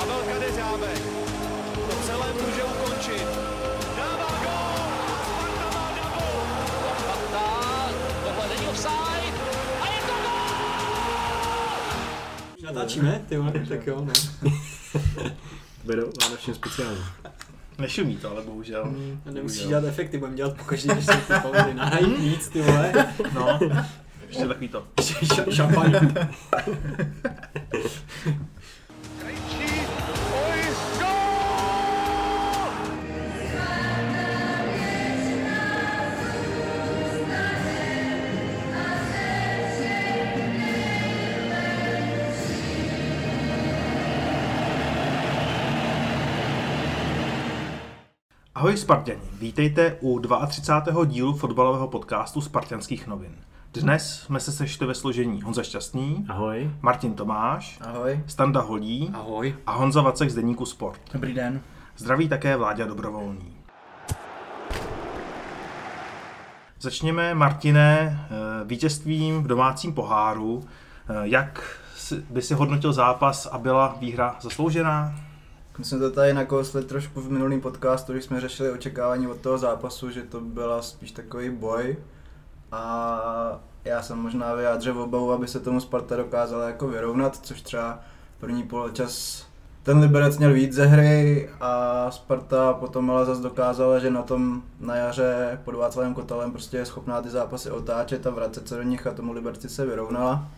Havelka jde řábek. To celé může ukončit. Dává gól! Sparta má double! Sparta, tohle není offside. A je to gól! Natáčíme, ty vole, tak jo, ne. Berou vánočním speciálem. Nešumí to, ale bohužel. Nemusíš dělat efekty, budeme dělat pokaždý, když se ty pauzy nahrají víc, ty vole. No, ještě takový to. Šampaň. Ahoj Sparťani, vítejte u 32. dílu fotbalového podcastu Sparťanských novin. Dnes jsme se sešli ve složení Honza Šťastný, ahoj. Martin Tomáš, ahoj. Standa Holí, ahoj. A Honza Vacek z deníku Sport. Dobrý den. Zdraví také Vláďa Dobrovolný. Začněme, Martine, vítězstvím v domácím poháru. Jak by si hodnotil zápas a byla výhra zasloužená? My jsme to tady nakousli trošku v minulém podcastu, když jsme řešili očekávání od toho zápasu, že to byla spíš takový boj. A já jsem možná vyjádřil obavu, aby se tomu Sparta dokázala jako vyrovnat, což třeba první poločas ten Liberec měl víc ze hry a Sparta potom ale zase dokázala, že na tom na jaře pod Václavem Kotalem prostě je schopná ty zápasy otáčet a vracet se do nich a tomu Liberci se vyrovnala.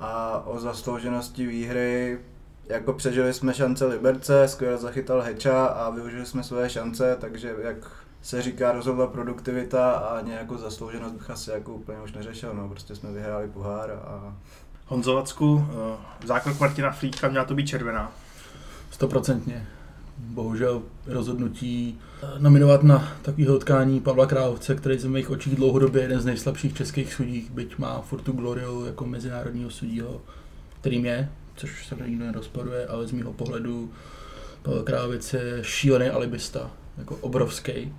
A o zaslouženosti výhry jako přežili jsme šance Liberce, skvěle zachytal Heča a využili jsme své šance, takže jak se říká, rozhodla produktivita a nějakou zaslouženost bych asi jako úplně už neřešil, no prostě jsme vyhráli pohár a... Honzo Vacku, zákrok Martina Frýdka, měla to být červená? 100%. Bohužel rozhodnutí nominovat na takového utkání Pavla Královce, který se v mých očích dlouhodobě jeden z nejslabších českých sudích, byť má furtu gloriu jako mezinárodního sudího, kterým je, což se nikdo nerozporuje, ale z mýho pohledu Pavel Královec je šílený alibista, jako obrovský.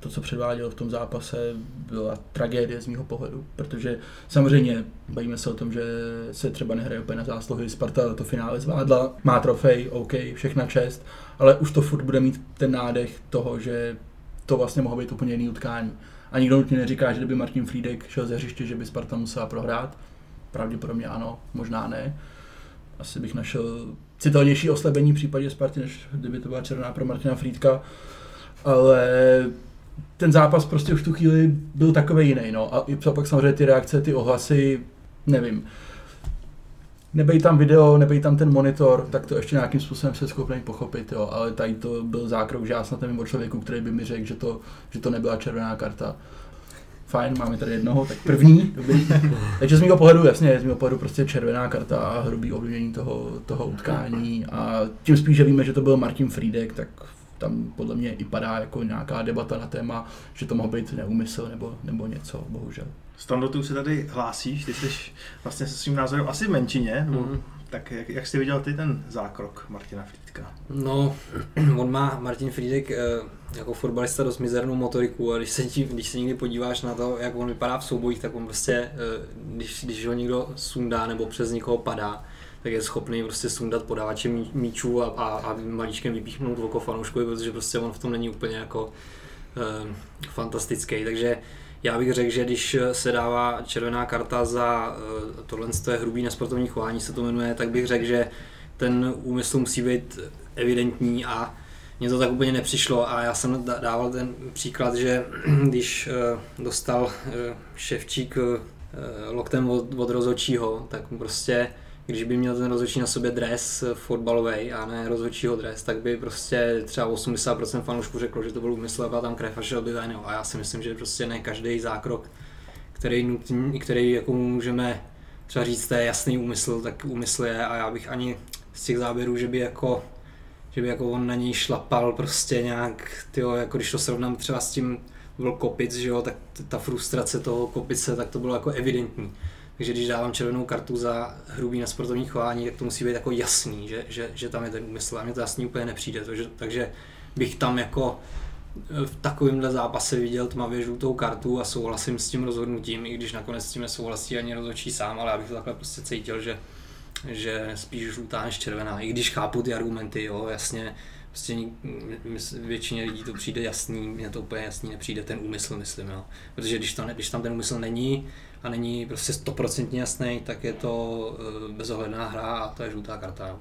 To, co předváděl v tom zápase, byla tragédie z mýho pohledu, protože samozřejmě bavíme se o tom, že se třeba nehraje úplně na zásluhy, Sparta to finále zvládla, má trofej, OK, všechna čest, ale už to furt bude mít ten nádech toho, že to vlastně mohlo být úplně jiný utkání. A nikdo nutně neříká, že kdyby Martin Frýdek šel ze hřiště, že by Sparta musela prohrát, pravděpodobně ano, možná ne. Asi bych našel citelnější oslabení v případě Sparty, než kdyby to byla červená pro Martina Frýdka, ale ten zápas prostě už tu chvíli byl takovej jiný, no. A pak samozřejmě ty reakce, ty ohlasy, nevím. Nebej tam video, nebej tam ten monitor, tak to ještě nějakým způsobem se schopný pochopit, jo. Ale tady to byl zákrok, že já snad nevím o člověku, který by mi řekl, že to nebyla červená karta. Fajn, máme tady jednoho, tak první. Dobrý. Takže z mýho pohledu, jasně, z mýho pohledu prostě červená karta a hrubý ovlivnění toho utkání a tím spíš, že víme, že to byl Martin Frýdek, tak tam podle mě i padá jako nějaká debata na téma, že to mohl být neúmysl nebo něco, bohužel. Stando, ty už se tady hlásíš, ty jsi vlastně se svým názorem asi v menšině, tak jak jsi viděl ty ten zákrok Martina Frýdka? No, on má Martin Frýdek jako fotbalista dost mizernou motoriku a když se někdy podíváš na to, jak on vypadá v soubojích, tak on prostě, když ho někdo sundá nebo přes někoho padá, tak je schopný prostě sundat podávače míčů a maličkem vypíchnout oko fanouškovi, protože prostě on v tom není úplně jako fantastický. Takže já bych řekl, že když se dává červená karta za tohle to je hrubý nesportovní chování, se to jmenuje, tak bych řekl, že ten úmysl musí být evidentní a mně to tak úplně nepřišlo a já jsem dával ten příklad, že když dostal Ševčík loktem od rozhodčího, tak prostě když by měl ten rozhodčí na sobě dres fotbalový a ne rozhodčího dres, tak by prostě třeba 80% fanoušků řeklo, že to byl úmysl a byla tam krev a šel by tajnou. A já si myslím, že prostě ne každý zákrok, který jako můžeme třeba říct, to je jasný úmysl, tak úmysl je a já bych ani z těch záběrů, že by jako on na něj šlapal prostě nějak, tyjo, jako když to srovnám třeba s tím, byl Kopic, že jo, tak ta frustrace toho Kopice, tak to bylo jako evidentní. Takže když dávám červenou kartu za hrubý nesportovní chování, tak to musí být jako jasný, že tam je ten úmysl a mně to jasný úplně nepřijde. Takže bych tam jako v takovémhle zápase viděl tmavě žlutou kartu a souhlasím s tím rozhodnutím, i když nakonec s tím nesouhlasí ani rozhodčí sám, ale já bych to takhle prostě cítil, že že spíš žlutá než červená, i když chápu ty argumenty, jo, jasně, prostě většině lidí to přijde jasný, mně to úplně jasný nepřijde, ten úmysl, myslím, jo. Protože když tam ten úmysl není a není prostě 100% jasný, tak je to bezohledná hra a to je žlutá karta, jo.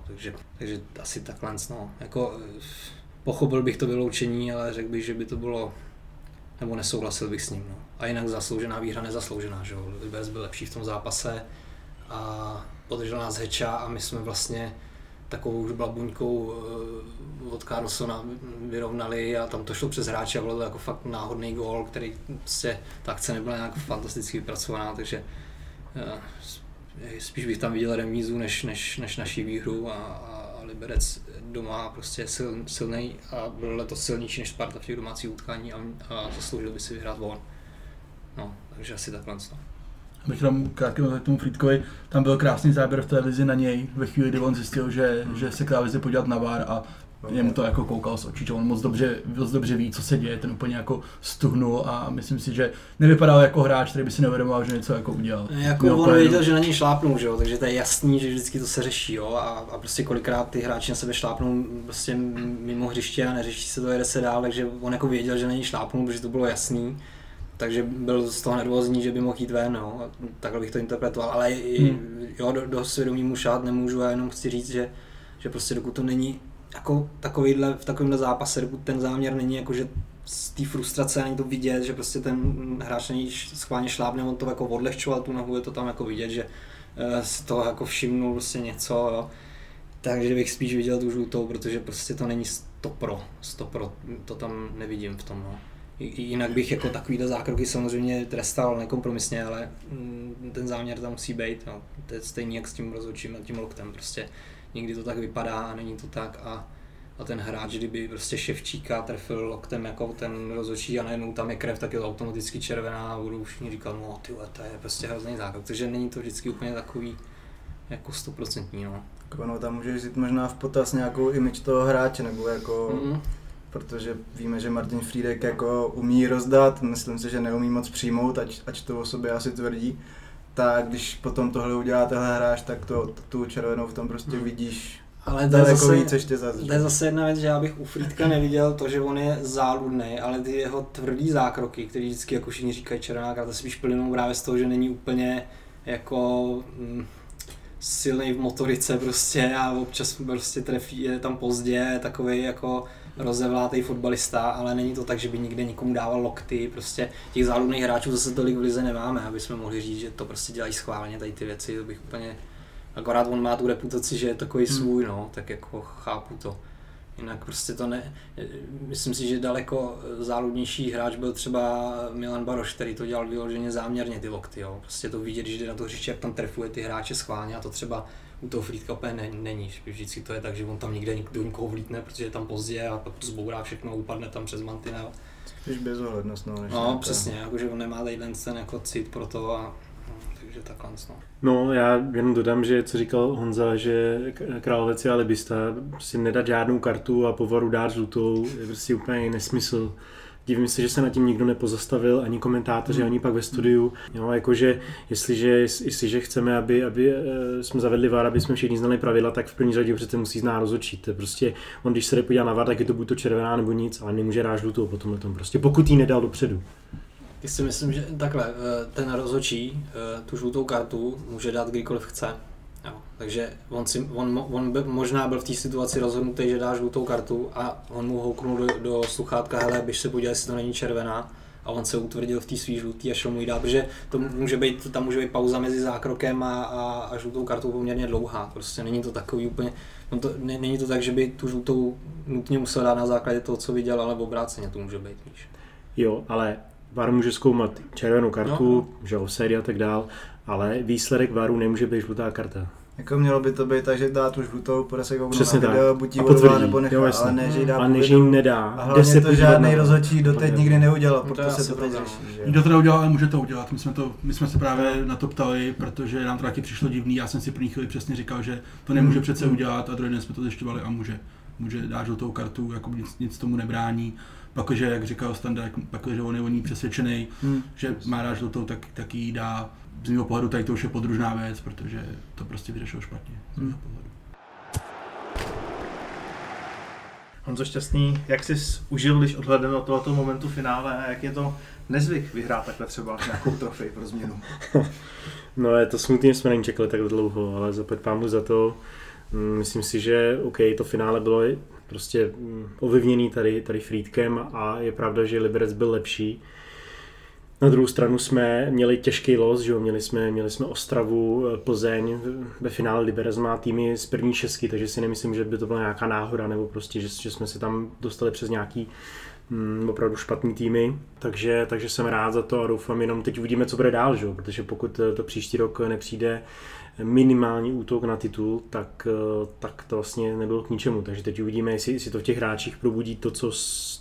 Takže asi takhle, no, jako pochopil bych to vyloučení, ale řekl bych, že by to bylo, nebo nesouhlasil bych s ním, no. A jinak zasloužená výhra, nezasloužená, že jo, Liberec byl lepší v tom zápase a podržel nás Heča a my jsme vlastně takovou už blabuňkou od Carlsona vyrovnali a tam to šlo přes hráče a bylo to jako fakt náhodný gól, který prostě ta akce nebyla nějak fantasticky vypracovaná, takže spíš bych tam viděl remízu než naši výhru a Liberec doma prostě silnej a byl letos silnější než Sparta v těch domácích utkání a zasloužil by si vyhrát von. No, takže asi takhle. Abych tam krátky k tomu Frýdkovi, tam byl krásný záběr v televizi na něj, ve chvíli, kdy on zjistil, že se k televizi podívat na VAR a jemu to jako koukal z očí, že on moc dobře ví, co se děje, ten úplně jako stuhnul a myslím si, že nevypadal jako hráč, který by si neuvědomoval, že něco jako udělal. Jako on věděl, že na něj šlápnou, že jo, takže to je jasný, že vždycky to se řeší, jo, a prostě kolikrát ty hráči na sebe šlápnou prostě mimo hřiště a neřeší se to, jede se dál, takže on jako věděl, že na něj šlápnou, protože to bylo jasný. Takže byl z toho nervózní, že by mohl jít ven, no. Takhle bych to interpretoval, ale jo, do svědomí mu šát nemůžu, já jenom chci říct, že prostě dokud to není jako v takovýmhle zápase, dokud ten záměr není jako, že z té frustrace ani to vidět, že prostě ten hráč není schválně šlápne, on to jako odlehčoval tu nohu, je to tam jako vidět, že si to jako všimnul prostě něco, jo. Takže bych spíš viděl tu žlutou, protože prostě to není 100%, to tam nevidím v tom, no. Jinak bych jako takovýhle zákroky samozřejmě trestal nekompromisně, ale ten záměr tam musí být, no. To je stejný jak s tím rozhodčím a tím loktem, prostě někdy to tak vypadá a není to tak a ten hráč, kdyby prostě Ševčíka trefil loktem jako ten rozhodčí a najednou tam je krev, tak je to automaticky červená a budou všichni říkat, no tyhle, to je prostě hrozný zákrok, takže není to vždycky úplně takový jako 100%, no. No, tam můžeš jít možná v potaz nějakou image toho hráče, nebo jako... Protože víme, že Martin Frýdek jako umí rozdat, myslím si, že neumí moc přijmout, ač to o sobě asi tvrdí. Tak když potom tohle udělá tenhle hráč, tak tu červenou v tom prostě vidíš. Ale to je zase jedna věc, že já bych u Frýdka neviděl to, že on je záludnej, ale ty jeho tvrdý zákroky, který vždycky jako všichni říkají červená karta, spíš plynou právě z toho, že není úplně jako... silnej v motorice prostě a občas prostě trefí, je tam pozdě, takovej jako rozevlátej fotbalista, ale není to tak, že by nikde nikomu dával lokty, prostě těch záludných hráčů zase tolik v lize nemáme, aby jsme mohli říct, že to prostě dělají schválně tady ty věci, to bych úplně, akorát on má tu reputaci, že je takový svůj, no, tak jako chápu to. Jinak prostě to ne, myslím si, že daleko záludnější hráč byl třeba Milan Baroš, který to dělal vyloženě záměrně ty lokty, jo. Prostě to vidět, když jde na to hřiště, jak tam trefuje ty hráče schválně a to třeba u toho Frýdka úplně není, vždycky to je tak, že on tam někde do nikoho vlítne, protože je tam pozdě a pak to zbourá všechno, upadne tam přes mantinel. Spíš bezohlednost, no. No přesně, jakože on nemá tady ten jako cit pro to a... takže takhle. No, já jenom dodám, že co říkal Honza, že Královec je alibista, prostě nedat žádnou kartu a po VARu dát žlutou je prostě úplně nesmysl. Divím se, že se nad tím nikdo nepozastavil, ani komentátoři, ani pak ve studiu. Jo, jakože, jestliže chceme, aby jsme zavedli VAR, aby jsme všichni znali pravidla, tak v první řadě přece musí znát rozhodčí. Prostě on, když se jde podívat na VAR, tak je to buď to červená nebo nic, ale nemůže dát žlutou po tomhle tom, prostě, pokud jí nedal dopředu. Já si myslím, že takhle, ten rozhodčí tu žlutou kartu může dát kdykoliv chce, jo. Takže on možná byl v té situaci rozhodnutý, že dá žlutou kartu a on mu houknul do sluchátka, hele, běž se podívat, jestli to není červená a on se utvrdil v té svý žlutý a šel mu jí dát, protože to může být pauza mezi zákrokem a žlutou kartou poměrně dlouhá, prostě není to takový úplně, není to tak, že by tu žlutou nutně musel dát na základě toho, co viděl, ale obráceně to může být, víš. Jo, ale VAR může zkoumat červenou kartu, že offside a tak dál, ale výsledek VARu nemůže být žlutá karta. Jako mělo by to být tak, že dá tu žlutou, půjde se kouknout na video, buď jí odvolá nebo nechá, jo, ale ne, že jí dá povědu. A hlavně to žádnej rozhodčí doteď nikdy neudělal, proto se to teď řeší. Nikdo to neudělal, ale může to udělat. My jsme se právě na to ptali, protože nám to taky přišlo divný, já jsem si první chvíli přesně říkal, že to nemůže přece udělat a druhý den jsme to zjišťovali a může dát žlutou kartu, jako nic tomu nebrání. Pakliže, jak říkal Standa, pakliže on je o ní přesvědčený, že má rád žlutou, tak ji dá. z mého pohledu tady to už je podružná věc, protože to prostě vyřešilo špatně z mého pohledu. Honzo Šťastný, jak jsi užil, když odhledem od tohoto momentu finále a jak je to nezvyk vyhrát takhle třeba nějakou trofej pro změnu? No je to smutný, jsme není čekali tak dlouho, ale zapět pámu za to. Myslím si, že okay, to finále bylo prostě ovlivněné tady Frýdkem a je pravda, že Liberec byl lepší. Na druhou stranu jsme měli těžký los, že jo? Měli jsme Ostravu, Plzeň, ve finále Liberec má týmy z první šestky, takže si nemyslím, že by to byla nějaká náhoda, nebo prostě, že jsme se tam dostali přes nějaký opravdu špatný týmy, takže jsem rád za to a doufám, jenom teď uvidíme, co bude dál, že jo? Protože pokud to příští rok nepřijde minimální útok na titul, tak to vlastně nebylo k ničemu. Takže teď uvidíme, jestli to v těch hráčích probudí to, co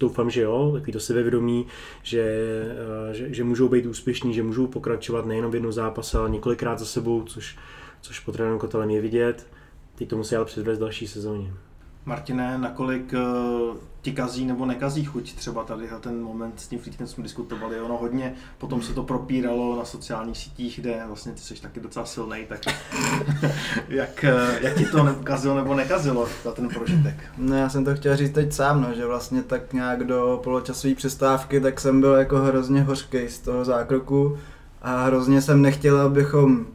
doufám, že jo, takový to sebevědomí, že můžou být úspěšní, že můžou pokračovat nejenom v jednom zápase, ale několikrát za sebou, což pod trenérem Kotalem je vidět. Teď to musí ale předvést další sezóně. Martine, nakolik ti kazí nebo nekazí chuť třeba tady ten moment, s tím Frýdkem jsme diskutovali, ono hodně, potom se to propíralo na sociálních sítích, kde vlastně ty jsi taky docela silnej, tak jak ti to kazilo nebo nekazilo za ten prožitek? No, já jsem to chtěl říct teď sám, že vlastně tak nějak do poločasové přestávky, tak jsem byl jako hrozně hořkej z toho zákroku a hrozně jsem nechtěl, abychom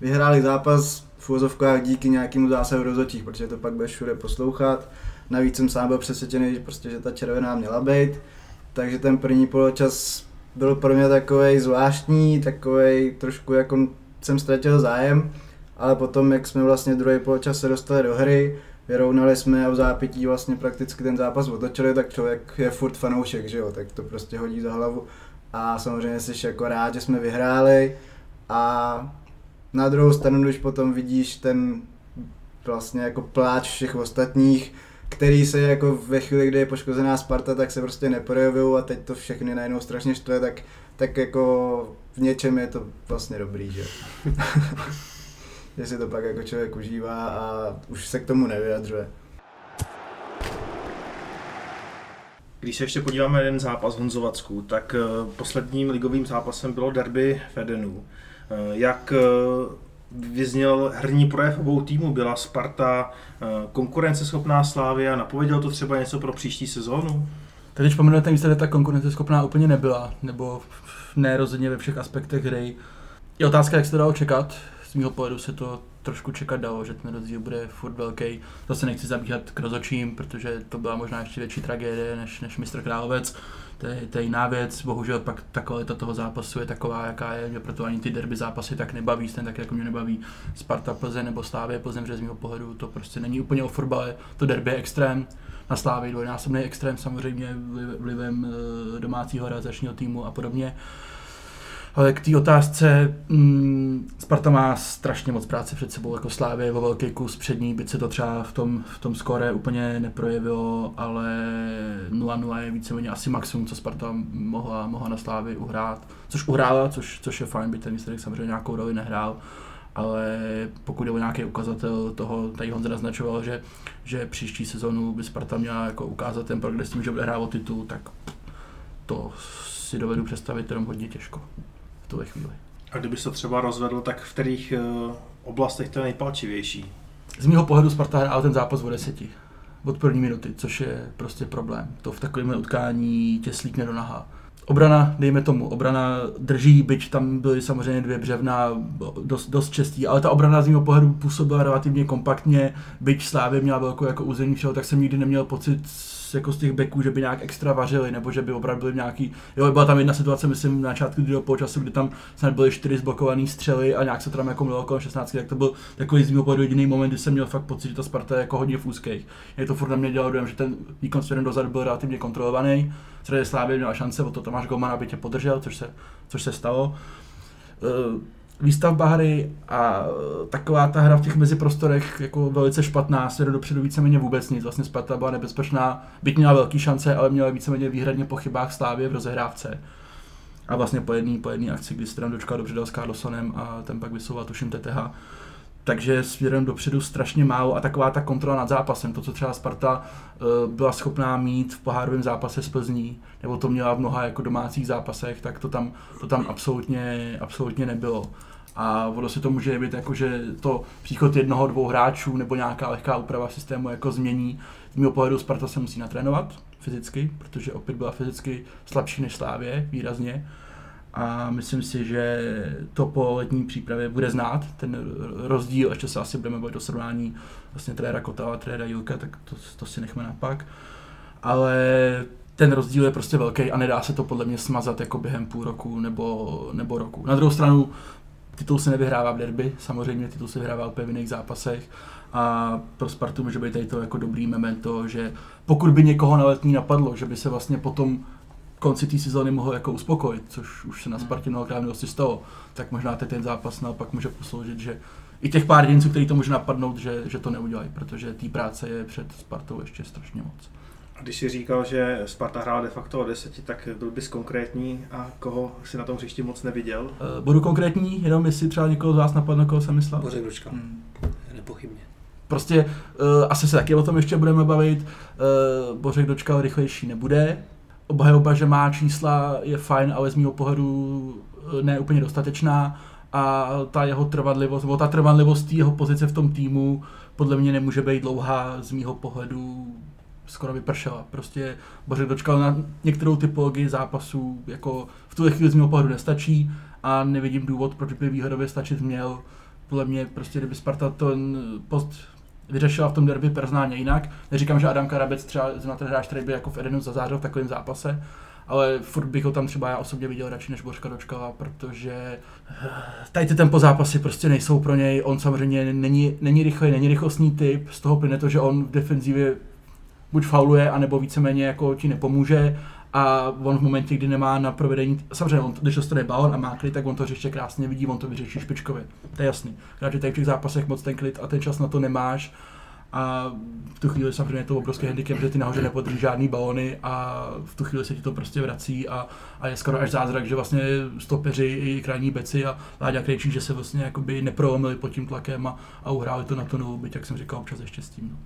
vyhráli zápas v uvozovkách díky nějakému zásahu rozhodčích, protože to pak budeš všude poslouchat. Navíc jsem sám byl přesvědčený, že ta červená měla být, takže ten první poločas byl pro mě takovej zvláštní, takovej trošku jako jsem ztratil zájem, ale potom jak jsme vlastně druhý poločas se dostali do hry, vyrovnali jsme a v zápětí vlastně prakticky ten zápas otočili, tak člověk je furt fanoušek, že jo, tak to prostě hodí za hlavu a samozřejmě jsi jako rád, že jsme vyhráli a na druhou stranu, když potom vidíš ten vlastně jako pláč všech ostatních, který se jako ve chvíli, kdy je poškozená Sparta, tak se prostě neprojevují a teď to všechny najednou strašně štve, tak jako v něčem je to vlastně dobrý, že? Že si to pak jako člověk užívá a už se k tomu nevyjadřuje. Když se ještě podíváme na jeden zápas Honzo Vacku, tak posledním ligovým zápasem bylo derby v Edenu. Jak vyzněl herní projev obou týmů, byla Sparta konkurenceschopná Slavia, napovědělo to třeba něco pro příští sezónu? Tak když pomenujete výsledek, ta konkurenceschopná úplně nebyla, nebo ne rozhodně ve všech aspektech hry. Je otázka, jak se to dalo čekat, z mýho pohledu se to trošku čekat dalo, že ten rozdíl bude furt velký. Zase nechci zabíhat k rozhodčím, protože to byla možná ještě větší tragédie než mistr Královec. To je jiná věc, bohužel pak ta kvalita toho zápasu je taková, jaká je, že proto ani ty derby zápasy tak nebaví, ten tak jako mě nebaví Sparta Plzeň nebo Slavie Plzeň, že z mýho pohledu to prostě není úplně o fotbale, to derby je extrém, na Slavii dvojnásobný extrém samozřejmě vlivem domácího realizačního týmu a podobně. Ale k té otázce, Sparta má strašně moc práce před sebou, jako Slavie o velký kus před ní, byť se to třeba v tom skóre úplně neprojevilo, ale 0-0 je víceméně asi maximum, co Sparta mohla na Slavii uhrát, což uhrála, což je fajn, byť ten výsledek samozřejmě nějakou roli nehrál, ale pokud je o nějaký ukazatel toho, tady Honza naznačoval, že příští sezonu by Sparta měla jako ukázat ten progres tím, že bude hrát o titul, tak to si dovedu představit jenom hodně těžko. A kdyby se třeba rozvedl, tak v kterých oblastech to je nejpalčivější? Z mého pohledu Sparta hrál ten zápas od 10. Od první minuty, což je prostě problém. To v takovém utkání tě slíkne do naha. Obrana, dejme tomu, obrana drží, byť tam byly samozřejmě dvě břevna, dost čestí, ale ta obrana z mého pohledu působila relativně kompaktně, byť Slavie měla velkou jako území všeho, tak jsem nikdy neměl pocit jako z těch beků, že by nějak extra vařili, nebo že by opravdu byli nějaký, jo, byla tam jedna situace, myslím, na začátku druhého poločasu, kdy tam snad byly 4 zblokované střely a nějak se tam jako mělo okolo 16, tak to byl takový z mého pohledu jediný moment, kdy jsem měl fakt pocit, že ta Sparta je jako hodně v úzkých. Je to furt na mě dělalo dojem, že ten výkon směrem dozadu byl relativně kontrolovaný. Třeba Slavie měla šance, o to Tomáš Golman, aby tě podržel, což se stalo. Výstavba hry a taková ta hra v těch meziprostorech jako velice špatná, směru dopředu víceméně vůbec nic, vlastně Sparta byla nebezpečná, byť měla velké šance, ale měla víceméně výhradně po chybách Slavie v rozehrávce. A vlastně po jedné akci, kdy se tam Dočkal dobře dal s Carlsonem a ten pak vysouval tuším Tetteha, Takže směrem dopředu strašně málo a taková ta kontrola nad zápasem, to, co třeba Sparta byla schopná mít v pohárovém zápase s Plzní, nebo to měla v mnoha jako domácích zápasech, tak to tam absolutně nebylo. A ono se to může jevit jako, že to příchod jednoho, dvou hráčů nebo nějaká lehká úprava systému jako změní. Z mého pohledu Sparta se musí natrénovat fyzicky, protože opět byla fyzicky slabší než Slavie výrazně. A myslím si, že to po letní přípravě bude znát ten rozdíl, ještě se asi budeme bavit o srovnání vlastně trenéra Kotala a trenéra Jílka, tak to si nechme napak. Ale ten rozdíl je prostě velký a nedá se to podle mě smazat jako během půl roku nebo roku. Na druhou stranu titul se nevyhrává v derby, samozřejmě titul se vyhrává úplně v jiných zápasech a pro Spartu může být tady to jako dobrý memento, že pokud by někoho na letní napadlo, že by se vlastně potom konci té sezóny mohl jako uspokojit, což už se na Spartě mnohokrát nedosti stalo, tak možná ten zápas naopak může posloužit, že i těch pár jedinců, který to může napadnout, že to neudělají, protože té práce je před Spartou ještě strašně moc. A když jsi říkal, že Sparta hrála de facto o 10, tak byl bys konkrétní a koho si na tom hřišti moc neviděl? Budu konkrétní, jenom jestli třeba někoho z vás napadlo, koho jsem myslel. Bořek Dočkal, nepochybně. Prostě asi se taky o tom ještě budeme bavit, Bořek Dočkal rychlejší nebude. Obhajoba, že má čísla, je fajn, ale z mého pohledu ne úplně dostatečná a ta jeho trvanlivost, nebo ta trvanlivost jeho pozice v tom týmu podle mě nemůže být dlouhá, z mého pohledu skoro vypršela. Prostě Bořek Dočkal na některou typologii zápasů jako v tuhle chvíli z mého pohledu nestačí a nevidím důvod, proč by výhodově stačit měl. Podle mě prostě, kdyby Sparta ten post vyřešila v tom derby personálně jinak. Neříkám, že Adam Karabec třeba na ten hráč, který by jako v Edenu zazářil v takovém zápase, ale furt bych ho tam třeba já osobně viděl radši než Bořka Dočkala, protože tady ty tempo zápasy prostě nejsou pro něj. On samozřejmě není rychlý, není rychlostní typ, z toho plyne to, že on v defenzivě buď fauluje, anebo víceméně jako ti nepomůže. A on v momentě, kdy nemá na provedení, samozřejmě on, když dostane balon a má klid, tak on to hřiště krásně vidí, on to vyřeší špičkově, to je jasný. Hráči tady v těch zápasech moc ten klid a ten čas na to nemáš a v tu chvíli samozřejmě je to obrovský handicap, že ty nahoře nepodrží žádný balony a v tu chvíli se ti to prostě vrací a je skoro až zázrak, že vlastně stopeři i krajní beci a Láďa Krejčí, že se vlastně jakoby neprolomili pod tím tlakem a uhráli to na tonu, byť jak jsem říkal, občas ještě s tím.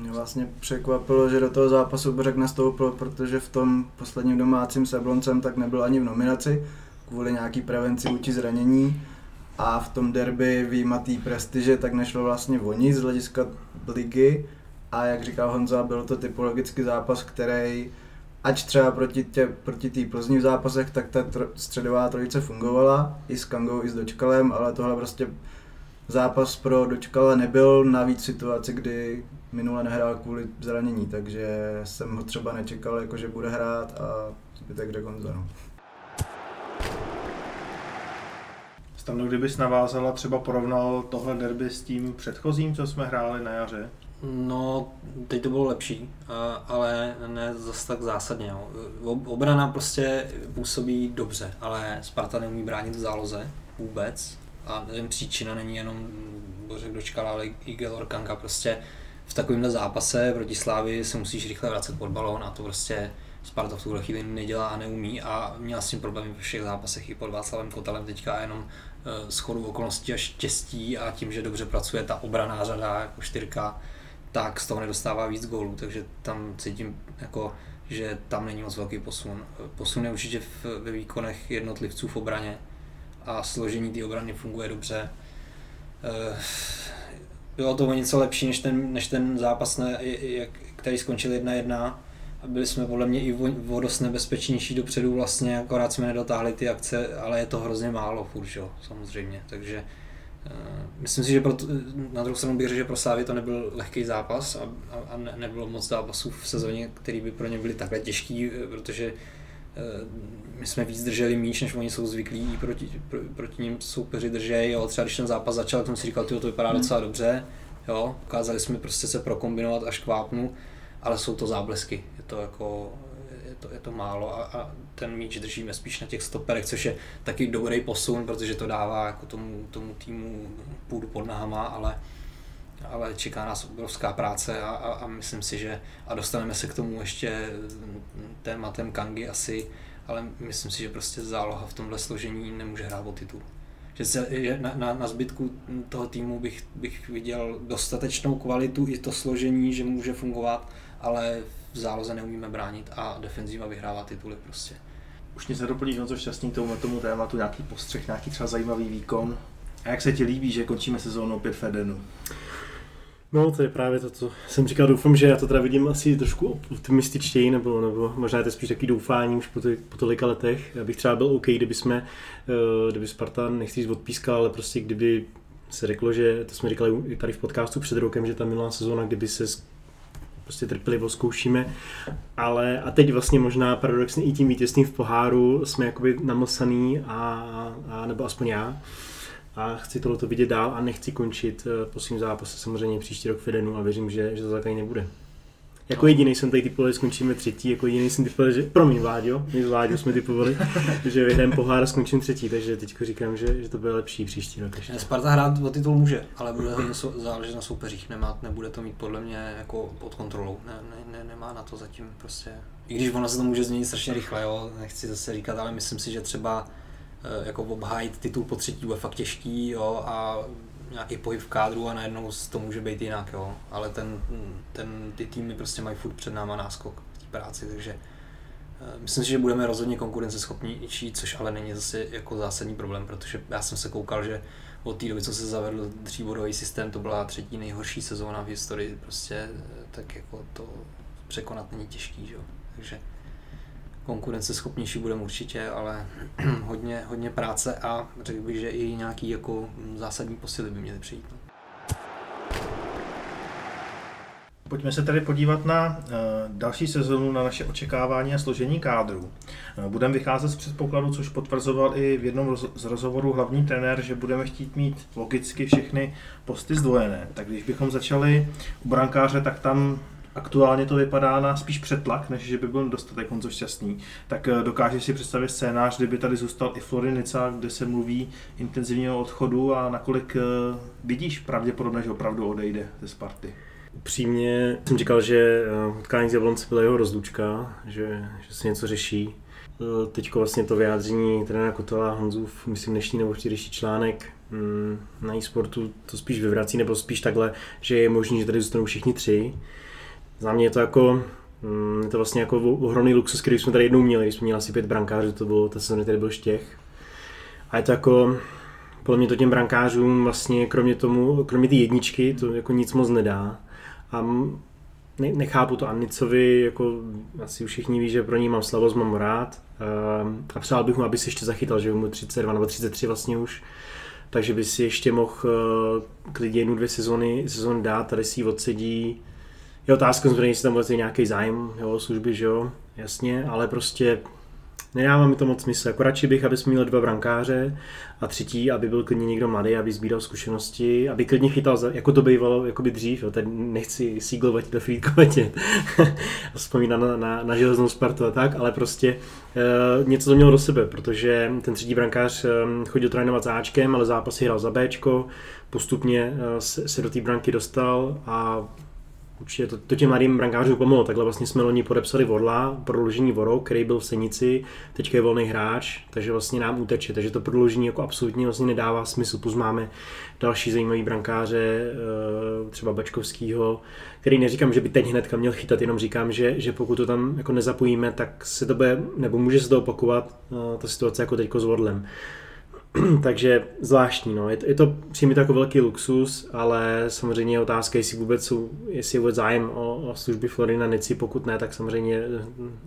Mě vlastně překvapilo, že do toho zápasu Bořek nastoupil, protože v tom posledním domácím s Jabloncem tak nebyl ani v nominaci, kvůli nějaký prevenci vůči zranění. A v tom derby výjimky prestiže tak nešlo vlastně o nic z hlediska ligy. A jak říkal Honza, byl to typologický zápas, který ač třeba proti té Plzni v zápasech, tak ta středová trojice fungovala i s Kangou, i s Dočkalem, ale tohle prostě zápas pro Dočkala nebyl, navíc situaci, kdy minule nehrál kvůli zranění, takže jsem ho třeba nečekal, jakože bude hrát a zbytek jde Gonzano. Stano, kdybys navázal a třeba porovnal tohle derby s tím předchozím, co jsme hráli na jaře? No, teď to bylo lepší, ale ne zase tak zásadně. Obrana prostě působí dobře, ale Sparta neumí bránit v záloze vůbec. A příčina není jenom Bořek Dočkal, ale i Gelor Kanga. Prostě v takovémhle zápase proti Slavii se musíš rychle vracet pod balón a to prostě Sparta v tuhle chvíli nedělá a neumí a měla s tím problémy ve všech zápasech i pod Václavem Kotalem teďka, jenom shodou okolností a štěstí a tím, že dobře pracuje ta obranná řada jako čtyřka, tak z toho nedostává víc gólů, takže tam cítím jako, že tam není moc velký posun. Posun je určitě ve výkonech jednotlivců v obraně a složení té obrany funguje dobře. Bylo to o něco lepší než ten zápas, který skončil 1-1. Byli jsme podle mě i o dost nebezpečnější dopředu vlastně, akorát jsme nedotáhli ty akce, ale je to hrozně málo furt, jo, samozřejmě. Takže myslím si, že na druhou stranu bych řekl, že pro Slávy to nebyl lehký zápas a nebylo moc zápasů v sezóně, který by pro ně byly takhle těžký, protože my jsme víc drželi míč, než oni jsou zvyklí, i proti ním soupeři držej, jo, třeba když ten zápas začal, tak jsem si říkal, tyjo, to vypadá docela dobře, jo, ukázali jsme prostě se prokombinovat až k vápnu, ale jsou to záblesky, je to jako, je to málo a ten míč držíme spíš na těch stoperech, což je taky dobrý posun, protože to dává jako tomu týmu půdu pod náma, ale čeká nás obrovská práce a myslím si, že a dostaneme se k tomu ještě tématem Kangy asi, ale myslím si, že prostě záloha v tomhle složení nemůže hrát o titul. že se na zbytku toho týmu bych viděl dostatečnou kvalitu i to složení, že může fungovat, ale v záloze neumíme bránit a defenziva vyhrává tituly prostě. Už nic nedoplníš, Honzo Šťastný, tomu tématu nějaký postřeh, nějaký třeba zajímavý výkon. A jak se ti líbí, že končíme sezónu opět v Edenu? No, to je právě to, co jsem říkal. Doufám, že já to teda vidím asi trošku optimističtěji, nebo možná je to spíš taky doufání už po tolika letech. Já bych třeba byl OK, kdyby Sparta, nechci jít odpískal, ale prostě kdyby se řeklo, že to jsme říkali i tady v podcastu před rokem, že ta minulá sezóna, kdyby se prostě trpělivost zkoušíme, ale a teď vlastně možná paradoxně i tím vítězstvím v poháru jsme jakoby namosaný a nebo aspoň já. A chci tohleto vidět dál a nechci končit po svým zápase samozřejmě příští rok v Edenu a věřím, že to tak ani nebude. Jako jediný jsem tady typoval, že skončíme třetí, jako jediný jsem typoval, že promiň Vláďo, my s Vláďou jsme typovali, že vyhrajeme pohár a skončím třetí, takže teď říkám, že to bude lepší příští rok. Sparta hrát o titul může, ale bude záležet na soupeřích, nebude to mít podle mě jako pod kontrolou, nemá na to zatím prostě, i když ona se to může změnit strašně rychle, jo? Nechci zase říkat, ale myslím si, že třeba jako obhájit titul po třetí bude fakt těžký, jo, a nějaký pohyb v kádru a najednou to může být jinak, jo, ale ty týmy prostě mají furt před náma náskok v té práci, takže myslím si, že budeme rozhodně konkurenceschopnější, což ale není zase jako zásadní problém, protože já jsem se koukal, že od té doby, co se zavedl tříbodový systém, to byla třetí nejhorší sezóna v historii, prostě tak jako to překonat není těžký, jo, takže konkurenceschopnější budeme určitě, ale hodně práce a řekl bych, že i nějaký jako zásadní posily by měly přijít. No. Pojďme se tedy podívat na další sezonu, na naše očekávání a složení kádru. Budeme vycházet z předpokladu, což potvrzoval i v jednom z rozhovorů hlavní trenér, že budeme chtít mít logicky všechny posty zdvojené. Tak když bychom začali u brankáře, tak tam aktuálně to vypadá na spíš přetlak, než že by byl dostatek Honzo Šťastný. Tak dokážeš si představit scénář, kdyby tady zůstal i Florinica, kde se mluví intenzivního odchodu a nakolik vidíš pravděpodobně, že opravdu odejde ze Sparty? Upřímně jsem říkal, že utkání z Jablonce byla jeho rozlučka, že se něco řeší. Teď vlastně to vyjádření trenéra Kotala Honzův, myslím dnešní nebo včerejší článek na eSportu to spíš vyvrací, nebo spíš takhle, že je možný, že tady zůstanou všichni tři. Za mě je to jako, je to vlastně jako ohromný luxus, který jsme tady jednou měli, když jsme měli asi 5 brankářů, to bylo, ta sezóna tady byl Štěch. A je to jako, podle mě to těm brankářům vlastně kromě té jedničky, to jako nic moc nedá. A nechápu to Annicovi, jako asi všichni ví, že pro něj mám slabost, mám rád. A přál bych mu, aby se ještě zachytal, že mu 32 nebo 33 vlastně už. Takže by si ještě mohl klidně 1-2 sezóny dát, tady si ji odsedí. Je otázka, jestli tam bude nějaký zájem o služby, že jo, jasně, ale prostě nedává mi to moc smysl. Jako radši bych, aby jsme měli 2 brankáře a třetí, aby byl klidně někdo mladý, aby sbíral zkušenosti, aby klidně chytal, jako to bývalo jako by dřív, jo, tady nechci síglovat do Frýdkovatě, vzpomínám na železnou Spartu a tak, ale prostě něco to mělo do sebe, protože ten třetí brankář chodil trénovat s Ačkem, ale zápasy hrál za Bčko, postupně se do té branky dostal a určitě to těm mladým brankářům pomohlo. Takhle vlastně jsme loni podepsali Vorla, prodloužení Voro, který byl v Senici, teďka je volný hráč, takže vlastně nám uteče. Takže to prodloužení jako absolutně vlastně nedává smysl. Plus máme další zajímavý brankáře, třeba Bačkovskýho, který neříkám, že by teď hnedka měl chytat, jenom říkám, že pokud to tam jako nezapojíme, tak se to bude, nebo může se to opakovat ta situace jako teďko s Vorlem. Takže zvláštní, no. Je to přijde jako velký luxus, ale samozřejmě je otázka, jestli je vůbec zájem o služby Florina Nici, pokud ne, tak samozřejmě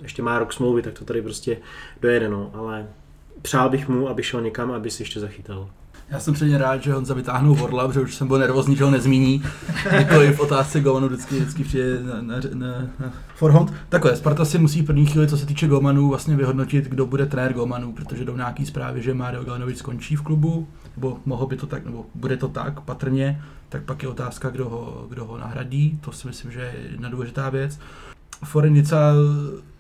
ještě má rok smlouvy, tak to tady prostě dojede, no. Ale přál bych mu, aby šel někam, aby se ještě zachytal. Já jsem předně rád, že Honza vytáhnul Vorla, protože už jsem byl nervózní, že ho nezmíní. Nikoliv v otázce golmanů vždycky přijde na forehand. Takhle, Sparta si musí v první chvíli, co se týče golmanů, vlastně vyhodnotit, kdo bude trenér golmanů, protože jdou nějaký zprávy, že Mario Galanovič skončí v klubu, nebo mohlo by to tak, nebo bude to tak patrně, tak pak je otázka, kdo ho nahradí, to si myslím, že je jedna důležitá věc. Forenica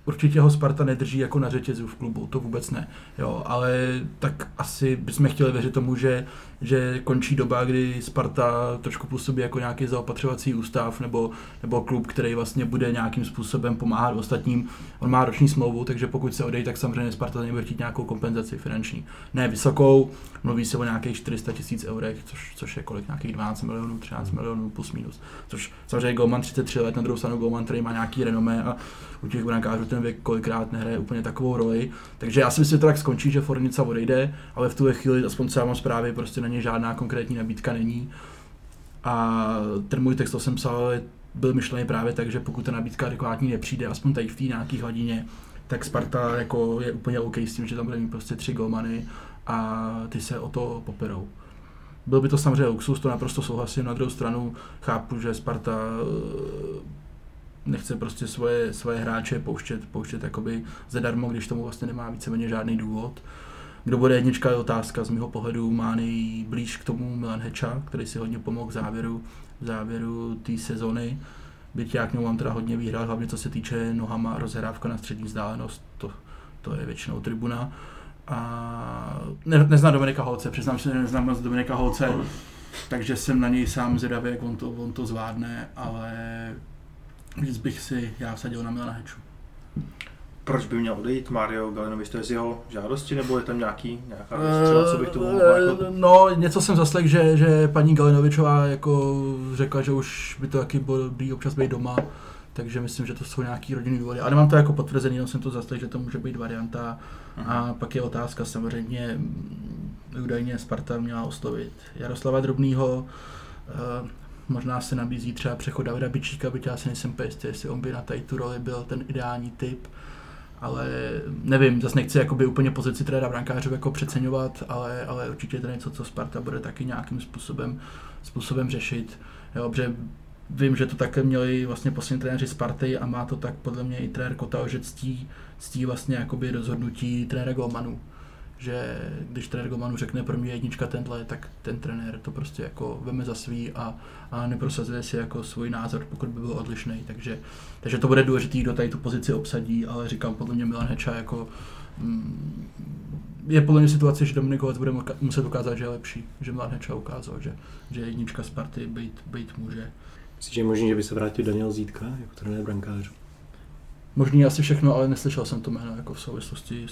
určitě ho Sparta nedrží jako na řetězu v klubu, to vůbec ne. Jo, ale tak asi bychom chtěli věřit tomu, že končí doba, kdy Sparta trošku působí jako nějaký zaopatřovací ústav nebo klub, který vlastně bude nějakým způsobem pomáhat ostatním. On má roční smlouvu, takže pokud se odejde, tak samozřejmě Sparta nebude chtít nějakou kompenzaci finanční. Ne vysokou, mluví se o nějakých 400 000 €, což je kolik, nějakých 12 milionů, 13 milionů plus minus. Což samozřejmě golman 33 let, na druhou stranu golman, který má nějaký renomé a u těch brankářů ten věk kolikrát nehraje úplně takovou roli. Takže já si myslím, že to tak skončí, že Fornica odejde, ale v tuhle chvíli aspoň sám zprávy prostě není žádná konkrétní nabídka není. A ten můj text, co jsem psal, byl myšlený právě tak, že pokud ta nabídka adekvátní nepřijde, aspoň tady v té nějaký hladině, tak Sparta jako je úplně OK s tím, že tam bude mít prostě 3 golmany a ty se o to poperou. Byl by to samozřejmě luxus, to naprosto souhlasím, na druhou stranu chápu, že Sparta nechce prostě svoje hráče pouštět jakoby zadarmo, když tomu vlastně nemá víceméně žádný důvod. Kdo bude jednička je otázka, z mého pohledu má nejblíž k tomu Milan Heča, který si hodně pomohl v závěru té sezony. Byť já k němu mám teda hodně výhrad, hlavně co se týče nohama, rozhrávka na střední vzdálenost, to je většinou tribuna. A neznám Dominika Holce, přiznám se, že neznám moc Dominika Holce, takže jsem na něj sám zvědavý, jak on to zvládne, ale víc bych si já vsadil na Milana Heču. Proč by měl odejít Mario Galinovič, to je z jeho žádosti, nebo je tam nějaká střela, co bych to mohl? No, něco jsem zaslech, že paní Galinovičová jako řekla, že už by to taky bylo občas být doma, takže myslím, že to jsou nějaký rodinný důvody. A nemám to jako potvrzený, jenom jsem to zaslech, že to může být varianta. A pak je otázka samozřejmě, údajně Sparta měla oslovit Jaroslava Drobnýho, možná se nabízí třeba přechod Davida Bičíka, byť já si nejsem pejst, jestli on by na tady tu roli byl ten ideální typ. Ale nevím, zase nechci jakoby úplně pozici teda brankářů jako přeceňovat, ale určitě je to něco, co Sparta bude taky nějakým způsobem řešit. Jo, protože vím, že to také měli vlastně poslední trenéři Sparty a má to tak podle mě i trenér Kotal, že ctí vlastně jakoby rozhodnutí trenéra golmanů. Že když trenér golmanů řekne pro mě jednička tenhle, tak ten trenér to prostě jako veme za svý a neprosazuje si jako svůj názor, pokud by byl odlišný. Takže to bude důležitý, kdo tady tu pozici obsadí, ale říkám, podle mě Milan Heča jako je podle mě situace, že Dominik Holec bude muset ukázat, že je lepší, že Milan Heča ukázal, že jednička Sparty být může. Myslíš, že je možný, že by se vrátil Daniel Zítka jako trenér brankářů? Možný asi všechno, ale neslyšel jsem to jméno jako v souvislosti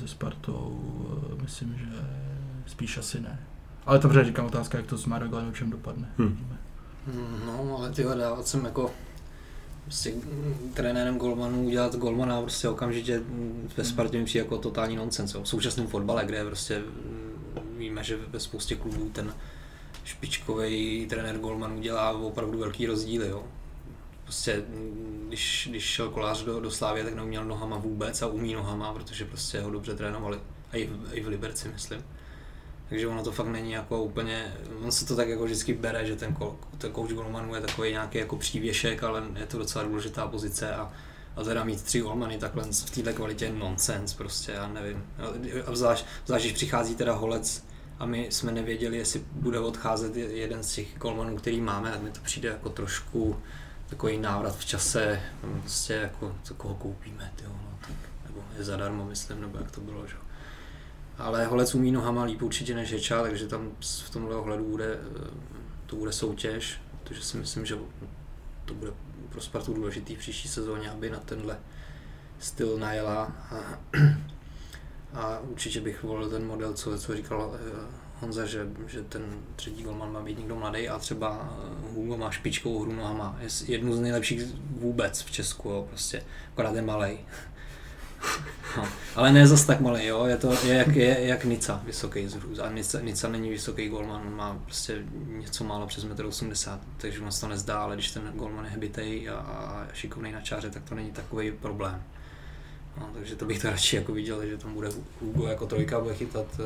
se Spartou, myslím, že spíš asi ne. Ale dobře, říkám otázka, jak to s Mario Galinovičem dopadne. No, ale tyhle dávat jsem jako s trenérem golmanů udělat golmana prostě okamžitě ve Spartě mi přijde jako totální nonsens. V současném fotbale, kde prostě víme, že ve spoustě klubů ten špičkový trenér golmanů udělá opravdu velký rozdíly. Jo. Prostě, když šel Kolář do Slavie, tak neuměl nohama vůbec a umí nohama, protože prostě ho dobře trénovali. A i v Liberci, myslím. Takže ono to fakt není jako úplně, on se to tak jako vždycky bere, že ten coach golmanů je takový nějaký jako přívěšek, ale je to docela důležitá pozice a teda mít 3 golmany takhle v této kvalitě je nonsens prostě, já nevím. A zvlášť, když přichází teda Holec a my jsme nevěděli, jestli bude odcházet jeden z těch golmanů, který máme, tak mi to přijde jako trošku takový návrat v čase, prostě jako co koho koupíme, tyjo, no, tak, nebo je zadarmo, myslím, nebo jak to bylo, že? Ale Holec umí nohama líp určitě než Heča, takže tam v tomhle ohledu bude soutěž, protože si myslím, že to bude pro Spartu důležitý v příští sezóně, aby na tenhle styl najela a určitě bych volil ten model, co říkal Honza, že ten třetí golman má být někdo mladý a třeba Hugo má špičkovou hru nohama. Je jednu z nejlepších vůbec v Česku, jo, prostě. Akorát je malej. No, ale ne zas tak malej, jo, je jak Nica, vysoký zrůst. A Nica není vysoký golman, on má prostě něco málo přes 1,80 m, takže on se to nezdá, ale když ten golman je hbitej a šikovnej na čáře, tak to není takový problém. No, takže to bych to radši jako viděl, že tam bude Hugo jako trojka, bude chytat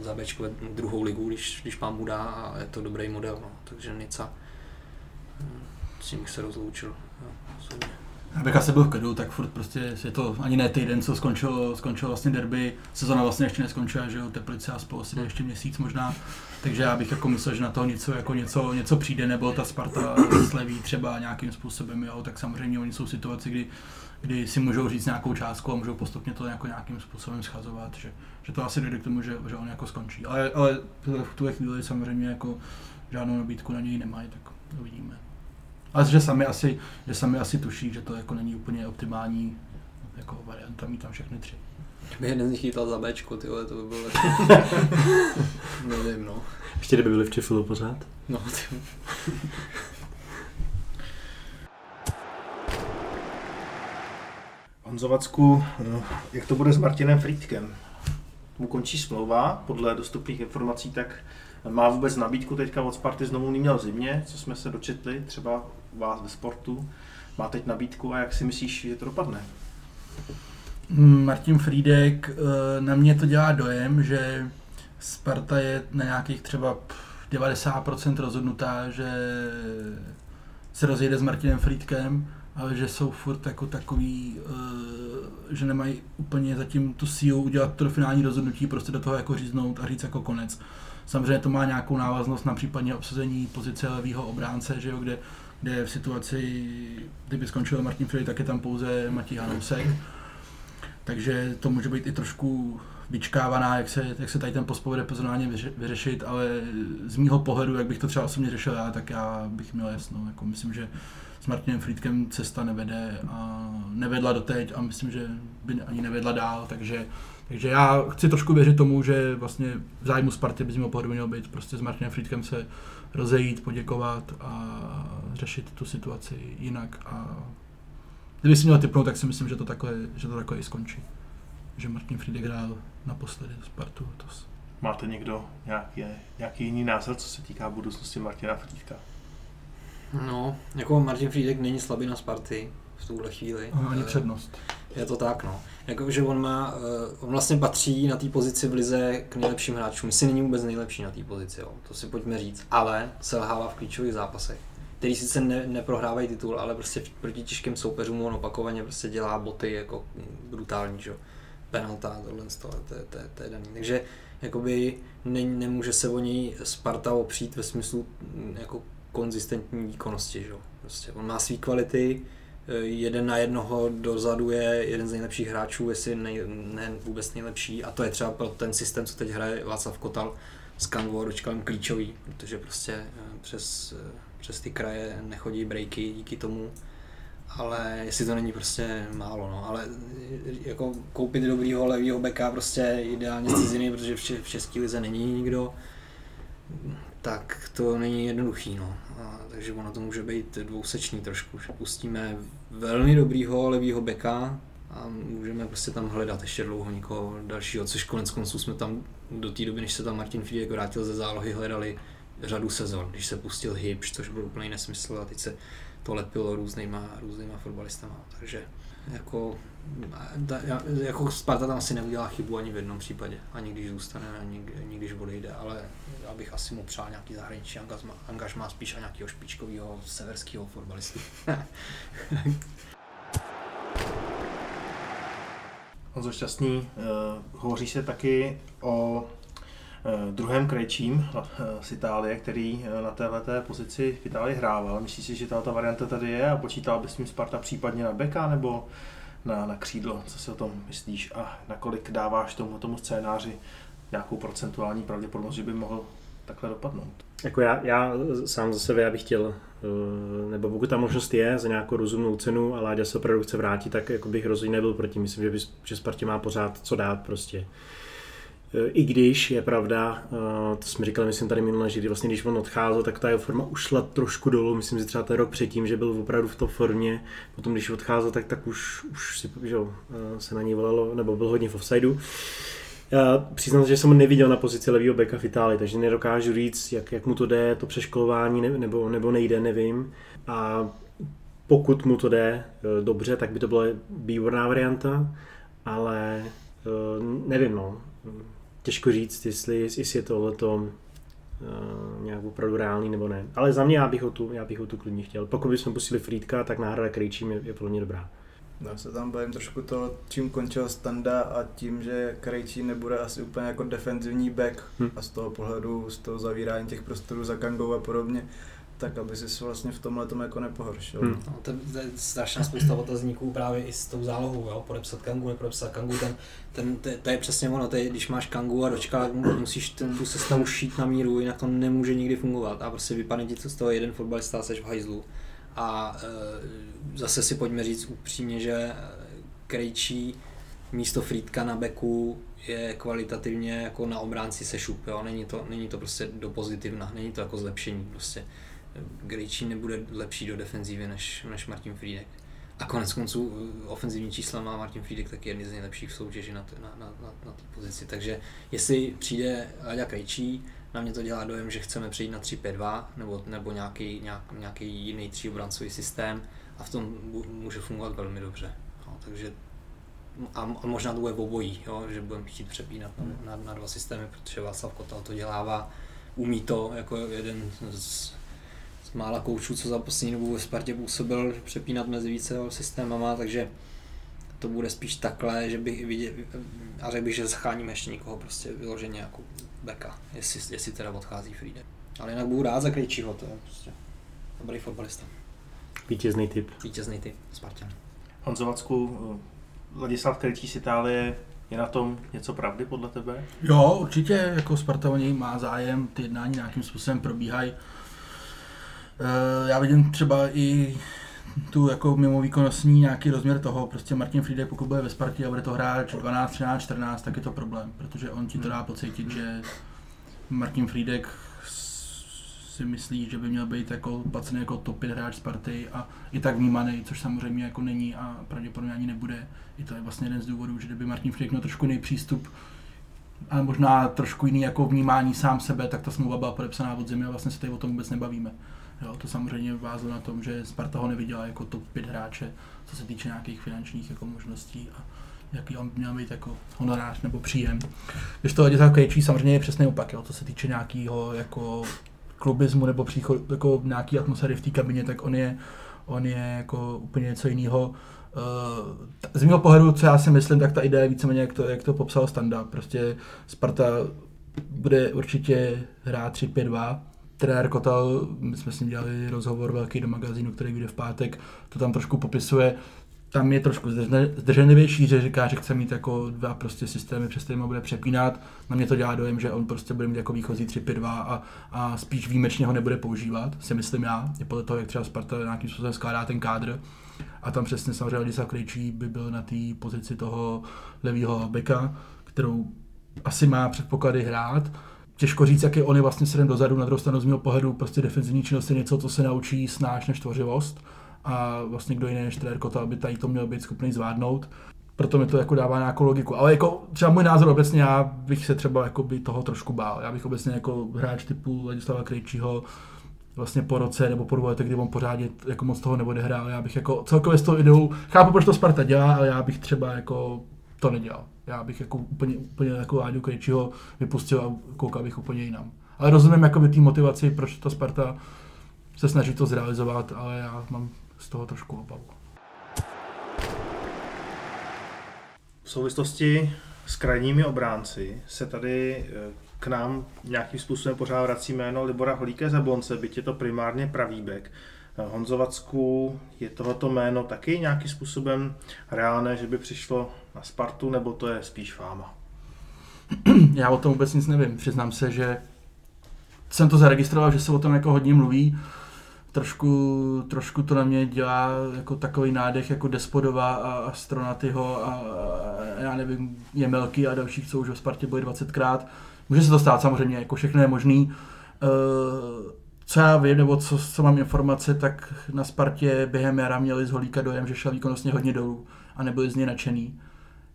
za Bčko druhou ligu, když pán budá a je to dobrý model, no. Takže Nica, s tím bych se rozloučil. Jo, abych asi byl v klidu, tak furt prostě je to ani ne týden, co skončilo vlastně derby, sezona vlastně ještě neskončila, že jo, Teplice a Spol asi ještě měsíc možná, takže já bych jako myslel, že na to něco přijde, nebo ta Sparta sleví třeba nějakým způsobem, jo, tak samozřejmě oni jsou v situaci, kdy si můžou říct nějakou částku a můžou postupně to jako nějakým způsobem schazovat, že to asi dojde k tomu, že on jako skončí, ale v tuhle chvíli samozřejmě jako žádnou nabídku na něj nemají, tak uvidíme. Ale že sami asi tuší, že to jako není úplně optimální jako varianta mít tam všechny tři. Kdyby jeden z nich chytal za Bčko, tyhle, to by bylo nevím, no. Ještě kdyby byli v Čefilu pořád? No, ty. Honzo Vacku, jak to bude s Martinem Frýdkem? Mu končí smlouva, podle dostupných informací, tak má vůbec nabídku teďka od Sparty, znovu neměl v zimě, co jsme se dočetli, třeba u vás ve Sportu. Má teď nabídku a jak si myslíš, že to dopadne? Martin Frýdek, na mě to dělá dojem, že Sparta je na nějakých třeba 90% rozhodnutá, že se rozjede s Martinem Frýdkem, ale že jsou furt jako takový, že nemají úplně zatím tu sílu udělat to finální rozhodnutí, prostě do toho jako říznout a říct jako konec. Samozřejmě to má nějakou návaznost na případně obsazení pozice levýho obránce, že jo, kde v situaci, kdyby skončil Martin Frýdek, tak je tam pouze Matěj Hanousek. Takže to může být i trošku vyčkávaná, jak se tady ten post povede personálně vyřešit, ale z mýho pohledu, jak bych to třeba osobně řešil já, tak já bych měl jasno. Jako myslím, že s Martinem Frýdkem cesta nevede a nevedla doteď a myslím, že by ani nevedla dál, takže já chci trošku věřit tomu, že vlastně v zájmu Sparty by z mého pohledu mělo být prostě s Martinem Frýdkem se rozejít, poděkovat a řešit tu situaci jinak. A kdybych si měl tipnout, tak si myslím, že to takhle i skončí. Že Martin Frýdek hrál naposledy Spartu. Máte někdo nějaký jiný názor, co se týká budoucnosti Martina Frýdka? No, jako Martin Frýdek není slabina Sparty v tuhle chvíli. On má přednost. Je to tak, no. Jako, že on vlastně patří na té pozici v lize k nejlepším hráčům. Myslím, není vůbec nejlepší na té pozici, jo. To si pojďme říct, ale selhává v klíčových zápasech, který sice neprohrávají titul, ale prostě proti těžkým soupeřům on opakovaně prostě dělá boty jako brutální, že? Penalta, tohle to je daný. Takže jakoby nemůže se o něj Sparta opřít ve smyslu jako konzistentní výkonnosti, že? Prostě on má své kvality, jeden na jednoho dozadu je jeden z nejlepších hráčů, jestli ne vůbec nejlepší, a to je třeba pro ten systém, co teď hraje Václav Kotal s Kangou a Dočkalem, klíčový, protože prostě přes ty kraje nechodí breaky díky tomu, ale jestli to není prostě málo, no, ale jako koupit dobrýho levýho beka prostě ideálně z ciziny, protože v české lize není nikdo, tak to není jednoduchý, no, a takže ono to může být dvousečný trošku, že pustíme velmi dobrýho levýho beka a můžeme prostě tam hledat ještě dlouho někoho dalšího, což koneckonců jsme tam do té doby, než se tam Martin Frýdek vrátil ze zálohy, hledali řadu sezon, když se pustil Hybš, což byl úplný nesmysl, a teď se to lepilo různýma fotbalistama, takže jako Sparta tam asi neudělá chybu ani v jednom případě, ani když zůstane, ani když odejde, ale já bych asi mu přál nějaký zahraniční angažmá, spíš a nějakého špičkového severského fotbalistu. Honzo Šťastný, hovoří se taky o druhém Krejčím z Itálie, který na téhleté pozici v Itálii hrával. Myslíš si, že tato varianta tady je a počítal by s ním Sparta případně na beka nebo na křídlo? Co si o tom myslíš a nakolik dáváš tomu scénáři nějakou procentuální pravděpodobnost, že by mohl takhle dopadnout? Jako já sám za sebe, já bych chtěl, nebo pokud ta možnost je za nějakou rozumnou cenu a Láďa se opravdu chce vrátit, tak jako bych rozhodně nebyl proti. Myslím, že Spartě má pořád co dát prostě. I když je pravda, to jsme říkali, myslím tady minule, že vlastně když on odcházel, tak ta jeho forma ušla trošku dolů, myslím si třeba ten rok předtím, že byl opravdu v top formě, potom když odcházel, tak už si, že jo, se na něj volalo, nebo byl hodně v offsideu. Já přiznám, že jsem ho neviděl na pozici levýho beka v Itálii, takže nedokážu říct, jak mu to jde, to přeškolování nebo nejde, nevím. A pokud mu to jde dobře, tak by to byla výborná varianta, ale nevím, no. Těžko říct, jestli je tohleto nějak opravdu reálný nebo ne. Ale za mě já bych ho tu klidně chtěl. Pokud bychom pustili Frýdka, tak náhrada Krejčím je podle mě dobrá. Já se tam bavím trošku to, čím končil Standa a tím, že Krejčí nebude asi úplně jako defenzivní back a z toho pohledu, z toho zavírání těch prostorů za Kangou a podobně, tak aby si vlastně v tomhle tomu jako nepohoršil. No, to je strašná spousta otazníků právě i s tou zálohou, jo? Podepsat Kangu, nepodepsat Kangu, to je přesně ono, to je, když máš Kangu a Dočka, musíš tu sestavu šít na míru, jinak to nemůže nikdy fungovat a prostě vypadne ti z toho jeden fotbalista a seš v hajzlu. A zase si pojďme říct upřímně, že Krejčí místo Frýdka na beku je kvalitativně jako na obránci sešup, jo? Není to prostě do pozitivna, není to jako zlepšení prostě. Krejčí nebude lepší do defenzívy než Martin Frýdek. A koneckonců ofenzivní čísla má Martin Frýdek taky jedný z nejlepších v soutěži na té pozici. Takže jestli přijde Láďa Krejčí, na mě to dělá dojem, že chceme přejít na 3-5-2 nebo nějaký jiný tříobrancový systém a v tom může fungovat velmi dobře. No, takže, a možná to bude obojí, jo, že budeme chtít přepínat na dva systémy, protože Václav Kotal to dělává, umí to jako jeden z mála koučů, co za poslední dobu ve Spartě působil, přepínat mezi více systémama, takže to bude spíš takhle, že bych viděl, a řekl bych, že zacháníme ještě někoho prostě vyloženě jako beka, jestli teda odchází Frýdek. Ale jinak budu rád za Krejčího, to je prostě dobrý fotbalista. Vítězný typ. Vítězný typ, Spartan. Honzo Vacku, Ladislav Krejčí z Itálie, je na tom něco pravdy podle tebe? Jo, určitě, jako Sparta o něj má zájem, ty jednání nějakým způsobem probíhají. Já vidím třeba i tu jako mimovýkonnostní nějaký rozměr toho, prostě Martin Frýdek, pokud bude ve Spartě a bude to hráč 12, 13, 14, tak je to problém, protože on ti to dá pocítit, že Martin Frýdek si myslí, že by měl být jako placený jako top 5 hráč Sparty a i tak vnímaný, což samozřejmě jako není a pravděpodobně ani nebude. I to je vlastně jeden z důvodů, že kdyby Martin Frýdek měl trošku jiný přístup a možná trošku jiný jako vnímání sám sebe, tak ta smlouva byla podepsaná od zimy a vlastně se tady o tom vůbec nebavíme. Jo, to samozřejmě vázlo na tom, že Sparta ho neviděla jako top 5 hráče, co se týče nějakých finančních jako možností a jaký on měl mít jako honorář nebo příjem. Když to Ladislav Krejčí samozřejmě je přesný opak, jo, co se týče nějakého jako klubismu nebo příchod, jako nějaký atmosféry v té kabině, tak on je jako úplně něco jiného. Z mého pohledu, co já si myslím, tak ta idea je víceméně, jak to popsal Standa. Prostě Sparta bude určitě hrát 3-5-2. Trenér Kotal, my jsme s ním dělali rozhovor velký do magazínu, který vyjde v pátek, to tam trošku popisuje. Tam je trošku zdrženlivější, že říká, že chce mít jako dva prostě systémy, přes kterýma bude přepínat. Na mě to dělá dojem, že on prostě bude mít jako výchozí 3-5-2 a spíš výjimečně ho nebude používat, si myslím já. Je podle toho, jak třeba Sparta nějakým způsobem skládá ten kádr. A tam přesně samozřejmě Ladislav Krejčí by byl na té pozici toho levýho beka, kterou asi má předpoklady hrát. Těžko říct, jak je on je vlastně sedem dozadu, na druhou stranu z mého pohledu prostě defenzivní činnost je něco, co se naučí snáš než tvořivost a vlastně kdo jiný než trenér Kotal by tady to měl být schopný zvládnout, proto mi to jako dává nějakou logiku, ale jako třeba můj názor obecně, já bych se třeba jako by toho trošku bál, já bych obecně jako hráč typu Ladislava Krejčího vlastně po roce nebo po dvou, kdy on pořádně jako moc toho neodehrál, já bych jako celkově s tou ideou, chápu, proč to Sparta dělá, ale já bych třeba jako to nedělal. Já bych jako úplně jako Láďu Krejčího vypustil a koukal bych úplně jinam. Ale rozumím jakoby té motivaci, proč ta Sparta se snaží to zrealizovat, ale já mám z toho trošku obavu. V souvislosti s krajními obránci se tady k nám nějakým způsobem pořád vrací jméno Libora Holíka z Jablonce, byť je to primárně pravý bek. Honzo Vacku, je tohoto jméno taky nějakým způsobem reálné, že by přišlo na Spartu, nebo to je spíš fáma? Já o tom vůbec nic nevím. Přiznám se, že jsem to zaregistroval, že se o tom jako hodně mluví. Trošku to na mě dělá jako takový nádech jako Despodova a Stronatyho a já nevím, Jemelky a dalších, co už ve Spartě byli 20krát. Může se to stát samozřejmě, jako všechno je možný. Co já vím, nebo co mám informace, tak na Spartě během jara měli z Holíka dojem, že šel výkonnostně hodně dolů a nebyli z něj nadšený.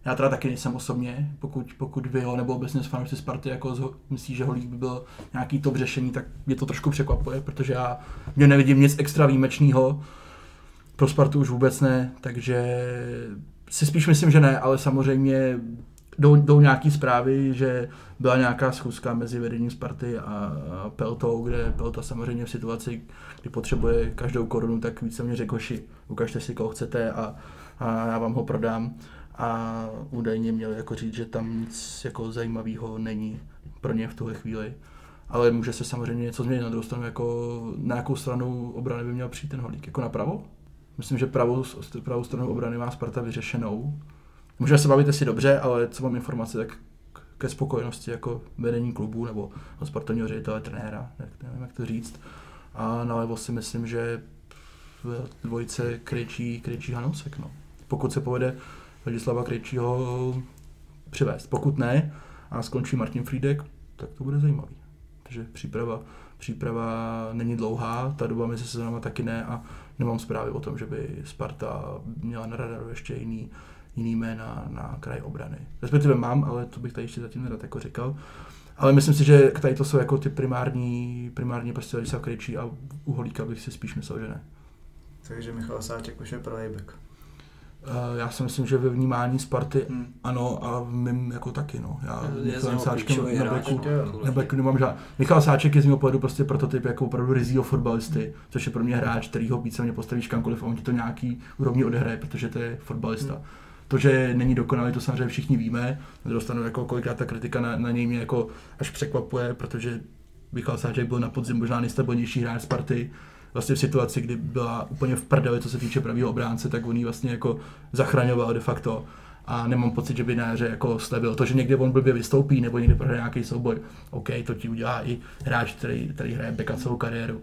Já teda taky nejsem osobně, pokud vy ho nebo obecně s fanoušci Sparty jako myslí, že Holík by byl nějaký top řešení, tak mě to trošku překvapuje, protože já nevidím nic extra výjimečného, pro Spartu už vůbec ne, takže si spíš myslím, že ne, ale samozřejmě jdou nějaký zprávy, že byla nějaká schůzka mezi vedením Sparty a Peltou, kde Pelta samozřejmě v situaci, kdy potřebuje každou korunu, tak víceméně řekl, ukažte si, koho chcete a já vám ho prodám. A údajně měl jako říct, že tam nic jako zajímavého není pro ně v tuhle chvíli. Ale může se samozřejmě něco změnit. Na druhou stranu, jako na jakou stranu obrany by měl přijít ten Holík? Jako na pravo? Myslím, že pravou stranu obrany má Sparta vyřešenou. Možná se bavíte si dobře, ale co mám informace, tak ke spokojenosti jako vedení klubu nebo sportovního ředitele, trenéra, nevím jak to říct. A nalevo si myslím, že v dvojice Krejčí Hanousek. No. Pokud se povede Ladislava Krejčího přivést. Pokud ne a skončí Martin Frýdek, tak to bude zajímavý. Takže příprava není dlouhá, ta doba mezi sezónama taky ne a nemám zprávy o tom, že by Sparta měla na radaru ještě jiný jména na kraj obrany. Respektive mám, ale to bych tady ještě zatím nerad jako říkal. Ale myslím si, že tady to jsou jako ty primární prostě Ladislav Krejčí a u Holíka bych si spíš myslel, že ne. Takže Michal Sáček už je pro lejbek. Já si myslím, že ve vnímání Sparty ano a v mým jako taky, no. Já Michal Sáčkem na beku nemám žádný. Michal Sáček je z mého pohledu prostě prototyp jako opravdu ryzího fotbalisty, což je pro mě hráč, kterýho víceméně postavíš kamkoliv a on ti to nějaký úrovni odehraje, protože to je fotbalista. To, že není dokonalý, to samozřejmě všichni víme. Dostanu jako kolikrát ta kritika na něj mě jako až překvapuje, protože Michal Sáček byl na podzim možná nejstabilnější hráč Sparty. Vlastně v situaci, kdy byla úplně v prdeli, co se týče pravýho obránce, tak on ji vlastně jako zachraňoval de facto. A nemám pocit, že by na jaře jako slevil. To, že někde on blbě vystoupí nebo někde prohraje nějaký souboj, OK, to ti udělá i hráč, který hraje beka celou kariéru.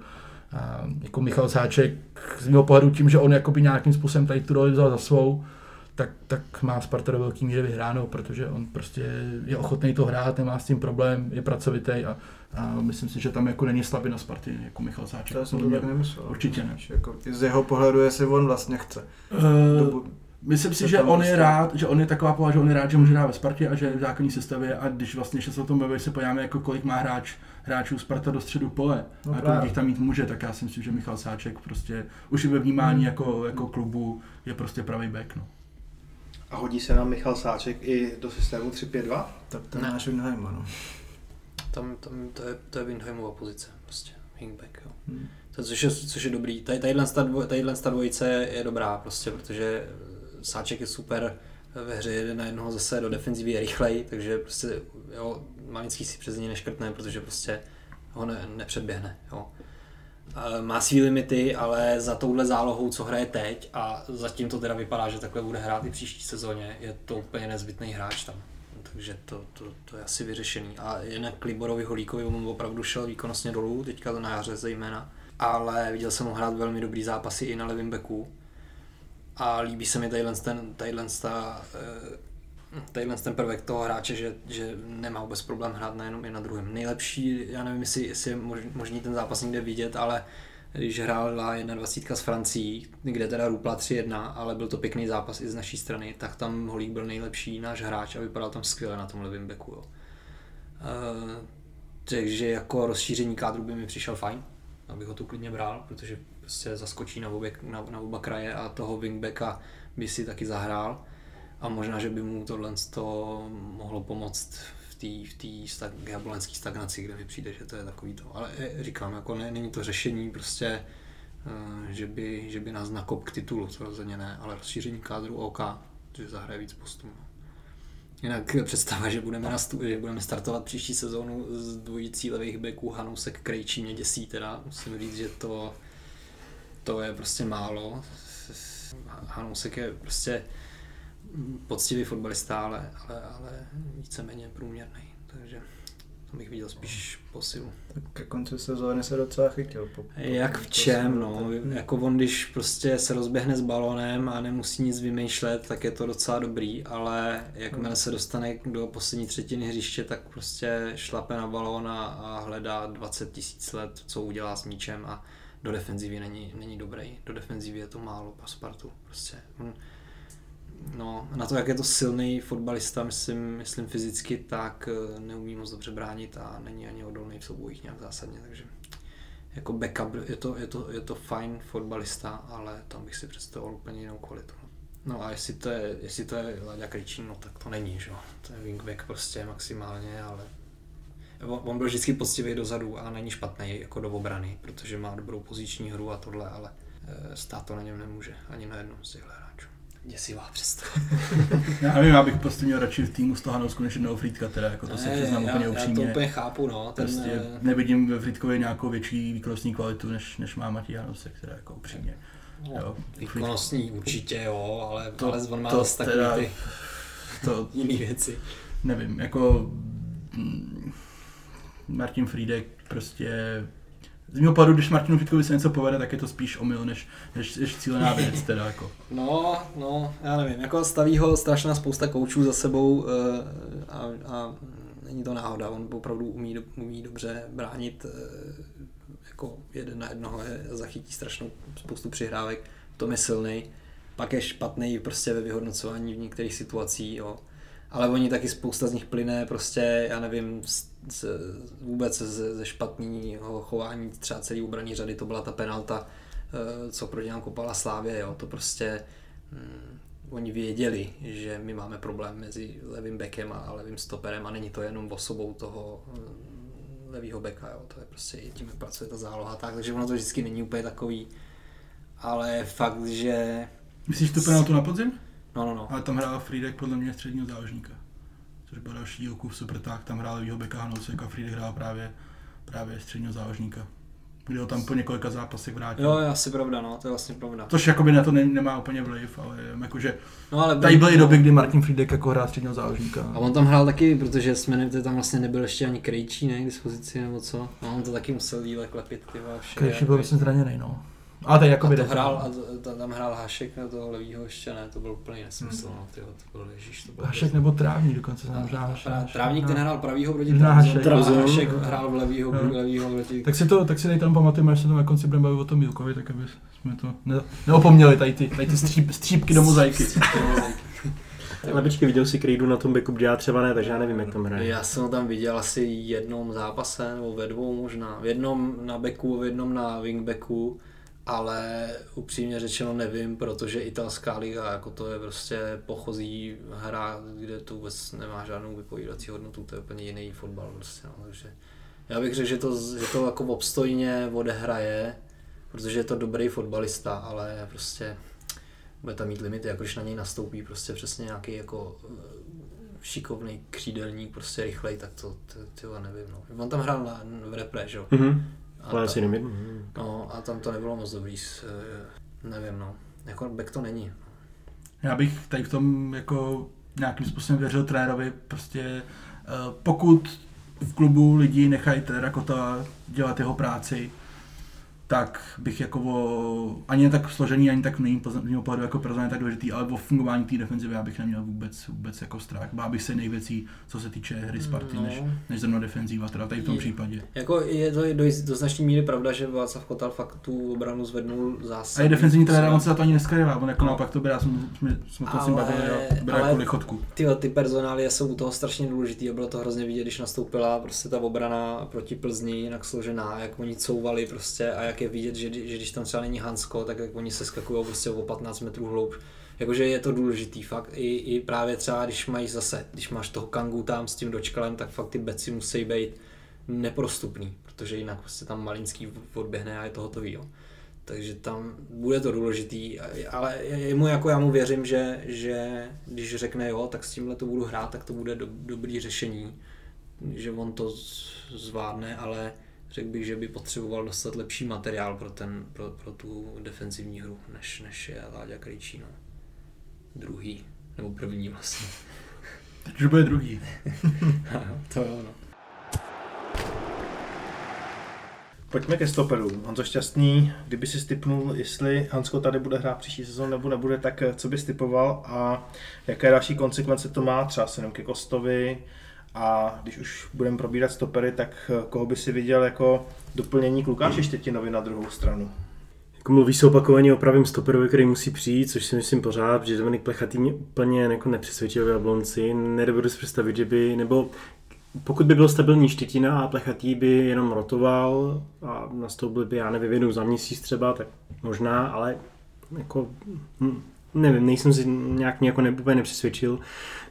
A jako Michal Sáček, z mého pohledu tím, že on jakoby nějakým způsobem tady tu roli vzal za svou, tak má Sparta do velký míry vyhráno, protože on prostě je ochotný to hrát, nemá s tím problém, je pracovitý a myslím si, že tam jako není slabina Sparty, jako Michal Sáček. Já jsem to tak nemyslel. Určitě ne. Jako z jeho pohledu, jestli on vlastně chce. Myslím si, že on je rád, že on je taková povaha, že on je rád, že může hrát ve Spartě a že je v základní sestavě a když vlastně se o tom baví, se pojáme, jako kolik má hráčů Sparta do středu pole a kolik jich tam mít může, tak já si myslím, že Michal Sáček prostě už i ve vnímání jako klubu je prostě pravý back, no. A hodí se nám Michal Sáček i do systému 3-5-2? To je náš Winheim, ano. Tam to je Winheimova pozice, prostě wingback, jo. Což je dobrý. Tadyhle dvojice je dobrá, prostě, protože Sáček je super ve hře jeden na jednoho, zase do defenzivy je rychlej, takže prostě, jo, Manický si přes něj neškrtne, protože prostě ho nepředběhne, jo. Má svý limity, ale za touhle zálohou, co hraje teď a zatím to teda vypadá, že takhle bude hrát i příští sezóně, je to úplně nezbytný hráč tam. Takže to je asi vyřešený. A jinak Liborovi Holíkovi, on opravdu šel výkonnostně dolů, teďka to na jaře zejména, ale viděl jsem ho hrát velmi dobrý zápasy i na levém beku. A líbí se mi ten prvek toho hráče, že nemá vůbec problém hrát na jednom i na druhém. Nejlepší, já nevím, jestli je možný ten zápas někde vidět, ale když hrála 21 s Francií, kde teda rupla 3-1, ale byl to pěkný zápas i z naší strany, tak tam Holík byl nejlepší náš hráč a vypadal tam skvěle na tom levém beku. Jo. Takže jako rozšíření kádru by mi přišel fajn, abych ho tu klidně bral, protože prostě zaskočí na oba kraje a toho wingbacka by si taky zahrál. A možná, že by mu tohle mohlo pomoct v té jablonské stagnaci, kde mi přijde, že to je takový to. Ale říkám, jako není to řešení prostě, že by nás nakop k titulu, to rozhodně ne, ale rozšíření kádru OK, že zahraje víc postů. Jinak představa, že budeme startovat příští sezónu s dvojicí levých beků Hanousek Krejčí mě děsí teda, musím říct, že to je prostě málo. Hanousek je prostě poctivý fotbalista, ale víceméně průměrný, takže tam bych viděl spíš posilu. Tak ke konci sezóny se docela chytil. Jak v čem, no, jako on když prostě se rozběhne s balónem a nemusí nic vymýšlet, tak je to docela dobrý, ale jakmile se dostane do poslední třetiny hřiště, tak prostě šlape na balón a hledá 20 000 let, co udělá s míčem a do defenzivy není dobrý, do defenzivy je to málo pro Spartu, prostě. No, na to, jak je to silný fotbalista, myslím fyzicky, tak neumí moc dobře bránit a není ani odolný v soubojích nějak zásadně, takže jako backup je to fajn fotbalista, ale tam bych si představoval úplně jinou kvalitu. No a jestli to je Láďa Krejčí, no tak to není, že? To je wingback prostě maximálně, ale on byl vždycky poctivý dozadu a není špatný jako do obrany, protože má dobrou poziční hru a tohle, ale stát to na něm nemůže, ani na jednom z těchto hráčů. Děsivá přesto. Já nevím, já bych prostě měl radši v týmu z toho Hanousku než jednoho Frýdka, teda jako to ne, se přiznám úplně upřímně. Já to úplně chápu, no. Prostě nevidím ve Frýdkově nějakou větší výkonnostní kvalitu, než má Matěj Hanousek, teda jako upřímně. No, výkonnostní určitě jo, ale on má zase takový ty jiný věci. Nevím, jako Martin Frýdek prostě... Z mého pohledu, když Martinu Frýdkovi se něco povede, tak je to spíš omyl, než cílená věc teda jako. No, já nevím, jako staví ho strašná spousta koučů za sebou a není to náhoda, on opravdu umí dobře bránit, jako jeden na jednoho zachytí strašnou spoustu přihrávek, to je silnej, pak je špatný prostě ve vyhodnocování v některých situacích, jo. Ale oni taky spousta z nich plyne prostě, já nevím, vůbec ze špatného chování třeba celý obraní řady, to byla ta penalta, co proti nám kopala Slavia, jo, to prostě oni věděli, že my máme problém mezi levým bekem a levým stoperem a není to jenom osobou toho levýho beka, jo, to je prostě tím, jak pracuje ta záloha, tak, takže ono to vždycky není úplně takový, ale fakt, že... Myslíš tu penaltu na podzim? No. Ale tam hrál Frýdek podle mě středního záložníka, což byl další dílku v Supertách, tam hrál levýho beka Hanousek a Frýdek hrál právě středního záložníka, kde ho tam po několika zápasech vrátil. Jo, je asi pravda, no, to je vlastně pravda. Což jakoby na to nemá úplně vliv, ale jakože no, ale tady byly doby, kdy Martin Frýdek jako hrál středního záložníka. A on tam hrál taky, protože tam vlastně nebyl ještě ani Krejčí, ne, k dispozici nebo co, a on to taky musel Jílek lepit, ty vaše. Krejčí byl myslím zraněný, no. Tam hrál Hašek na toho levýho ještě, ne, to byl úplně nesmysl, no, tyho, to byl Ježíš. To byl Hašek nebo Trávník dokonce, možná Hašek. Trávník ten hrál pravýho proti Trávníku, Hašek hrál levýho proti... Tak si dej tam pamatuj, až se tam na konci budeme bavit o tom Jílkovi, tak aby jsme to neopomněli, tady ty střípky do mozaiky. Ale počkej, viděl jsi Krejdu na tom backup, já třeba ne, takže já nevím, jak tam hraje. Já jsem ho tam viděl asi v jednom zápase, nebo ve dvou možná, v jednom na backu, v jednom na wingbacku. Ale upřímně řečeno nevím, protože italská liga, jako to je prostě pochozí hra, kde to vůbec nemá žádnou vypovídací hodnotu, to je úplně jiný fotbal prostě, no. Takže já bych řekl, že to jako obstojně odehraje, protože je to dobrý fotbalista, ale prostě bude tam mít limity, jako když na něj nastoupí prostě přesně nějaký jako šikovný křídelník, prostě rychlej, tak to nevím, no. On tam hrál v repre, že jo? Mm-hmm. A tam to nebylo moc dobrý, nevím, no, jako back to není. Já bych tady v tom jako nějakým způsobem věřil trenérovi, prostě pokud v klubu lidi nechají trenéra Kotala dělat jeho práci, tak bych jako ani tak složený, ani tak není pohledu jako personálně tak důležitý, ale o fungování té defenzivy já bych neměl vůbec jako strach. Bál bych se nejvěcí, co se týče hry Sparty, než zrovna defenzíva, teda tady v tom případě. Jako je to do značné míry pravda, že Václav Kotal fakt tu obranu zvednul zásad. A je defenzivní trenér, on se za to ani neskrývá, on jako naopak to bere, jsme to s ním bavili, bere jako lichotku. Ty personálie jsou u toho strašně důležitý a bylo to hrozně vidět, když nastoupila prostě ta obrana proti Plzni, jinak složená, jak oni couvali prostě a jak je vidět, že když tam třeba není Hansko, tak oni se skakují prostě o 15 metrů hloub. Jakože je to důležitý fakt. I právě třeba, když máš toho Kangu tam s tím Dočkalem, tak fakt ty beci musí být neprostupný, protože jinak prostě tam Malinský odběhne a je to hotový. Jo. Takže tam bude to důležitý, ale já mu věřím, že když řekne jo, tak s tímhle to budu hrát, tak to bude dobrý řešení, že on to zvládne, ale řekl bych, že by potřeboval dostat lepší materiál pro tu defenzivní hru, než je Láďa Krejčí, no. Druhý, nebo první vlastně. Teď už bude druhý. To jo, no. Pojďme ke stoperům. Honzo Šťastný, kdyby si tipnul, jestli Hansko tady bude hrát příští sezon nebo nebude, tak co bys tipoval a jaké další konsekvence to má, třeba se jenom ke Kostovi? A když už budeme probírat stopery, tak koho by si viděl jako doplnění k Lukáši Štětinovi na druhou stranu? Jako mluví se opakovaně o pravém stoperovi, který musí přijít, což si myslím pořád, že Dominik Plechatý mě úplně jako nepřesvědčil v Jablonci. Nedovedu si představit, že by, nebo pokud by byl stabilní Štětina a Plechatý by jenom rotoval a nastoupil by, já nevím, jednou za měsíc třeba, tak možná, ale jako nevím, nejsem si nějak úplně nepřesvědčil.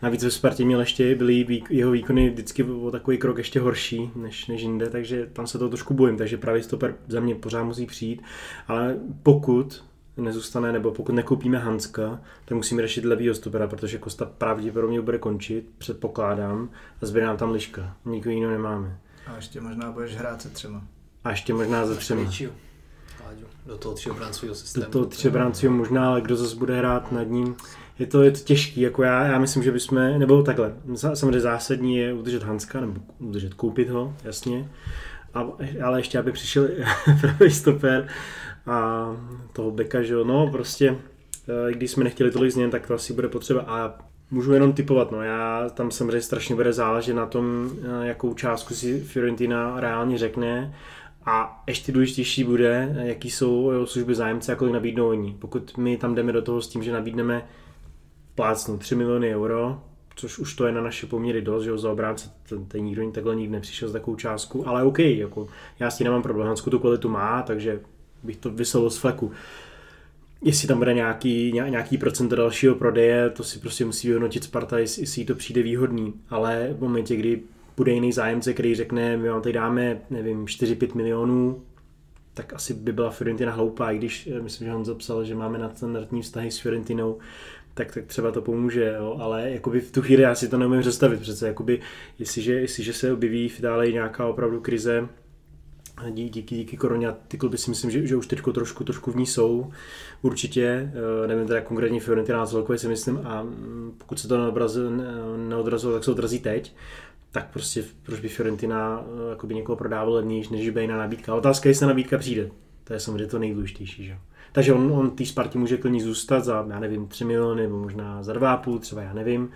Navíc ve Spartě měl ještě, byly jeho výkony vždycky o takový krok ještě horší než jinde, takže tam se to trošku bojím, takže pravý stoper za mě pořád musí přijít, ale pokud nezůstane, nebo pokud nekoupíme Hanska, tak musíme řešit levýho stopera, protože Kosta pravděpodobně bude končit, předpokládám, a zbyde nám tam Liška, nikoho jiného nemáme. A ještě možná budeš hrát se třema. A ještě možná za třema. Do toho třiobráncového systému. Do toho třiobráncového možná, ale kdo zase bude hrát nad ním. Je to těžký, jako já myslím, že bychom, nebo takhle, samozřejmě zásadní je udržet Hanska, nebo udržet, koupit ho, jasně, ale ještě aby přišel pravý stoper a toho beka, že jo, no prostě, když jsme nechtěli tolik změn, tak to asi bude potřeba a můžu jenom tipovat, no já tam samozřejmě strašně bude záležet na tom, jakou částku si Fiorentina reálně řekne. A ještě důležitější bude, jaký jsou služby zájemce a kolik nabídnou oni. Pokud my tam jdeme do toho s tím, že nabídneme plácnu 3 miliony euro, což už to je na naše poměry dost, že jo, za obránce ten nikdo takhle nikdy nepřišel s takovou částkou, ale OK, jako já s tím nemám problém, Hansku tu kvalitu má, takže bych to vyslal z fleku. Jestli tam bude nějaký procent dalšího prodeje, to si prostě musí vyhodnotit Sparta, jestli jí to přijde výhodný, ale v momentě, kdy bude jiný zájemce, který řekne, my vám tady dáme, nevím, 4-5 milionů, tak asi by byla Fiorentina hloupá, i když, myslím, že on zapsal, že máme nadstandardní vztahy s Fiorentinou, tak třeba to pomůže, jo? Ale jakoby v tu chvíli já si to neumím představit přece, jakoby, jestliže se objeví v dále nějaká opravdu krize, díky koroně, ty kluby si myslím, že už teď trošku v ní jsou, určitě, nevím teda konkrétně Fiorentina celkově si myslím, a pokud se to neodrazilo, tak se odrazí teď, tak prostě proč by Fiorentina někoho prodávala levnější, než by jiná nabídka. Otázka je, jestli nabídka přijde. To je samozřejmě to nejdůležitější, že? Takže on té Spartě může klidně zůstat za, já nevím, 3 miliony, nebo možná za 2,5, třeba já nevím,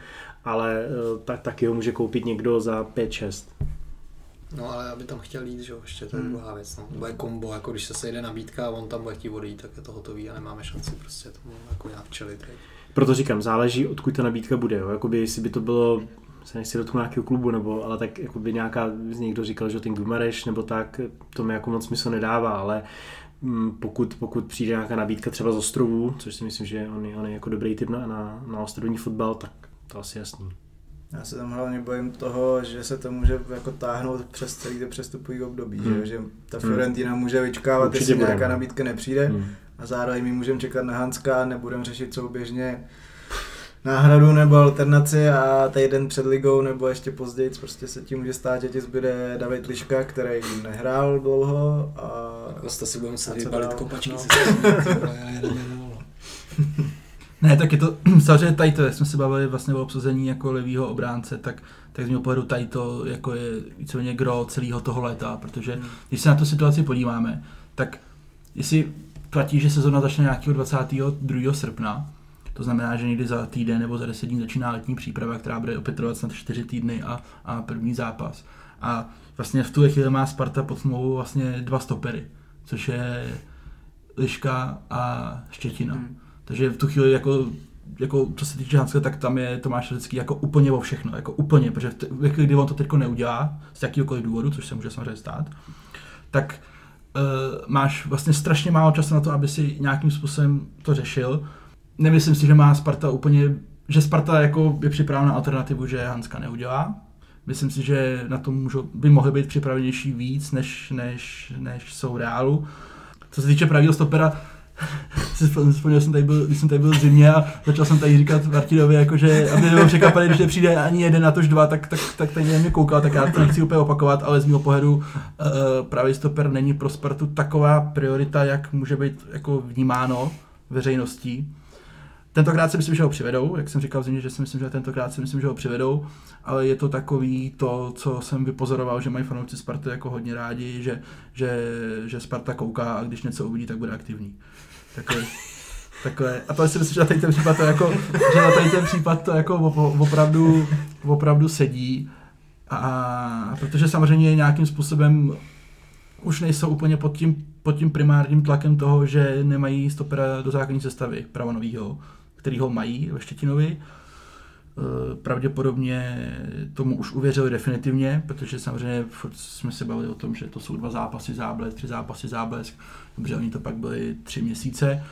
ale taky ho může koupit někdo za 5-6. No ale aby tam chtěl jít, že jo, ještě to je druhá věc, no. Bude kombo, jako když se sejde nabídka a on tam bude chtít odejít, tak je to hotový a nemáme šanci prostě tomu jako nějak čelit. Proto říkám, záleží, odkud ta nabídka bude, jo. Jakoby, jestli by to bylo se nechci dotknout nějakého klubu, nebo, ale tak jakoby někdo říkal, že ten Gumareš, nebo tak, to mi jako moc smysl nedává, ale pokud přijde nějaká nabídka třeba z Ostrovů, což si myslím, že on je jako dobrý typ na ostrovní fotbal, tak to asi jasný. Já se tam hlavně bojím toho, že se to může jako táhnout přes celý to přestupový období, že ta Fiorentina může vyčkávat, určitě jestli budeme. Nějaká nabídka nepřijde a zároveň my můžeme čekat na Hanska, nebudeme řešit souběžně náhradu nebo alternaci a týden před ligou nebo ještě později prostě se tím může stát, že ti zbyde David Liška, který nehrál dlouho a... Kosta si budeme se vybalit kopačky no. Ne, tak je to samozřejmě tajto, jak jsme se bavili vlastně o obsazení jako levýho obránce, tak z mého pohledu tajto jako je víceméně gro celého toho léta, protože když se na tu situaci podíváme, tak jestli platí, že sezona začne nějakého 22. srpna, to znamená, že někdy za týden nebo za 10 dní začíná letní příprava, která bude opět trvat snad 4 týdny a první zápas. A vlastně v tuhle chvíli má Sparta pod smlouvou vlastně 2 stopery, což je Liška a Štětina. Takže v tu chvíli jako co se týče Hanska, tak tam je Tomáš Lidický jako úplně o všechno, jako úplně, protože ve chvíli, kdy on to teďko neudělá, z jakýhokoliv důvodu, což se může samozřejmě stát, tak máš vlastně strašně málo času na to, aby si nějakým způsobem to řešil. Nemyslím si, že má Sparta úplně, že Sparta jako je připravena na alternativu, že Hanska neudělá. Myslím si, že na to by mohly být připravenější víc, než jsou v reálu. Co se týče pravýho stopera, si vzpomněl jsem, když jsem tady byl v zimě a začal jsem tady říkat Martinovi, jakože, aby nebyl překvapený, když nepřijde ani jeden na tož dva, tak tady na mě koukal, tak já to nechci úplně opakovat, ale z mého pohledu pravý stoper není pro Spartu taková priorita, jak může být jako vnímáno veřejností. Tentokrát si myslím, že ho přivedou, jak jsem říkal v zimě, že si myslím, že ho přivedou, ale je to takový to, co jsem vypozoroval, že mají fanoušci Sparty jako hodně rádi, že Sparta kouká a když něco uvidí, tak bude aktivní. Takhle. A to si myslím, že na tady ten případ to jako, že na tady ten případ to jako opravdu sedí, a protože samozřejmě nějakým způsobem už nejsou úplně pod tím primárním tlakem toho, že nemají stopera do základní sestavy pravonovýho, který ho mají ve Štětinovi. Pravděpodobně tomu už uvěřili definitivně, protože samozřejmě jsme se bavili o tom, že to jsou 2 zápasy záblesk, 3 zápasy záblesk, dobře, oni to pak byly 3 měsíce,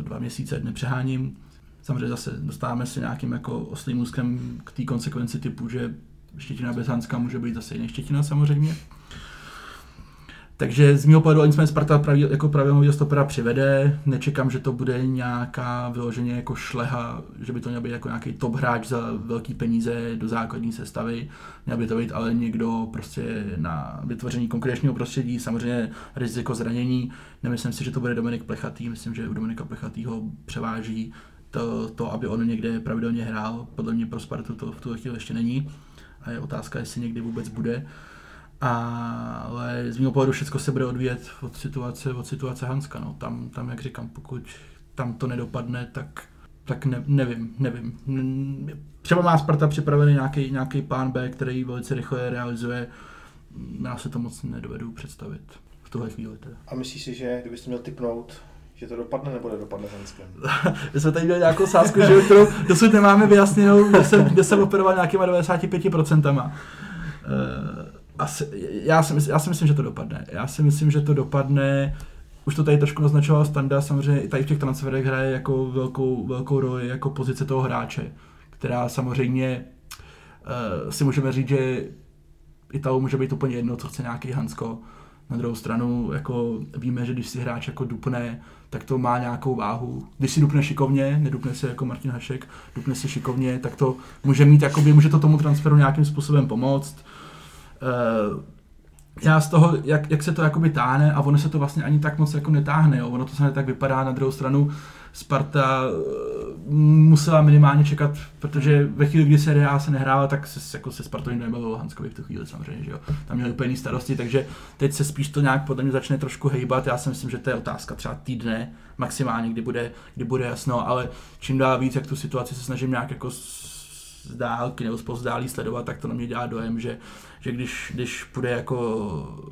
2 měsíce, nepřeháním. Samozřejmě zase dostáváme se nějakým jako oslým úzkem k té konsekvenci typu, že Štětina bez Hanska může být zase jiný Štětina samozřejmě. Takže z mého pohledu, nicméně Sparta jako pravidelného stopera přivede. Nečekám, že to bude nějaká vyloženě jako šleha, že by to měl být jako nějaký top hráč za velký peníze do základní sestavy. Měl by to být ale někdo prostě na vytvoření konkurenčního prostředí, samozřejmě riziko zranění. Nemyslím si, že to bude Dominik Plechatý, myslím, že u Dominika Plechatýho převáží to, aby on někde pravidelně hrál. Podle mě pro Spartu to v tuhle chvíli ještě není a je otázka, jestli někdy vůbec bude. Ale z mého pohledu všechno se bude odvíjet od situace Hanska. No. Tam, jak říkám, pokud tam to nedopadne, tak nevím. Třeba má Sparta připravený nějaký plán B, který velice rychle realizuje. Já se to moc nedovedu představit v tuhle chvíli. Teda. A myslíš si, že kdybys měl tipnout, že to dopadne nebo nedopadne Hanskem? My jsme tady dělali nějakou sázku, kterou dosud nemáme vyjasněnou, kde jsem operoval nějakýma 95%. Já si myslím, že to dopadne. Už to tady trošku naznačoval Standa, samozřejmě i tady v těch transferech hraje jako velkou roli jako pozice toho hráče, která samozřejmě si můžeme říct, že Italu může být úplně jedno, co chce nějaký Hansko. Na druhou stranu jako víme, že když si hráč jako dupne, tak to má nějakou váhu. Když si dupne šikovně, nedupne se jako Martin Hašek, dupne si šikovně, tak to může mít jakoby, může to tomu transferu nějakým způsobem pomoct. Já z toho, jak se to jakoby táhne, a ono se to vlastně ani tak moc jako netáhne, jo? Ono to se tak vypadá. Na druhou stranu Sparta musela minimálně čekat, protože ve chvíli, kdy se Real se nehrála, tak se Spartou nebavilo Hanskovi v tu chvíli samozřejmě, že jo? Tam měli úplně starosti, takže teď se spíš to nějak podle mě začne trošku hejbat. Já si myslím, že to je otázka třeba týdne maximálně, kdy bude jasno, ale čím dál víc, jak tu situaci se snažím nějak jako z dálky nebo zpozdálí sledovat, tak to na mě dělá dojem, že když půjde jako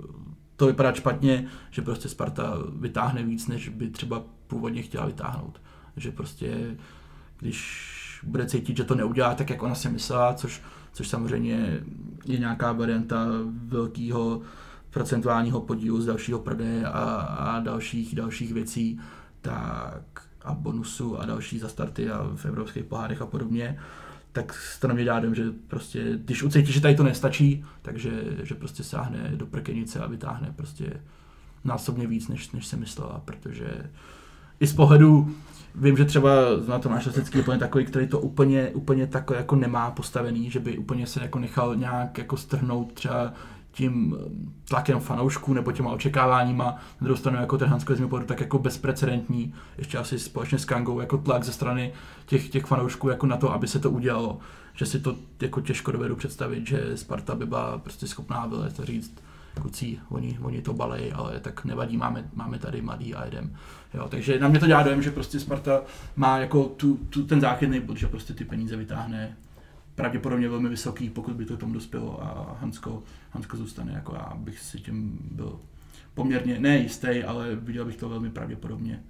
to vypadat špatně, že prostě Sparta vytáhne víc, než by třeba původně chtěla vytáhnout. Že prostě když bude cítit, že to neudělá tak, jak ona si myslela, což samozřejmě je nějaká varianta velkého procentuálního podílu z dalšího prodeje a dalších věcí, tak a bonusu a další za starty a v evropských pohárech a podobně, tak to na mě dá dojem, že prostě, když ucítí, že tady to nestačí, takže prostě sáhne do prkenice a vytáhne prostě násobně víc, než se myslela, protože i z pohledu, vím, že třeba na to máš Lesnický úplně takový, který to úplně tak jako nemá postavený, že by úplně se jako nechal nějak jako strhnout třeba tím tlakem fanoušků nebo těma očekáváníma. Na druhou stranu jako ten Hansko je z mého pohledu tak jako bezprecedentní, ještě asi společně s Kangou, jako tlak ze strany těch fanoušků jako na to, aby se to udělalo, že si to jako těžko dovedu představit, že Sparta by byla prostě schopná vylézt a říct, kucí, oni to balej, ale tak nevadí, máme tady mladý a jedem. Jo, takže na mě to dělá dojem, že prostě Sparta má jako ten záchytný bod, že prostě ty peníze vytáhne pravděpodobně velmi vysoký, pokud by to tomu dospělo a Hansko zůstane. Jako já bych si tím byl poměrně nejistý, ale viděl bych to velmi pravděpodobně.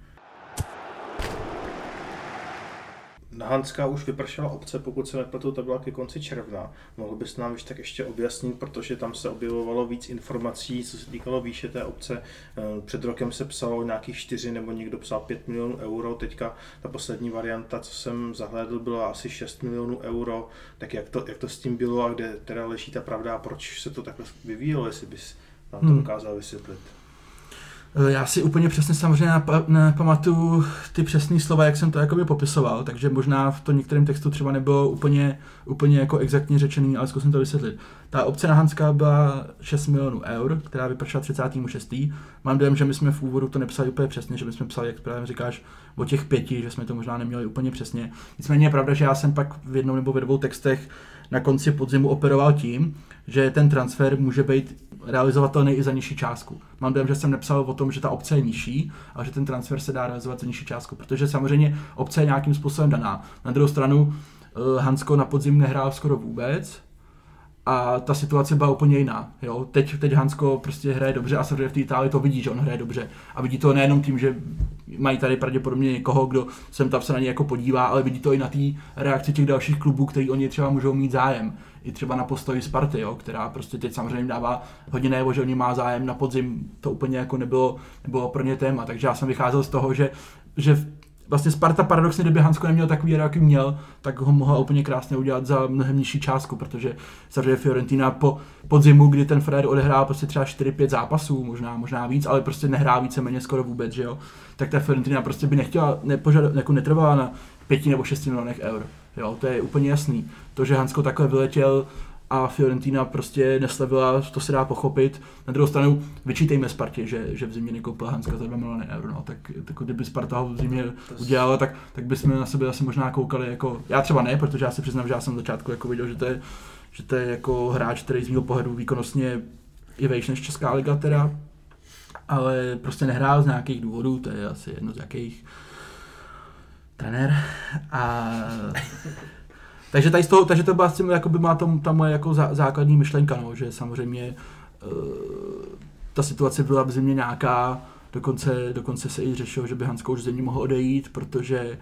Na Hanska už vypršela opce, pokud se nepletu, to byla ke konci června. Mohl bys nám ještě tak ještě objasnit, protože tam se objevovalo víc informací, co se týkalo výše té opce. Před rokem se psalo nějakých 4 nebo někdo psal 5 milionů euro, teďka ta poslední varianta, co jsem zahlédl, byla asi 6 milionů euro. Tak jak to s tím bylo a kde teda leží ta pravda a proč se to takhle vyvíjelo, jestli bys nám to dokázal vysvětlit? Já si úplně přesně samozřejmě nepamatuju ty přesné slova, jak jsem to jakoby popisoval, takže možná v tom některém textu třeba nebylo úplně jako exaktně řečený, ale zkusím to vysvětlit. Ta opce na Hanska byla 6 milionů eur, která vypršela 30. 6. Mám dojem, že my jsme v úvodu to nepsali úplně přesně, že my jsme psali, jak právě říkáš, o těch 5, že jsme to možná neměli úplně přesně. Nicméně je pravda, že já jsem pak v jednom nebo ve dvou textech na konci podzimu operoval tím, že ten transfer může být realizovatelný i za nižší částku. Mám dojem, že jsem nepsal o tom, že ta opce je nižší, ale že ten transfer se dá realizovat za nižší částku, protože samozřejmě opce je nějakým způsobem daná. Na druhou stranu Hansko na podzim nehrál skoro vůbec a ta situace byla úplně jiná. Jo? Teď Hansko prostě hraje dobře a samozřejmě v té Itálii to vidí, že on hraje dobře. A vidí to nejenom tím, že mají tady pravděpodobně někoho, kdo sem tam se na něj jako podívá, ale vidí to i na té reakci těch dalších klubů, který oni třeba můžou mít zájem. I třeba na postoji Sparty, jo, která prostě teď samozřejmě dává hodně najevo, že oni má zájem na podzim, to úplně jako nebylo pro ně téma. Takže já jsem vycházel z toho, že Vlastně Sparta paradoxně, kdyby Hansko neměl takový, jaký měl, tak ho mohla úplně krásně udělat za mnohem nižší částku, protože samozřejmě Fiorentina po podzimu, kdy ten Fred odehrál prostě třeba 4-5 zápasů, možná víc, ale prostě nehrá víceméně skoro vůbec, že jo. Tak ta Fiorentina prostě by nechtěla, jako netrvala na 5 nebo 6 milionech eur. Jo, to je úplně jasný. To, že Hansko takhle vyletěl a Fiorentina prostě neslevila, to se dá pochopit. Na druhou stranu vyčítejme Spartě, že v zimě nekoupila Hanska za 2 miliony eur. No. Tak kdyby Sparta ho v zimě udělala, tak bychom na sebe asi možná koukali jako... Já třeba ne, protože já si přiznám, že já jsem v začátku jako viděl, že to je jako hráč, který z mého pohledu výkonnostně je vejš než Česká liga teda. Ale prostě nehrál z nějakých důvodů, to je asi jedno z jakých... trenér. A... Takže tady z toho, takže to byla s tím, jakoby má ta moje jako základní myšlenka, no, že samozřejmě ta situace byla v zimě nějaká, dokonce se i řešilo, že by Hansko už v zimě mohl odejít, protože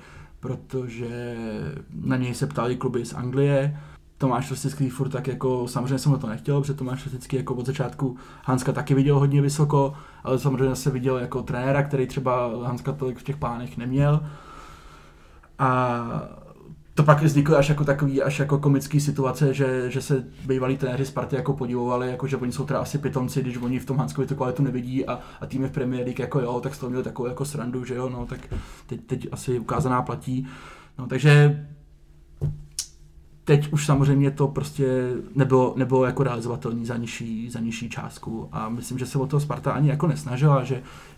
na něj se ptali kluby z Anglie. Tomáš Rostický furt tak jako, samozřejmě jsem to nechtěl, protože Tomáš Rostický jako od začátku Hanska taky viděl hodně vysoko, ale samozřejmě se viděl jako trenéra, který třeba Hanska tolik v těch plánech neměl. A to pak vzniklo až jako takový, až jako komický situace, že se bývalí trenéři Sparty jako podívovali, jako že oni jsou teda asi pitomci, když oni v tom Hanskovi tu kvalitu nevidí a týmy v Premier League jako jo, tak z toho měli takovou jako srandu, že jo, no tak teď asi ukázaná platí. No takže teď už samozřejmě to prostě nebylo jako realizovatelný za nižší částku a myslím, že se o toho Sparta ani jako nesnažila,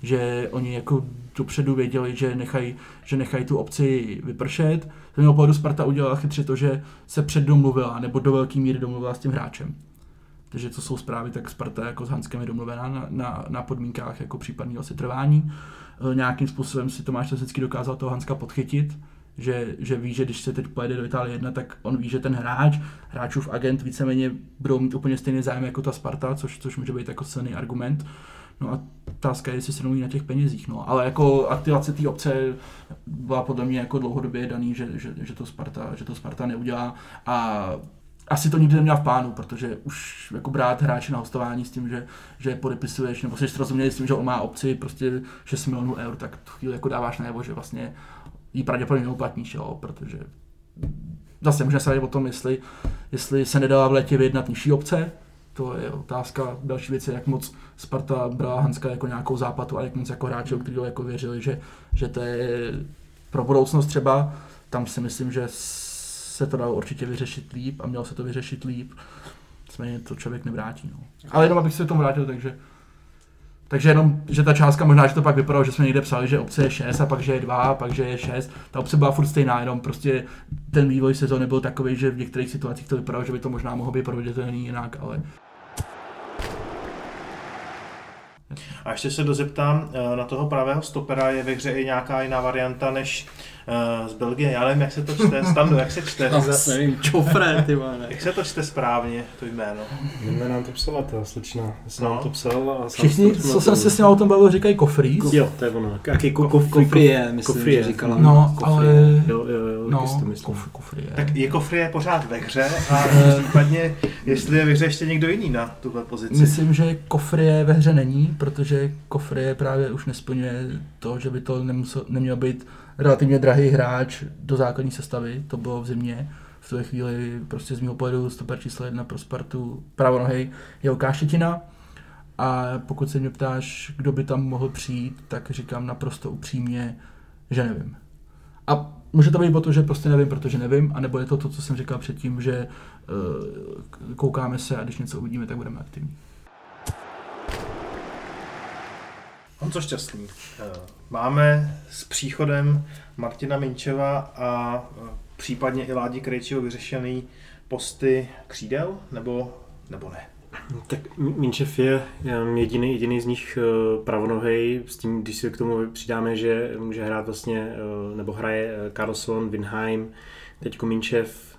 že oni jako dopředu věděli, že nechají tu opci vypršet. Z mého pohledu Sparta udělala chytře to, že se předdomluvila nebo do velké míry domluvila s tím hráčem. Takže co jsou zprávy, tak Sparta jako s Hanskem je domluvená na podmínkách jako případného setrvání. Nějakým způsobem si Tomáš Rostický dokázal toho Hanska podchytit. Že ví, že když se teď pojede do Itálie 1, tak on ví, že ten hráčův agent víceméně budou mít úplně stejný zájem jako ta Sparta, což může být jako silný argument. No a otázka je, jestli se domluví na těch penězích, no. Ale jako aktivace té obce byla podle mě jako dlouhodobě daný, že to Sparta neudělá a asi to nikdy neměla v plánu, protože už jako brát hráče na hostování s tím, že podepisuješ, nebo jsi srozuměli s tím, že on má opci prostě 6 milionů eur, tak tu chvíli jako dáváš najevo, že vlastně jí pravděpodobně neuplatníš, jo, protože zase můžeme se radit o tom, jestli se nedala v létě vyjednat nižší opce, to je otázka. Další věc je, jak moc Sparta brala Hanska jako nějakou záplatu a jak moc jako hráči, kteří jako věřili, že to je pro budoucnost třeba, tam si myslím, že se to dalo určitě vyřešit líp a mělo se to vyřešit líp, nicméně to člověk nevrátí, no. Ale jenom abych se tomu vrátil, takže jenom, že ta částka, možná, že to pak vypadalo, že jsme někde psali, že opce je 6 a pak, že je 2, pak, že je 6. Ta opce byla furt stejná, jenom prostě ten vývoj sezóny byl takový, že v některých situacích to vypadalo, že by to možná mohlo být proveditelný jinak, ale... A ještě se dozeptám, na toho pravého stopera je ve hře i nějaká jiná varianta než z Belgie. Já nevím, jak se to čte, Stando, jak se čte? Zase nevím, Čofré, ty má, ne. Jak se to čte správně, to jméno? Jmená nám to psala ta slečna, jestli nám to psala. Všichni, co jsem se s ním o tom bavil, říkají Kofrýs. Jo, to je ono. Jaký Kofrie, myslím, že říkala. No, ale... Jo, Kofrie. Tak je Kofrie pořád ve hře a případně, jestli je ve hře ještě někdo jiný na tuhle pozici. Myslím, že Kofrie ve hře není, protože Kofrie právě už nesplňuje to, že by to nemělo být relativně drahý hráč do základní sestavy, to bylo v zimě. V té chvíli prostě z mého pohledu stoper číslo 1 pro Spartu pravonohej je Lukáš Štětina. A pokud se mě ptáš, kdo by tam mohl přijít, tak říkám naprosto upřímně, že nevím. A může to být o to, že prostě nevím, protože nevím, anebo je to to, co jsem říkal předtím, že koukáme se a když něco uvidíme, tak budeme aktivní. Honzo Šťastný, máme s příchodem Martina Minčeva a případně i Ládi Krejčího vyřešený posty křídel, nebo ne? Tak Minčev je jediný z nich pravonohej, s tím, když si k tomu přidáme, že může hrát vlastně, nebo hraje Karlsson, Winheim, teďko Minčev,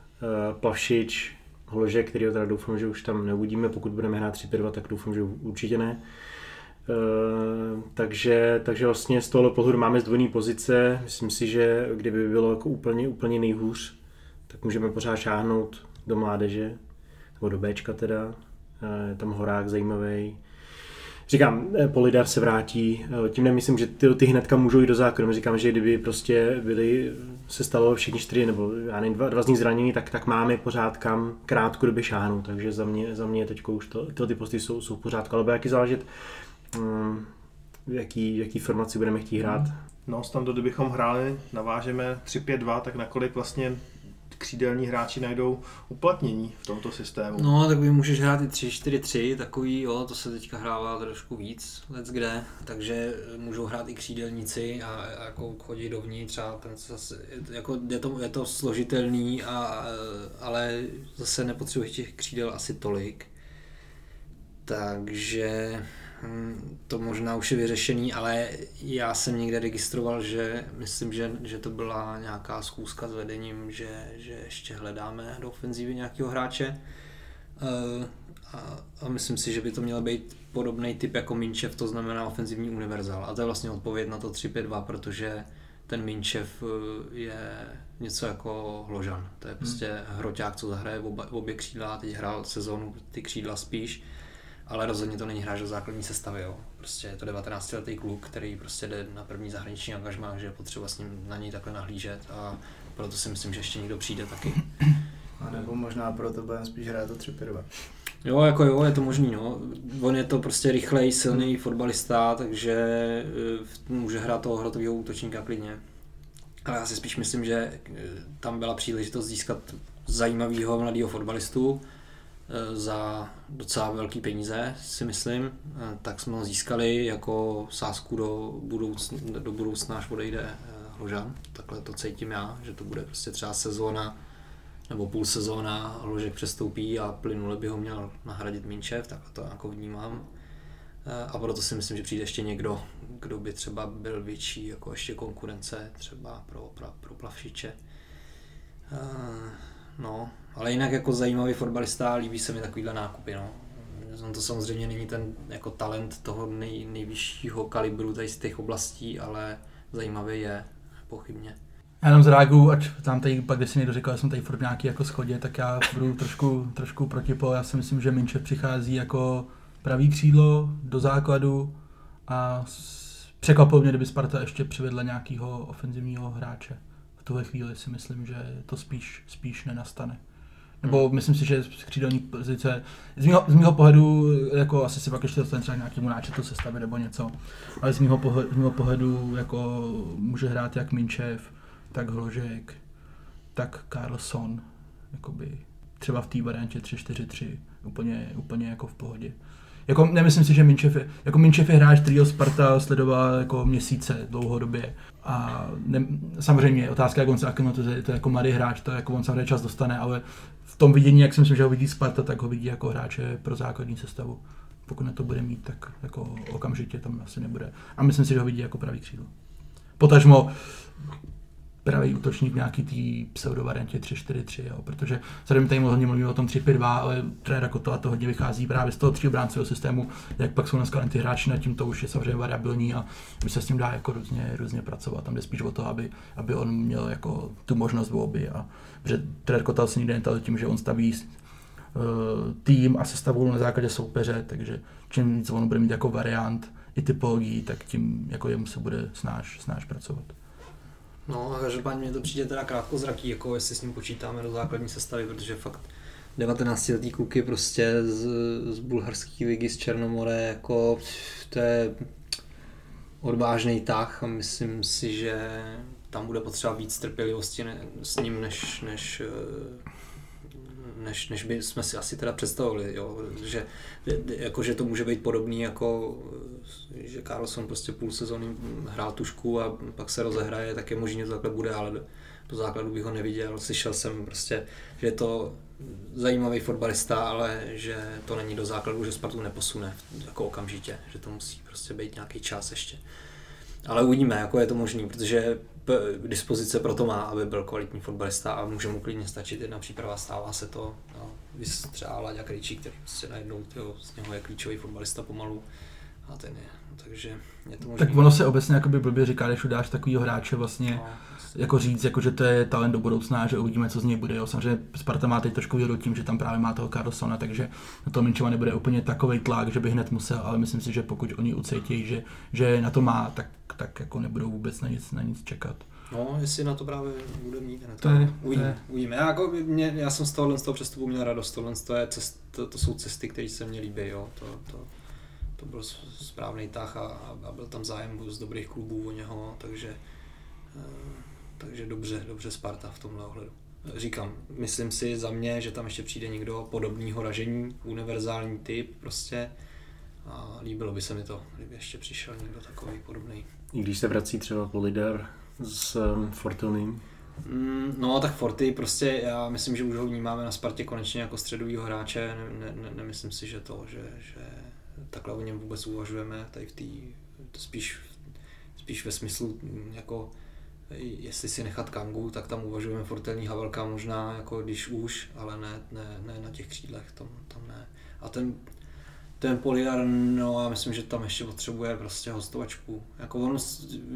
Plavšič, Holožek, kterýho teda doufám, že už tam neuvidíme, pokud budeme hrát 3-5-2, tak doufám, že určitě ne. Takže vlastně z tohohle pohledu máme zdvojený pozice. Myslím si, že kdyby bylo jako úplně nejhůř, tak můžeme pořád šáhnout do mládeže, nebo do Bčka teda. Je tam Horák zajímavý. Říkám, Polidar se vrátí, tím nemyslím, že ty hnedka můžou jít do zákroku. Říkám, že kdyby prostě byli, se stalo všichni čtyři, nebo já nevím, dva z nich zranění, tak máme pořád kam krátkodobě šáhnout. Takže za mě teď už ty posty jsou v pořádku, ale bude jaký záležet, jaký formaci budeme chtít hrát. No, tam kdybychom hráli, navážeme 3-5-2, tak nakolik vlastně křídelní hráči najdou uplatnění v tomto systému. No, tak by můžeš hrát i 3-4-3, takový, jo, to se teďka hrává trošku víc, let's kde, takže můžou hrát i křídelníci a jako chodí dovnitř, třeba ten zase, jako je to složitelný, ale zase nepotřebuješ těch křídel asi tolik, takže to možná už je vyřešený, ale já jsem někde registroval, že myslím, že to byla nějaká schůzka s vedením, že ještě hledáme do ofenzívy nějakého hráče a myslím si, že by to měl být podobný typ jako Minčev, to znamená ofenzivní univerzál, a to je vlastně odpověď na to 3-5-2, protože ten Minčev je něco jako Hložan, to je prostě hroťák, co zahraje obě křídla, teď hrál sezónu ty křídla spíš, ale rozhodně to není hráč do základní sestavy, jo. Prostě je to 19-letý kluk, který prostě jde na první zahraniční angažmá, takže je potřeba s ním na něj takhle nahlížet a proto si myslím, že ještě někdo přijde taky. A nebo možná proto budeme spíš hrát to 3-5-2. Jo, jako jo, je to možný, no. On je to prostě rychlej, silný fotbalista, takže může hrát toho hrotového útočníka klidně. Ale já si spíš myslím, že tam byla příležitost získat zajímavého mladého fotbalistu za docela velký peníze, si myslím, tak jsme ho získali jako sázku do budoucna, až odejde Hložan. Takhle to cítím já, že to bude prostě třeba sezóna nebo půl sezóna, Hložek přestoupí a plynule by ho měl nahradit Minčev, takhle to jako vnímám. A proto si myslím, že přijde ještě někdo, kdo by třeba byl větší, jako ještě konkurence třeba pro Plavšiče. No, ale jinak jako zajímavý fotbalista, líbí se mi takovýhle nákupy, no. On to samozřejmě není ten jako talent toho nejvyššího kalibru tady z těch oblastí, ale zajímavý je, pochybně. Já jenom zareaguju, ať tam tady pak, když si někdo říkal, že jsem tady furt nějaký jako schodě, tak já budu trošku protipol. Já si myslím, že Minčev přichází jako pravý křídlo do základu a překvapil mě, kdyby Sparta ještě přivedla nějakého ofenzivního hráče. V tuhle chvíli si myslím, že to spíš nenastane. Nebo myslím si, že křídelní pozice, z mýho pohledu, jako asi si pak ještě dostane třeba nějakému náčetu sestavy nebo něco, ale z mýho pohledu jako může hrát jak Minčev, tak Hložek, tak Carlson, jakoby třeba v té variantě 3-4-3, úplně jako v pohodě. Jako nemyslím si, že Minčev je hráč, kterýho Sparta sledoval jako měsíce dlouhodobě. A ne, samozřejmě je otázka, jak on se aklimatizuje, to je jako mladý hráč, to jako on samozřejmě čas dostane, ale v tom vidění, jak si myslím, že ho vidí Sparta, tak ho vidí jako hráče pro základní sestavu. Pokud na to bude mít, tak jako okamžitě tam asi nebude. A myslím si, že ho vidí jako pravý křídlo. Potažmo pravý útočník nějaký tý pseudovariantě 3-4-3, jo, protože samozřejmě tady hodně mluvíme o tom 3-5-2, ale trenéra Kotala to hodně vychází právě z toho tříobráncového systému, jak pak jsou dneska ty hráči, nad tím to už je samozřejmě variabilní a už se s tím dá jako různě pracovat. Tam jde spíš o to, aby on měl jako tu možnost volby, a protože trenér Kotal se nikdy netal tím, že on staví tým a sestavu na základě soupeře, takže čím víc on bude mít jako variant i typologií, tak tím jako jemu se bude snáš pracovat. No a každopádně mně to přijde teda krátkozraký, jako jestli s ním počítáme do základní sestavy, protože fakt 19-letý kluky prostě z bulharské ligy, z Černomore, jako to je odvážný tah a myslím si, že tam bude potřeba víc trpělivosti s ním, než by jsme si asi teda představili, jo, že to může být podobný jako, že Carlson prostě půl sezóny hrál tušku a pak se rozehraje, tak je možný, že to takhle bude, ale do základu bych ho neviděl, slyšel jsem prostě, že je to zajímavý fotbalista, ale že to není do základu, že Spartu neposune jako okamžitě, že to musí prostě být nějaký čas ještě. Ale uvidíme, jako je to možný, protože dispozice pro to má, aby byl kvalitní fotbalista a může mu klidně stačit jedna příprava, stává se to. No, třeba Ladislav Krejčí, který se najednou, tyjo, z něho je klíčový fotbalista pomalu a ten je, takže je to možný. Tak ono se obecně jakoby blbě říká, když udáš takovýho hráče vlastně, no, jako říct, jako, že to je talent do budoucna, že uvidíme, co z něj bude. Jo. Samozřejmě Sparta má teď trošku výhodu tím, že tam právě má toho Carlsona, takže na to Minčeva nebude úplně takovej tlak, že by hned musel, ale myslím si, že pokud oni ucítí, že na to má, tak jako nebudou vůbec na nic čekat. No, jestli na to právě bude mít, uvidíme. Já jsem z toho přestupu měl radost, to jsou cesty, které se mně líbí, jo. To byl správný tah a byl tam zájem z dobrých klubů o něho, takže dobře Sparta v tomhle ohledu. Říkám, myslím si za mě, že tam ještě přijde někdo podobného ražení, univerzální typ prostě a líbilo by se mi to, kdyby ještě přišel někdo takový podobný. I když se vrací třeba Polidar s Fortunem? No tak Forty prostě, já myslím, že už ho vnímáme na Spartě konečně jako středovýho hráče, nemyslím si, že takhle o něm vůbec uvažujeme, tady v té spíš ve smyslu jako jestli si nechat Kangu, tak tam uvažujeme Fortelní Havelka možná, jako když už, ale ne na těch křídlech, tam ne. A ten Polidar, no já myslím, že tam ještě potřebuje prostě hostovačku. Jako on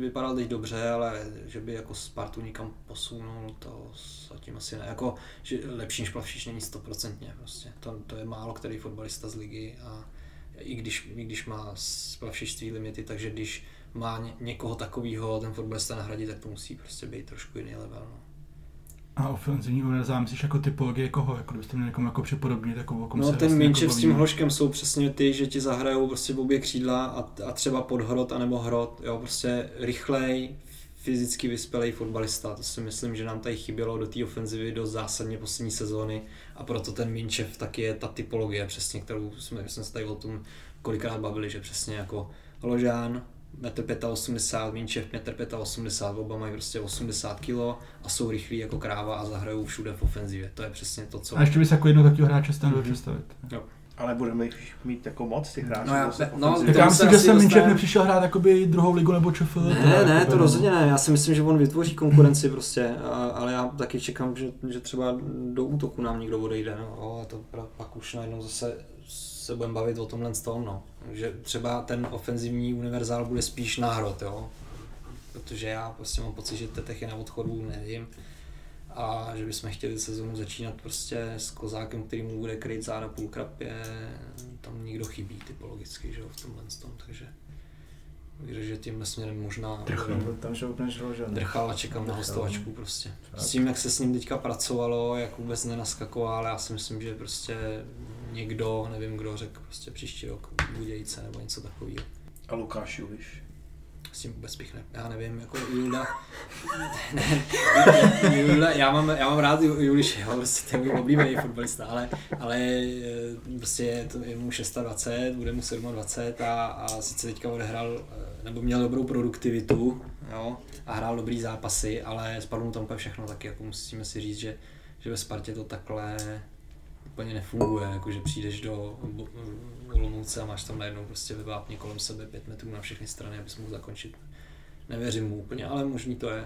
vypadal teď dobře, ale že by jako Spartu nikam posunul, to zatím asi ne. Jako, že lepší než Plavšič není 100% prostě. To je málo který fotbalista z ligy a i když má Plavšičství limity, takže když má někoho takového ten fotbalista nahradit, tak to musí prostě být trošku jiný level. No. A ofenzivní univerzál, myslíš jako typologie koho? Jako byste měli někomu jako připodobnit? No ten Minčev jako s tím Hloškem jsou přesně ty, že ti zahrajou prostě obě křídla a třeba pod Hrot anebo Hrot, jo, prostě rychlej, fyzicky vyspělej fotbalista. To si myslím, že nám tady chybělo do té ofenzivy do zásadně poslední sezóny a proto ten Minčev taky je ta typologie přesně, kterou jsme se tady o tom kolikrát bavili, že přesně jako Hložán, 1,85 m, Minčev 1,85 m, oba mají prostě 80 kg a jsou rychlí jako kráva a zahrajou všude v ofenzivě. To je přesně to, co... A ještě bys jako jednou takového hráče stanu představit. Jo. Ale budeme mít jako moc těch hráčů. Já myslím, že jsem Minčev nepřišel hrát jakoby druhou ligu nebo ČF. Ne, to rozhodně ne. Já si myslím, že on vytvoří konkurenci prostě, ale já taky čekám, že třeba do útoku nám někdo odejde. No, a to pak už najednou zase se budeme bavit o tomhle stonu, no. Že třeba ten ofenzivní univerzál bude spíš náhrod, jo. Protože já prostě mám pocit, že Tetteh je na odchodu, nevím. A že bychom chtěli sezonu začínat prostě s Kozákem, který mu bude kryt záda, Půlkrab je... Tam nikdo chybí typologicky, že jo, v tomhle stonu, takže... Že tímhle směrem možná... Drchal a čekám na hostovačku prostě. S tím, jak se s ním teďka pracovalo, jak vůbec nenaskakoval, ale já si myslím, že prostě... Někdo, nevím kdo, řekl prostě příští rok Budějice nebo něco takového. A Lukáš Juliš? S tím vůbec bych já nevím, jako Julda, já mám rád Juliše, prostě to je můj oblíbený fotbalista, ale prostě je mu 26, bude mu 27 a sice teďka odehrál, nebo měl dobrou produktivitu, jo, a hrál dobrý zápasy, ale spadlo mu tam úplně všechno taky, jako musíme si říct, že ve Spartě to takhle úplně nefunguje, jakože přijdeš do Olomouce a máš tam najednou prostě ve vápně kolem sebe 5 metrů na všechny strany, abys mohl zakončit. Nevěřím mu úplně, ale možný to je.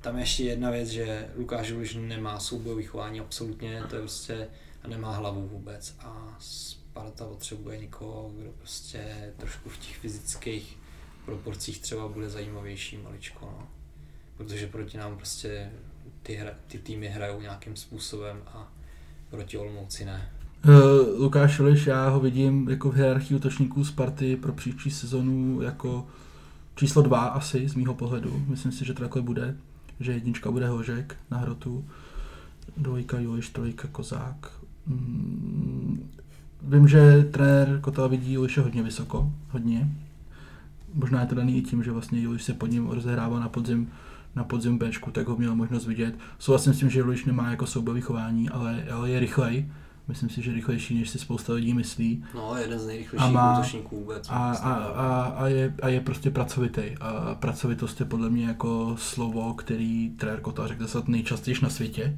Tam ještě jedna věc, že Lukáš Juliš nemá soubojové chování absolutně, to je prostě, a nemá hlavu vůbec a Sparta potřebuje někoho, kdo prostě trošku v těch fyzických proporcích třeba bude zajímavější maličko, no. Protože proti nám prostě ty týmy hrajou nějakým způsobem a proti Olomouci ne. Lukáš Juliš, já ho vidím jako v hierarchii útočníků Sparty pro příští sezonu jako číslo 2 asi z mýho pohledu. Myslím si, že to takhle bude, že 1 bude Hožek na Hrotu, 2 Juliš, 3 Kozák. Vím, že trenér Kotal vidí Juliše hodně vysoko, hodně. Možná je to daný i tím, že vlastně Juliš se pod ním rozehrává na podzim Bčku, tak ho měl možnost vidět. Souhlasím s tím, že Juliš nemá jako soubojové chování, ale je rychlej. Myslím si, že rychlejší, než si spousta lidí myslí. No, jeden z nejrychlejších útočníků vůbec. A je prostě pracovitý. A pracovitost je podle mě jako slovo, který trenér Kotal řekl zase nejčastější na světě.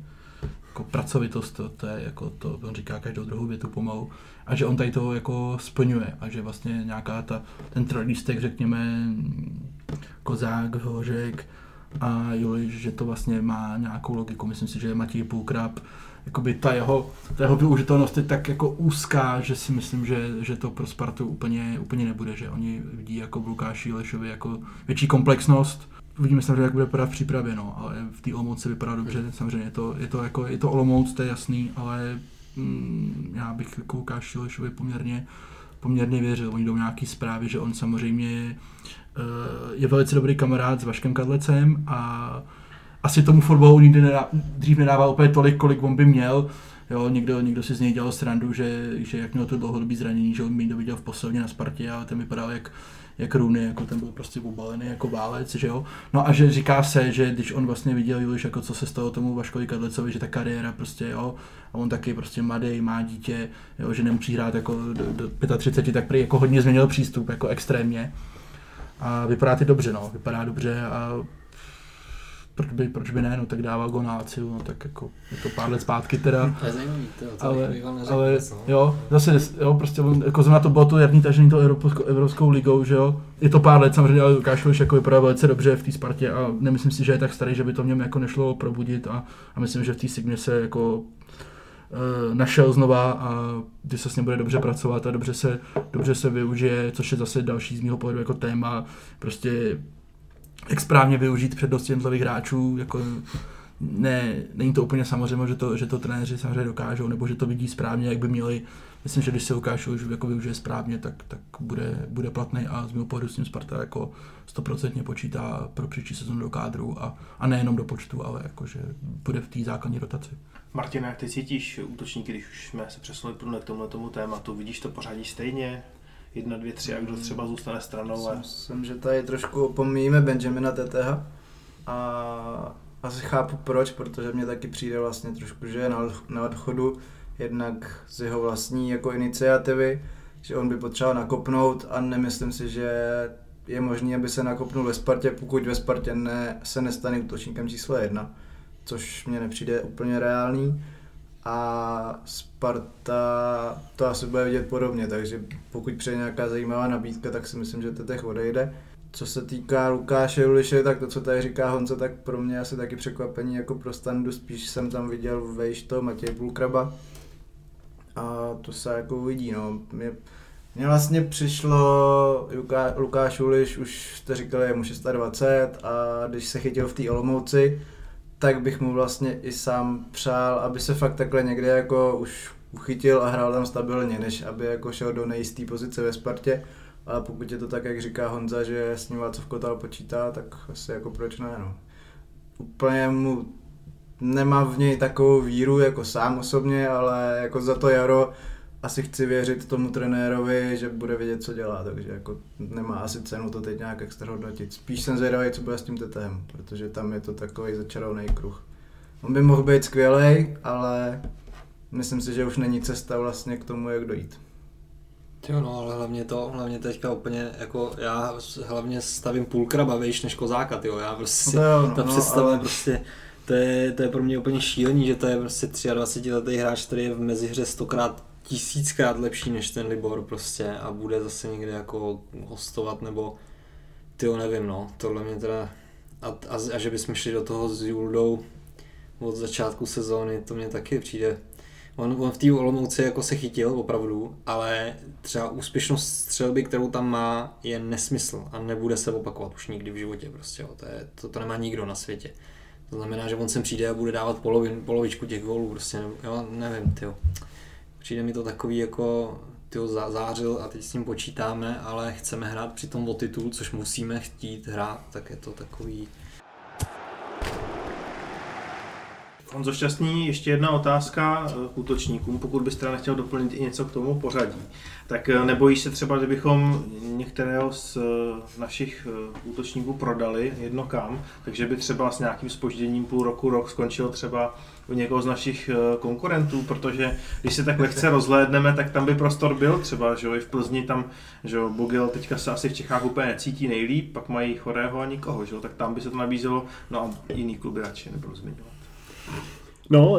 Jako pracovitost, to je jako to, on říká každou druhou větu pomalu. A že on tady toho jako splňuje. A že vlastně nějaká ten trojlístek, řekněme, Kozák, Hořek, a Juliš, že to vlastně má nějakou logiku. Myslím si, že je Matěj Půlkrab, jakoby ta jeho využitelnost je tak jako úzká, že si myslím, že to pro Spartu úplně nebude, že oni vidí jako v Lukáši Lešovi jako větší komplexnost, Uvidíme samozřejmě, jak bude vypadat v přípravě, no, ale v té Olomouci vypadá dobře, samozřejmě je to Olomouc, to je jasný, ale já bych Lukáši Julišovi poměrně věřil. Oni jdou nějaký zprávy, že on samozřejmě je velice dobrý kamarád s Vaškem Kadlecem a asi tomu fotbalu nikdy dřív nedával úplně tolik, kolik on by měl. Jo, někdo si z něj dělal srandu, že jak měl to dlouhodobý zranění, že on mi viděl v posledně na Spartě a ten vypadal jak Rooney, jako ten byl prostě obalený jako válec, že jo. No a že říká se, že když on vlastně viděl Juliš, jako co se stalo tomu Vaškovi Kadlecovi, že ta kariéra prostě, jo, a on taky prostě mladý, má dítě, jo, že nemusí hrát jako do 35, tak prý jako hodně změnil přístup, jako extrémně. A vypadá to dobře, no, vypadá dobře a proč by ne, no tak dával go na Aciu, no tak jako je to pár let zpátky teda. To je zajímavý, ale jo, zase, jo, prostě jako zrovna to bylo to jarní tažení to Evropskou ligou, že jo. Je to pár let samozřejmě, ale Lukáš Juliš jako vypadá velice dobře v té Spartě a nemyslím si, že je tak starý, že by to v něm jako nešlo probudit a myslím, že v té Sigmě se jako našel znova a když se s ním bude dobře pracovat a dobře se využije, což je zase další z mýho pohledu jako téma, prostě jak správně využít přednosti jednotlivých hráčů, jako ne, není to úplně samozřejmě, že to trenéři samozřejmě dokážou, nebo že to vidí správně, jak by měli. Myslím, že když se ukážou, že jako využije správně, tak bude platný a z mého pohledu s tím Sparta jako 100% počítá pro příští sezonu do kádru a nejenom do počtu, ale jakože bude v té základní rotaci. Martine, jak ty cítíš útočníky, když už jsme se přesunuli k tomu tématu, vidíš to pořádně stejně? 1, 2, 3 a kdo třeba zůstane stranou. Myslím, že tady trošku pomíjíme Benjamina Tetteha a asi chápu proč, protože mě taky přijde vlastně trošku, že je na odchodu jednak z jeho vlastní jako iniciativy, že on by potřeboval nakopnout a nemyslím si, že je možné, aby se nakopnul ve Spartě, pokud ve Spartě se nestane útočníkem číslo 1, což mě nepřijde úplně reálný. A Sparta to asi bude vidět podobně, takže pokud přijde nějaká zajímavá nabídka, tak si myslím, že Tetteh odejde. Co se týká Lukáše Juliše, tak to, co tady říká Honza, tak pro mě asi taky překvapení jako pro standu, spíš jsem tam viděl vejš toho Matěje Půlkraba a to se jako uvidí, no. Mně vlastně přišlo, Lukáš Juliš, už jste říkali, je mu 26 a když se chytil v té Olomouci, tak bych mu vlastně i sám přál, aby se fakt takhle někde jako už uchytil a hrál tam stabilně, než aby jako šel do nejisté pozice ve Spartě. A pokud je to tak, jak říká Honza, že s ním Václav Kotal počítá, tak asi jako proč ne, no. Úplně mu nemám v něj takovou víru jako sám osobně, ale jako za to jaro asi chci věřit tomu trenérovi, že bude vědět, co dělá, takže jako nemá asi cenu to teď nějak extra hodnotit. Spíš jsem zvědavý, co bude s tím Tettehem, protože tam je to takový začarovnej kruh. On by mohl být skvělej, ale myslím si, že už není cesta vlastně k tomu, jak dojít. Jo, no, ale hlavně teďka úplně, jako já hlavně stavím Půlkraba vejš než Kozáka, tyjo, já prostě, představa prostě... To je pro mě úplně šílený, že to je prostě 23letý hráč, který je v mezihře 100x, 1000x lepší než ten Libor prostě a bude zase někde jako hostovat nebo tyjo, nevím, no, tohle mě teda a že bychom šli do toho s Juldou od začátku sezóny, to mě taky přijde. On v té Olomouci jako se chytil opravdu, ale třeba úspěšnost střelby, kterou tam má, je nesmysl a nebude se opakovat už nikdy v životě prostě, jo, to nemá nikdo na světě. To znamená, že on sem přijde a bude dávat polovičku těch gólů, prostě, jo, nevím, tyjo. Přijde mi to takový jako, tyjo, zářil a teď s tím počítáme, ale chceme hrát přitom o titul, což musíme chtít hrát, tak je to takový. Honzo Šťastný, ještě jedna otázka k útočníkům, pokud bys teda nechtěl doplnit i něco k tomu pořadí. Tak nebojíš se třeba, kdybychom některého z našich útočníků prodali jedno kam, takže by třeba s nějakým zpožděním půl roku, rok skončil třeba u někoho z našich konkurentů, protože když se tak lehce rozhlédneme, tak tam by prostor byl třeba, že jo, i v Plzni tam, že jo, Bogel teďka se asi v Čechách úplně necítí nejlíp, pak mají Chorého a nikoho, že jo, tak tam by se to nabízelo, no a jiný kluby radši nebylo zmiňovat. No,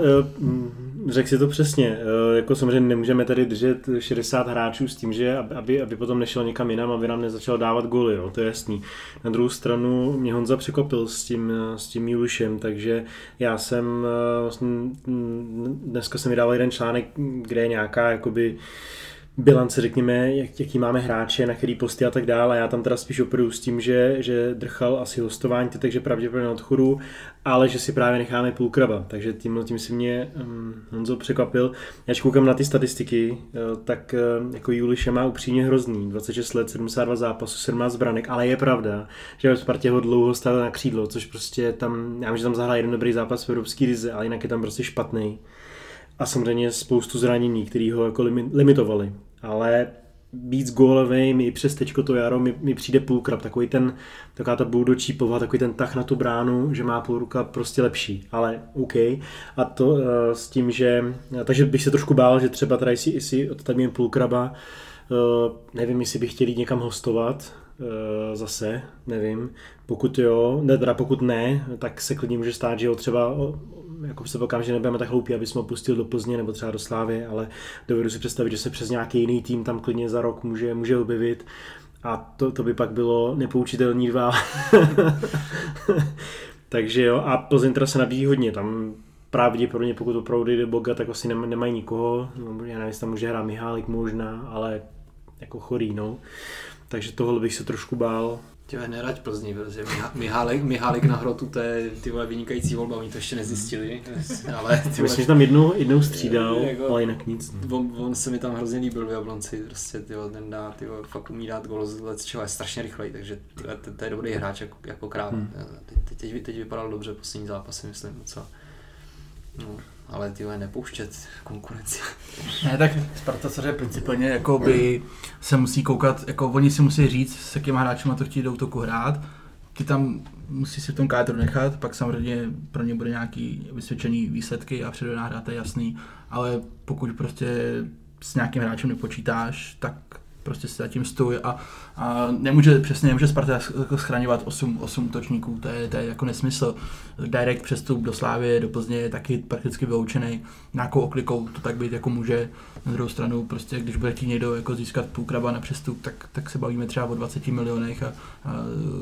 řekl si to přesně, jako samozřejmě nemůžeme tady držet 60 hráčů s tím, že aby potom nešel někam jinam, aby nám nezačal dávat goly, no, to je jasný. Na druhou stranu mě Honza překopil s tím Julišem, takže já jsem, dneska jsem vydával jeden článek, kde je nějaká jakoby bilance, řekněme, jaký máme hráče, na který posty a tak dále. Já tam teda spíš operuju s tím, že Drchal asi hostování, takže pravděpodobně na odchodu, ale že si právě necháme Půlkraba. Takže tím si mě Honzo překvapil. Já koukám na ty statistiky, tak jako Juliše má upřímně hrozný. 26 let, 72 zápasů, 17 branek, ale je pravda, že ve Spartě ho dlouho stále na křídlo, což prostě tam, já vím, že tam zahrál jeden dobrý zápas v evropský lize, ale jinak je tam prostě špatný. A samozřejmě spoustu zranění, který ho jako limitovali. Ale víc gólovej mi přes teďko to jaro mi přijde Půlkrab. Taková ta boudočí plva, takový ten tah na tu bránu, že má Půlkrab prostě lepší. Ale OK. A to s tím, že... Takže bych se trošku bál, že třeba tady si odstavím Půlkraba. Nevím, jestli bych chtěl jít někam hostovat. Zase, nevím. Pokud jo, ne, teda pokud ne, tak se klidně může stát, že ho třeba... Jako se pokám, že nebudeme tak hloupí, aby jsme opustil do Plzně nebo třeba do Slávy, ale dovedu si představit, že se přes nějaký jiný tým tam klidně za rok může objevit. A to by pak bylo nepoučitelný dva. Takže jo, a Plzeň teda se nabíjí hodně. Tam pravděpodobně, pokud opravdu jde Boga, tak asi nemají nikoho. Já nevím, tam může hrát Mihálik možná, ale jako chorý, no. Takže tohle bych se trošku bál. Těme nerad Plzni, protože Mihálik na hrotu, to je ty vole vynikající volba, oni to ještě nezjistili, ale... Myslím, že tam jednou střídal, jako, ale jinak nic. On se mi tam hrozně líbil v Jablonci, prostě ten dá, fakt umí dát gol z lečeho, je strašně rychlej, takže to je dobrý hráč jako král. Teď vypadal dobře poslední zápasy, myslím, docela. No, ale tyhle nepouštět konkurenci. Ne, tak Sparta samozřejmě principálně jako by se musí koukat, jako oni si musí říct, s jakým hráčem to chtějí do útoku hrát. Ty tam musí si v tom kádru nechat, pak samozřejmě pro ně bude nějaký vysvědčený výsledky a předvedená hra, to je jasný. Ale pokud prostě s nějakým hráčem nepočítáš, tak prostě si zatím stůj a nemůže Sparta schraňovat 8 útočníků, to je jako nesmysl. Direkt přestup do Slávie, do Plzně je taky prakticky vyloučený, nějakou oklikou to tak být jako může. Na druhou stranu prostě, když bude chtít někdo jako získat Půlkraba na přestup, tak se bavíme třeba o 20 milionech a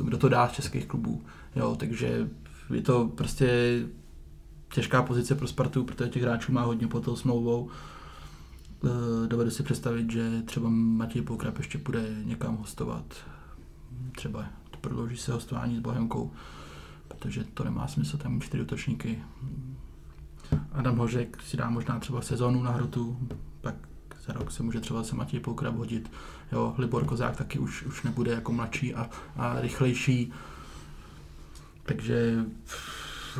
kdo to dá z českých klubů. Jo, takže je to prostě těžká pozice pro Spartu, protože těch hráčů má hodně pod tou smlouvou. Dovedu si představit, že třeba Matěj Půlkrab ještě půjde někam hostovat. Třeba prodlouží se hostování s Bohemkou, protože to nemá smysl, tam 4 útočníky. Adam Hašek si dá možná třeba sezónu na hrotu, pak za rok se může třeba se Matěj Půlkrab hodit. Jo, Libor Kozák taky už nebude jako mladší a rychlejší. Takže...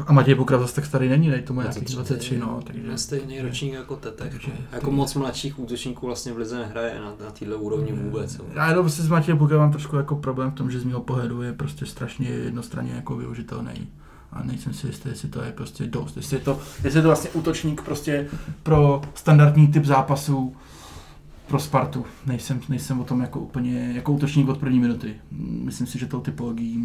A Matěj Půlkrab zase tak starý není, dej tomu nějakých 23, no, takže... Stejný ročník jako Tetteh, jako moc mladších útočníků vlastně v lize nehraje na této úrovni vůbec. Já jenom si s Matějem Půlkrabem mám trošku jako problém v tom, že z mého pohledu je prostě strašně jednostranně jako využitelný. A nejsem si jistý, jestli to je prostě dost, jestli je to vlastně útočník prostě pro standardní typ zápasů pro Spartu. Nejsem o tom jako úplně jako útočník od první minuty. Myslím si, že tou typologií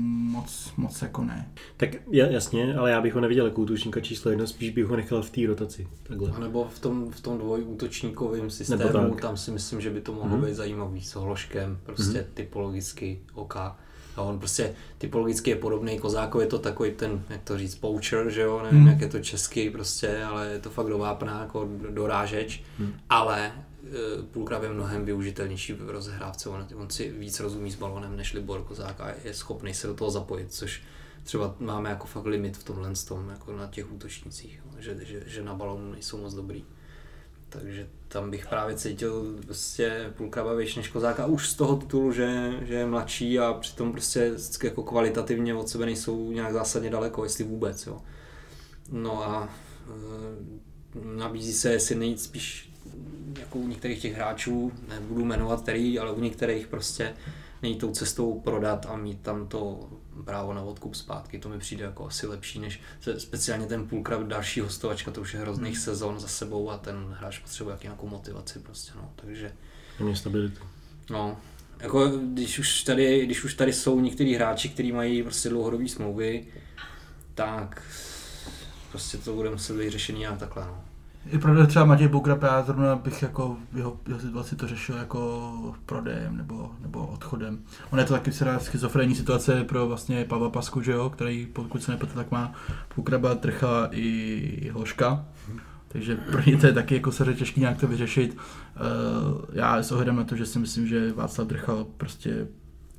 moc jako ne. Tak jasně, ale já bych ho neviděl jako útočníka číslo 1, spíš bych ho nechal v té rotaci. Takhle. A nebo v tom dvojútočníkovém systému, tam si myslím, že by to mohlo být zajímavý s Hloškem, prostě typologicky OK. A on prostě typologicky je podobný Kozákovi, je to takový ten, jak to říct, poucher, že jo, nevím, jak je to česky prostě, ale je to fakt do vápna, jako dorážeč, ale Půlkrab je mnohem využitelnější v rozehrávce, on si víc rozumí s balonem než Libor Kozák a je schopný se do toho zapojit, což třeba máme jako fakt limit v tomhle tom, jako na těch útočnících, že na balonu nejsou moc dobrý. Takže tam bych právě cítil prostě Půlkraba větší než Kozáka už z toho titulu, že je mladší a přitom prostě jako kvalitativně od sebe nejsou nějak zásadně daleko, jestli vůbec, jo. No a nabízí se, jestli nejít spíš jako u některých těch hráčů, nebudu jmenovat který, ale u některých prostě nejít tou cestou prodat a mít tam to právo na odkup zpátky, to mi přijde jako asi lepší, než speciálně ten Půlkrab další hostovačka, to už je hrozných sezon za sebou a ten hráč potřebuje nějakou motivaci prostě, no, takže... Měl stabilitu. No, jako když už tady jsou některý hráči, kteří mají prostě dlouhodobý smlouvy, tak prostě to bude muset být řešený nějak takhle, no. Je pravda, třeba Matěj Půlkrab, já zrovna bych jako jeho situaci to řešil jako prodejem nebo odchodem. On je to taky se dá schizofrenní situace pro vlastně Pavla Pasku, že jo, který pokud se nepletu, tak má Půlkraba, Trcha i Hloška. Takže pro ně to je taky jako se těžký nějak to vyřešit. Já s ohledem na to, že si myslím, že Václav Drchal prostě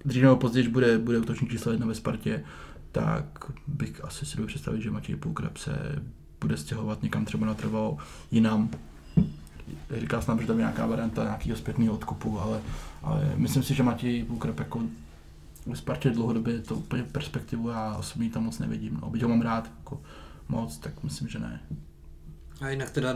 dřív nebo později bude útočník číslo 1 ve Spartě, tak bych asi si dovedl představit, že Matěj Půlkrab se bude stěhovat někam třeba natrvalo jinam. Říkal jsem nám, že tam je nějaká varianta nějakého zpětného odkupu, ale myslím si, že Matěj Půlkrab jako ve Spartě dlouhodobě to úplně perspektivu já osobně tam moc nevidím. No, byť ho mám rád jako moc, tak myslím, že ne. A jinak teda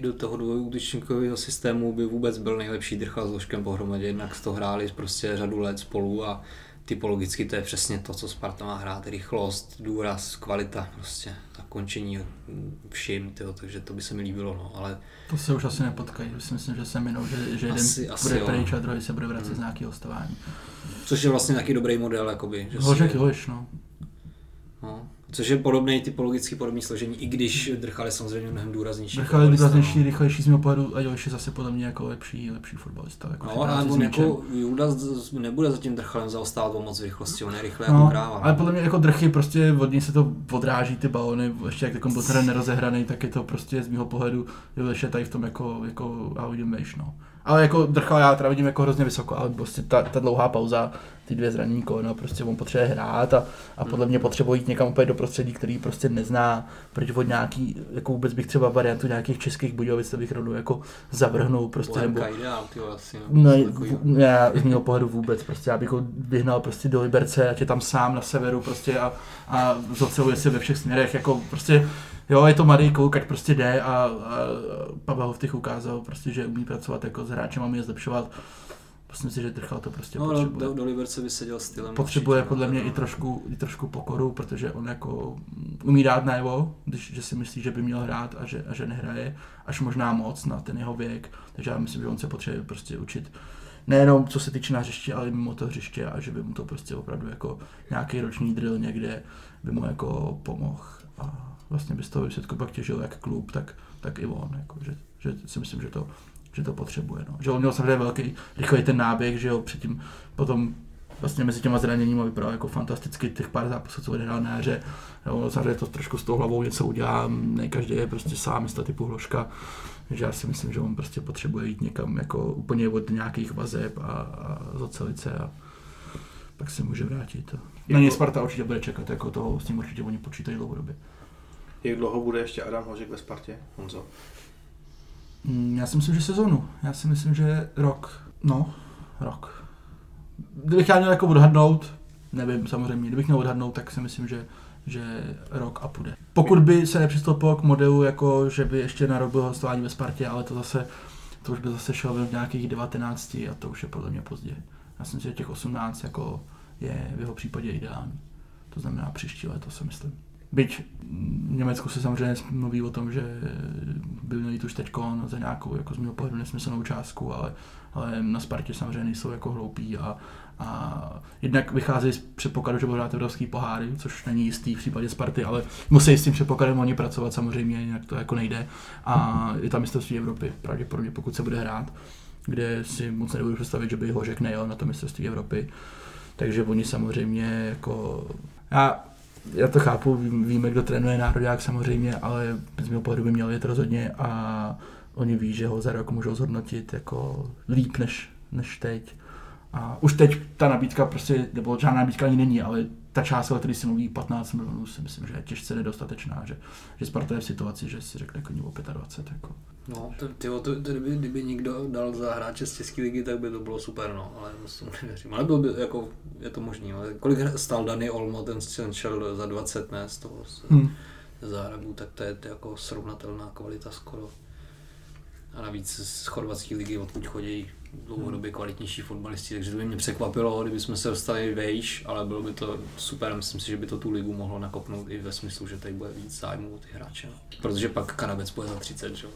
do toho dvojútočníkového systému by vůbec byl nejlepší Drchal s Ložkem pohromadě, jednak z toho hráli prostě řadu let spolu a typologicky to je přesně to, co Sparta má hrát, rychlost, důraz, kvalita, prostě zakončení všim, tyjo, takže to by se mi líbilo, no, ale... To se už asi nepotkají, myslím, že se minou, že jeden bude pryč a druhý se bude vracet z nějakého hostování. Což je vlastně taky dobrý model, jakoby. No. Což je podobný, typologicky podobný složení, i když Drchal je samozřejmě mnohem důraznější. Drchal je důraznější, rychlejší z mého pohledu a Juliš je zase podle mě jako lepší fotbalista. Jako no, ale jako Judas nebude za tím Drchalem zaostávat o moc rychlosti, on je rychle jako kráva. Ale podle mě jako Drchy prostě od něj se to odráží ty balony, ještě jak takový byl teda nerozehraný, tak je to prostě z mého pohledu Juliš je tady v tom jako Audi Mage, no. Ale jako Drchal já teda vidím jako hrozně vysoko, ale prostě ta dlouhá pauza, ty dvě zranění kolena, prostě on potřebuje hrát a podle mě potřebuje jít někam úplně do prostředí, který prostě nezná, protože od nějaký, jako vůbec bych třeba variantu nějakých českých Budějovic to bych rovnou jako zavrhnul prostě nebo... Já z mého pohledu vůbec prostě, já bych ho vyhnal prostě do Liberce, ať je tam sám na severu prostě a zoceluje se ve všech směrech, jako prostě... Jo, je to mladý kluk, ať prostě jde a Pavel v těch ukázal prostě, že umí pracovat jako s hráčem a umí je zlepšovat. Myslím si, že Drchal to prostě potřebuje. Do Liberce by seděl stylem. Potřebuje určitě, podle mě i trošku pokoru, protože on jako umí dát najevo, že si myslí, že by měl hrát a že nehraje, až možná moc na ten jeho věk. Takže já myslím, že on se potřebuje prostě učit nejenom co se týče na hřiště, ale i mimo to hřiště a že by mu to prostě opravdu jako nějaký roční drill někde by mu jako pomohl. Vlastně by z toho výsledku pak těžil jak klub, tak i on, jako, že si myslím, že to potřebuje. No. Že on měl samozřejmě velký, rychlej ten náběh, že jo, předtím potom vlastně mezi těma zraněníma vypadal jako fantasticky těch pár zápasů, co odehrál na jaře. On samozřejmě to trošku s tou hlavou něco udělá, ne každý je prostě sám, jestli typu Hložka. Takže já si myslím, že on prostě potřebuje jít někam jako úplně od nějakých vazeb a zocelit se a pak se může vrátit. Na něj Sparta určitě bude čekat, jako toho s ním určitě oni počítají dlouhodobě. Jak dlouho bude ještě Adam Hořek ve Spartě, Honzo? Já si myslím, že sezónu. Já si myslím, že rok. No, rok. Kdybych já měl jako odhadnout, nevím samozřejmě, kdybych měl odhadnout, tak si myslím, že rok a půjde. Pokud by se nepřistoupil k modelu, jako že by ještě na rok byl hostování ve Spartě, ale to už by zase šel v nějakých 19 a to už je podle mě pozdě. Já si myslím, že těch 18 jako je v jeho případě ideální. To znamená příští léto, si myslím. Byť v Německu se samozřejmě mluví o tom, že by měl jít už teďko za nějakou, jako z mého pohledu, nesmyslnou částku, ale na Spartě samozřejmě nejsou jako hloupí a jednak vycházejí z předpokladu, že budou hrát evropský poháry, což není jistý v případě Sparty, ale musí s tím předpokladem oni pracovat samozřejmě, jinak to jako nejde a je tam mistrovství Evropy, pravděpodobně pokud se bude hrát, kde si moc nebudu představit, že by Hořek nejel na to mistrovství Evropy, takže oni samozřejmě jako... Já to chápu, víme, kdo trénuje národák samozřejmě, ale z mého pohledu by měl jet rozhodně a oni ví, že ho za rok můžou zhodnotit jako líp než teď. A už teď ta nabídka prostě, nebo žádná nabídka ani není, ale ta částka, který se mluví 15 milionů, si myslím, že je těžce nedostatečná, že Sparta je v situaci, že si řekne koní o 25. Jako. No, kdyby někdo dal za hráče z České ligy, tak by to bylo super, no, ale musím nevěřím. Ale bylo by, jako, je to možný, ale kolik stál Dani Olmo, ten šel za 20, ne, z toho zárabu, tak to je jako srovnatelná kvalita skoro. A navíc z chorvatské ligy, odkud chodí dlouhodobě kvalitnější fotbalisti, takže to by mě překvapilo, kdyby jsme se dostali vejš, ale bylo by to super, myslím si, že by to tu ligu mohlo nakopnout i ve smyslu, že tady bude víc zájmu o ty hráče, no. Protože pak Karabec bude za 30, že jo?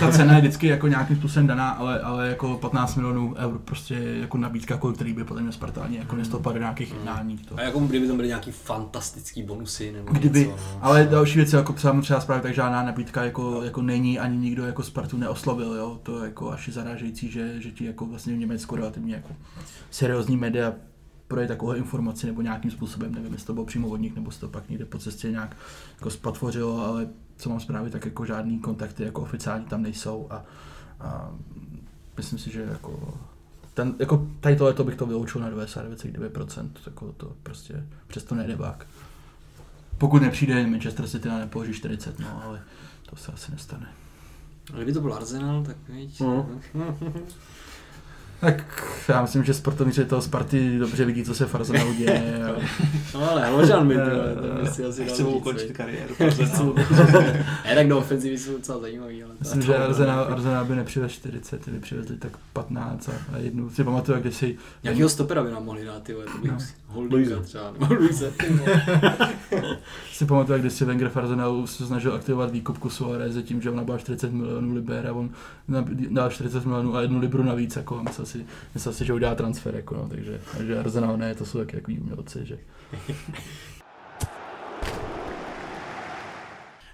Ta cena je vždycky jako nějakým způsobem daná, ale jako 15 milionů eur prostě jako nabídka, který by podle mě Sparta ani jako nestoupal do nějakých jednání. A jako kdyby tam byly nějaký fantastický bonusy nebo kdyby, něco, no. Ale další věci, jako třeba zprávě, tak žádná nabídka jako není, ani nikdo jako Spartu neoslovil, jo? To jako až zarážející, že ti jako vlastně v Německu relativně jako seriózní média projet takovou informaci nebo nějakým způsobem, nevím, jestli to bylo přímo od nich, nebo se to pak někde po cestě nějak jako spatvořilo, ale co mám zprávy, tak jako žádný kontakty jako oficiální tam nejsou a myslím si, že jako ten, jako tady tohleto bych to vyloučil na 99,9%, jako to prostě přesto nejde bák. Pokud nepřijde Manchester City na nepoloží 40, no, ale to se asi nestane. Ale kdyby to byl Arsenal, tak víš. Tak já myslím, že sportovní ředitel Sparty dobře vidí, co se v Arsenalu děje. No ale Hložan mi to. Chce mu ukončit kariéru. Ne, tak do ofenzivy jsou docela zajímavý. Ale myslím, že Arsenal by nepřivez 40, by přivezli tak 15 a jednu. Si pamatuju, jak si... Jakýho stopera by nám mohli dát, tyhle, to bych Holdinga třeba, nebo Luise. Si pamatuju, jak si Wenger v Arsenalu se snažil aktivovat výkupku Suareze tím, že on nabal 40 milionů liber a on dal 40 milionů a jednu libru navíc, jako myslím si, že udá transfer, jako no, takže Arsenal ne, to jsou taky takový umělci, že...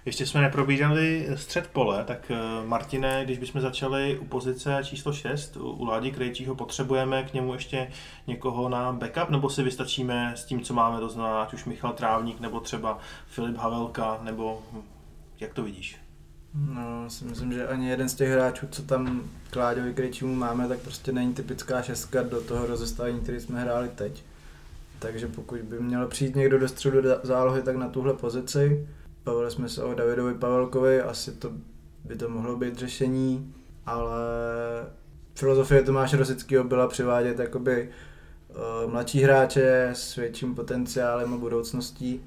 Ještě jsme neprobíhali střed pole, tak Martine, když bychom začali u pozice číslo 6, u Ládi Krejčího, potřebujeme k němu ještě někoho na backup, nebo si vystačíme s tím, co máme doznat, ať už Michal Trávník, nebo třeba Filip Havelka, nebo jak to vidíš? No, si myslím, že ani jeden z těch hráčů, co tam k Láďovi Krejčímu máme, tak prostě není typická šestka do toho rozestavení, který jsme hráli teď. Takže pokud by měl přijít někdo do středu zálohy, tak na tuhle pozici. Bavili jsme se o Davidovi Pavelkovi, asi to by to mohlo být řešení, ale filozofie Tomáše Rosického byla přivádět jakoby mladší hráče s větším potenciálem a budoucností.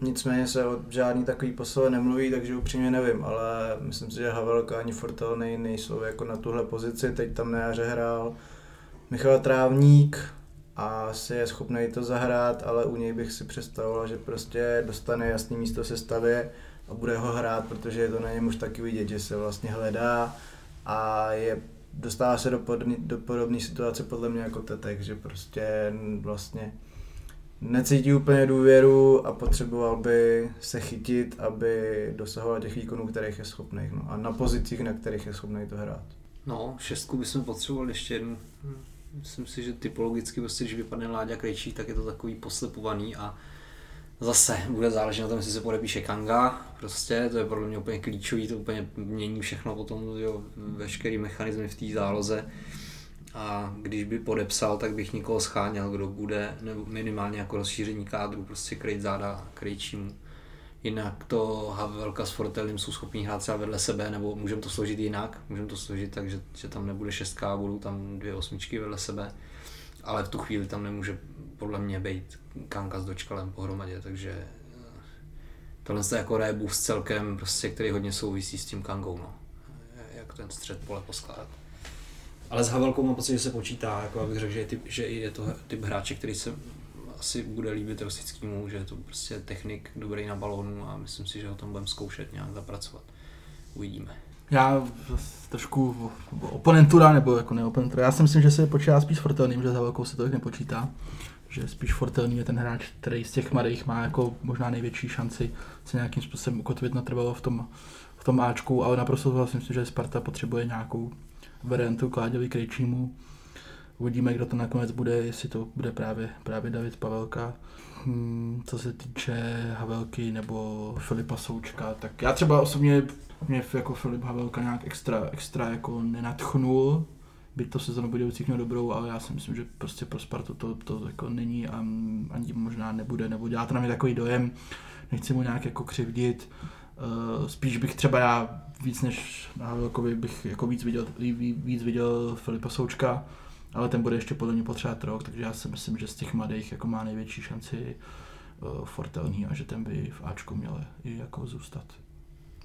Nicméně se o žádný takový posile nemluví, takže upřímně nevím, ale myslím si, že Havelka ani Fortel nejsou jako na tuhle pozici, teď tam na jaře hrál Michal Trávník a asi je schopný to zahrát, ale u něj bych si představoval, že prostě dostane jasný místo v sestavě a bude ho hrát, protože je to na něm už taky vidět, že se vlastně hledá a dostává se do podobné situace podle mě jako Tetteh, že prostě vlastně necítí úplně důvěru a potřeboval by se chytit, aby dosahoval těch výkonů, kterých je schopný, no, a na pozicích, na kterých je schopný to hrát. No, šestku bychom potřebovali ještě jednu. Myslím si, že typologicky, prostě, když vypadne Láďa Krejčí, tak je to takový poslepovaný a zase bude záležet na tom, jestli se podepíše Kanga. Prostě to je podle mě úplně klíčový, to úplně mění všechno potom, jo, veškerý mechanismy v té záloze. A když by podepsal, tak bych někoho scháněl, kdo bude, nebo minimálně jako rozšíření kádru, prostě kryt záda Krejčímu. Jinak to Havelka s Fortelem jsou schopní hrát třeba vedle sebe, nebo můžeme to složit jinak, můžeme to složit tak, že tam nebude šestka, budou tam dvě osmičky vedle sebe, ale v tu chvíli tam nemůže podle mě být Kanga s Dočkalem pohromadě, takže tohle je jako rébův s celkem, prostě, který hodně souvisí s tím Kangou, no. Jak ten střed pole poskládat. Ale s Havelkou mám pocit, že se počítá, jako abych řekl, že je to typ hráče, který se asi bude líbit Rosickému, že je to prostě technik dobrý na balónu a myslím si, že ho tam budeme zkoušet nějak zapracovat. Uvidíme. Já trošku oponentura, nebo jako neoponentura, já si myslím, že se počítá spíš Fortelným, že s Havelkou se to tak nepočítá. Že spíš Fortelný je ten hráč, který z těch mladých má jako možná největší šanci se nějakým způsobem ukotvit natrvalo v tom Ačku, ale naprosto si myslím, že Sparta potřebuje nějakou variantu k Láďovi Krejčímu. Uvidíme, kdo to nakonec bude, jestli to bude právě David Pavelka. Co se týče Havelky nebo Filipa Součka, tak já třeba osobně mě jako Filip Havelka nějak extra jako nenadchnul, byť to sezonu budoucích měl dobrou, ale já si myslím, že prostě pro Spartu to jako není a ani možná nebude, nebo dělá to na mě takový dojem, nechci mu nějak jako křivdit. Spíš bych třeba já víc než na Havelkovi bych jako víc viděl Filipa Součka, ale ten bude ještě podle mě potřebovat rok, takže já si myslím, že z těch mladých jako má největší šanci Fortelný a že ten by v Ačku měl i jako zůstat.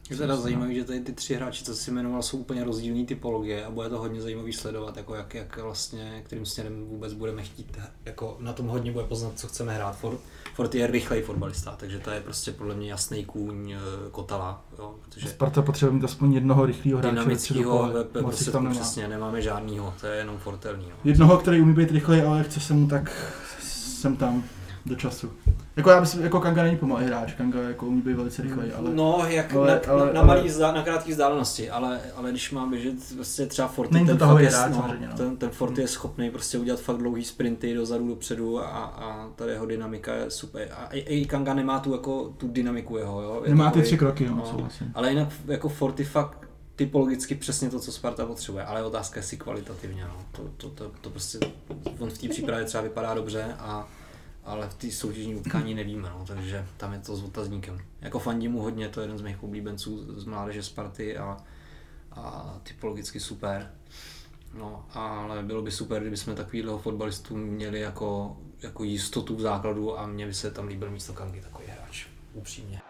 Je teda zajímavý, že tady ty tři hráči, co si jmenoval, jsou úplně rozdílné typologie a bude to hodně zajímavý sledovat, jako jak vlastně, kterým směrem vůbec budeme chtít, jako na tom hodně bude poznat, co chceme hrát. Fort je rychlej fotbalista, takže to je prostě podle mě jasný kůň Kotala, jo, protože Sparta potřebuje mít aspoň jednoho rychlého hráče, dynamického, prostě tam přesně nemáme žádnýho, to je jenom Fortelný. No. Jednoho, který umí být rychlej, ale chce se mu tak sem tam do času. Jako já myslím, jako Kanga není pomalý hráč, Kanga jako umí být velice rychlej, ale... No, jak na krátké vzdálenosti, ale když má běžet vlastně třeba Forty, ten Forty je schopný prostě udělat fakt dlouhý sprinty dozadu, dopředu a tady jeho dynamika je super. A i Kanga nemá tu jako tu dynamiku jeho, jo? Je nemá takový, ty tři kroky, no, ale jinak jako Forty fakt typologicky přesně to, co Sparta potřebuje, ale otázka je si kvalitativně, no. To prostě, on v té přípravě třeba vypadá dobře ale v té soutěžní utkání nevíme, no, takže tam je to s otazníkem. Jako fandím mu hodně, to je jeden z mých oblíbenců z mládeže Sparty a typologicky super. No, ale bylo by super, kdybychom takovýhleho fotbalistů měli jako jistotu v základu a mně by se tam líbil místo Kangy takový hráč, upřímně.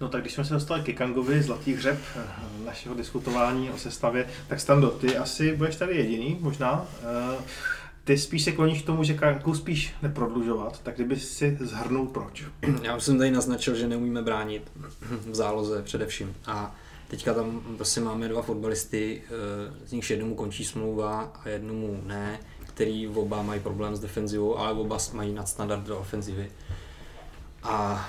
No tak když jsme se dostali ke Kangovi, zlatý hřeb našeho diskutování o sestavě, tak Stando, ty asi budeš tady jediný, možná. Ty spíš se kloníš k tomu, že Kangu spíš neprodlužovat, tak kdyby si shrnul proč. Já už jsem tady naznačil, že neumíme bránit v záloze především. A teďka tam prostě máme dva fotbalisty, z nichž jednomu končí smlouva a jednomu ne, který oba mají problém s defenzivou, ale oba mají nadstandard do ofenzivy. A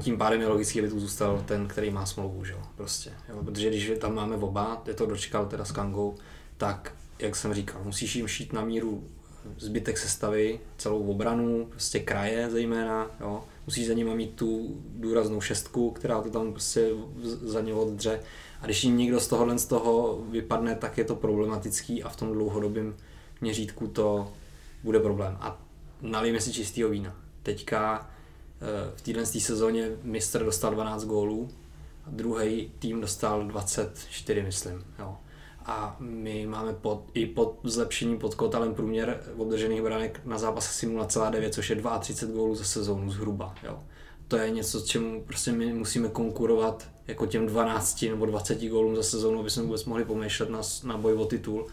tím pádem je logicky, aby tu zůstal ten, který má smlouvu, že jo, prostě. Jo? Protože když tam máme oba, je to Dočkal teda s Kangou, tak jak jsem říkal, musíš jim šít na míru zbytek sestavy, celou obranu, prostě kraje zejména, jo. Musíš za nima mít tu důraznou šestku, která to tam prostě za ně oddře. A když jim někdo z toho vypadne, tak je to problematický a v tom dlouhodobém měřítku to bude problém. A nalijeme si čistého vína. Teďka v této sezóně mistr dostal 12 gólů a druhý tým dostal 24, myslím, jo. A my máme pod zlepšením pod Kotalem průměr obdržených branek na zápas asi 0,9, což je 32 gólů za sezónu zhruba. Jo. To je něco, s čím prostě my musíme konkurovat jako těm 12 nebo 20 gólům za sezónu, aby jsme vůbec mohli pomýšlet na boj o titul.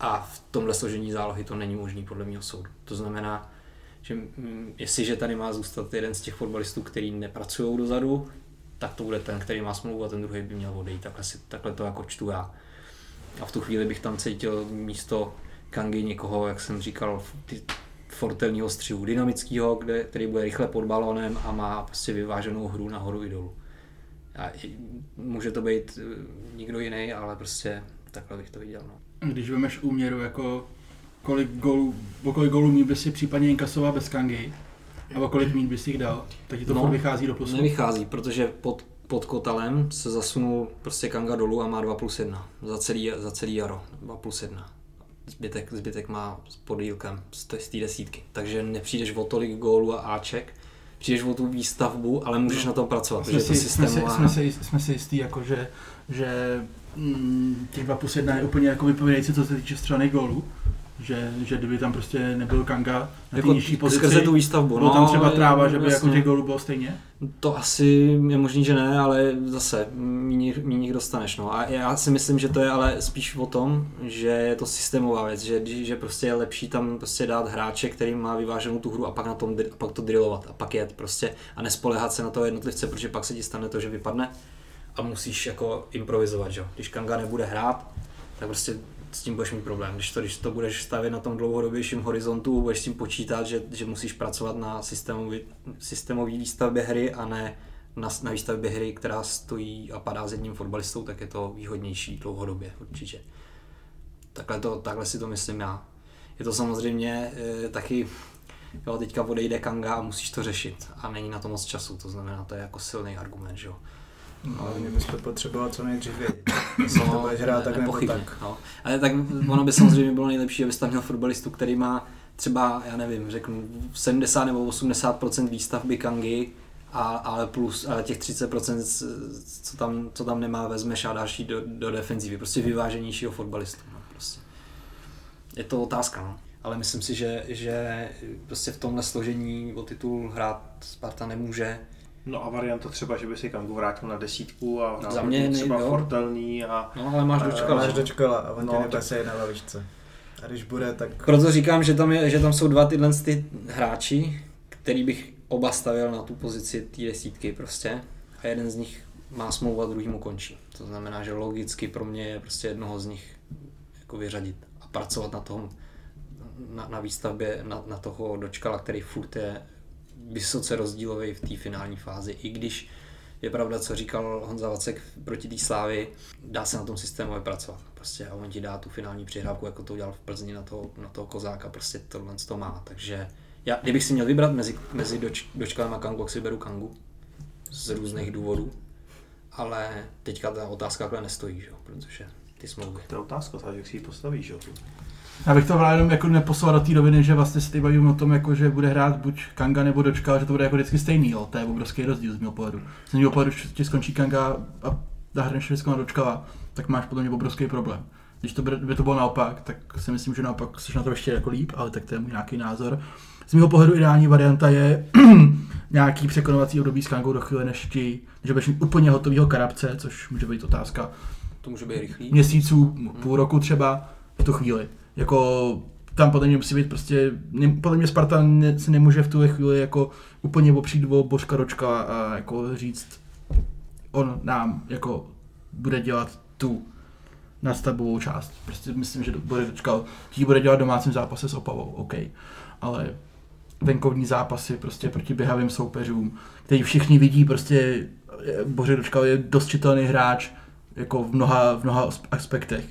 A v tomhle složení zálohy to není možné podle mého soudu. To znamená, že jestliže tady má zůstat jeden z těch fotbalistů, který nepracují dozadu, tak to bude ten, který má smlouvu a ten druhý by měl odejít. Takhle to jako čtu já. A v tu chvíli bych tam cítil místo Kangy někoho, jak jsem říkal, fortelního střihu, dynamického, který bude rychle pod balónem a má prostě vyváženou hru nahoru i dolů. A může to být nikdo jiný, ale prostě takhle bych to viděl. No. Když vemeš úměru, jako kolik gólů by si případně inkasoval bez Kangy a o kolik míň by si jich dal, tak ti to furt vychází do plusu? Nevychází, protože pod Kotalem se zasunul prostě Kanga dolů a má 2+1 za celý jaro, 2+1. Zbytek má s podílkem z té desítky, takže nepřijdeš o tolik gólů a áček, přijdeš o tu výstavbu, ale můžeš na tom pracovat. Jsme si jistí, jako že těch 2+1 je úplně jako vypovědající, co se týče střelných gólů. Že kdyby tam prostě nebyl Kanga na té jako nižší pozici, skrze tu výstavbu, bylo tam třeba tráva, že by jasně. Jako těch gólů bylo stejně? To asi je možný, že ne, ale zase míň dostaneš. No. A já si myslím, že to je ale spíš o tom, že je to systémová věc, že prostě je lepší tam prostě dát hráče, který má vyváženou tu hru a pak, a pak to drillovat a pak jet prostě a nespoléhat se na toho jednotlivce, protože pak se ti stane to, že vypadne a musíš jako improvizovat. Že? Když Kanga nebude hrát, tak prostě s tím budeš mít problém. Když to budeš stavět na tom dlouhodobějším horizontu, budeš s tím počítat, že musíš pracovat na systémový výstavbě hry a ne na výstavbě hry, která stojí a padá s jedním fotbalistou, tak je to výhodnější dlouhodobě určitě. Takhle si to myslím já. Je to samozřejmě taky, jo, teďka odejde Kanga a musíš to řešit a není na to moc času, to znamená, to je jako silný argument, že jo. Ale mě byste potřeboval co nejdřív vědět, jestli to budeš hrát tak nebo tak. No. Ale tak ono by samozřejmě bylo nejlepší, abyste tam měl fotbalistu, který má třeba, já nevím, řeknu 70 nebo 80% výstavby Kangy, ale těch 30%, co tam nemá, vezmeš a dáš jí do defenzivy. Prostě vyváženějšího fotbalistu. No, prostě. Je to otázka, no. Ale myslím si, že prostě v tomhle složení o titul hrát Sparta nemůže. No a varianta třeba, že by si Kangu vrátil na desítku a za mě třeba fortelný a... No ale máš dočkala a on tě nepase na lavičce. A když bude, tak... Proto říkám, že tam jsou dva tyhle hráči, který bych oba stavěl na tu pozici té desítky prostě. A jeden z nich má smlouvu a druhý mu končí. To znamená, že logicky pro mě je prostě jednoho z nich jako vyřadit a pracovat na tom na výstavbě na toho Dočkala, který furt je vysoce rozdílový v té finální fázi, i když je pravda, co říkal Honza Vacek proti té Slávy, dá se na tom systémově pracovat. Prostě a on ti dá tu finální přihrávku, jako to udělal v Plzni na toho Kozáka, prostě tohle to má. Takže já, kdybych si měl vybrat mezi Dočkalem a Kangu, tak si beru Kangu z různých důvodů, ale teďka ta otázka takhle nestojí, že? Protože ty smlouvy. To je otázka, jak si ji postavíš, jo? Já bych to jenom jako neposlal do té roviny, že vlastně si bavím o tom, jako že bude hrát buď Kanga nebo Dočkal, že to bude jako vždycky stejný, jo. To je obrovský rozdíl z mého pohledu. Z mého pohledu, když ti skončí Kanga a zahrneš všechno na Dočkala, tak máš podle mě obrovský problém. Když to by to bylo naopak, tak si myslím, že naopak jsi na to ještě jako líp, ale tak to je můj nějaký názor. Z mého pohledu ideální varianta je nějaký překonovací období s Kangou do chvíle, než ti, že budeš mít úplně hotovýho Karabce, což může být otázka. To může být rychlý. Měsíců, půl roku třeba, v tu chvíli. Jako tam podle mě musí být prostě, podle mě Sparta se nemůže v tuhle chvíli jako úplně opřít o Bořka Dočkala a jako říct, on nám jako bude dělat tu nadstavbovou část. Prostě myslím, že Bořek Dočkal ti bude dělat domácím zápase s Opavou, OK. Ale venkovní zápasy prostě proti běhavým soupeřům, který všichni vidí, prostě Bořek Dočkal je dost čitelný hráč jako v mnoha aspektech.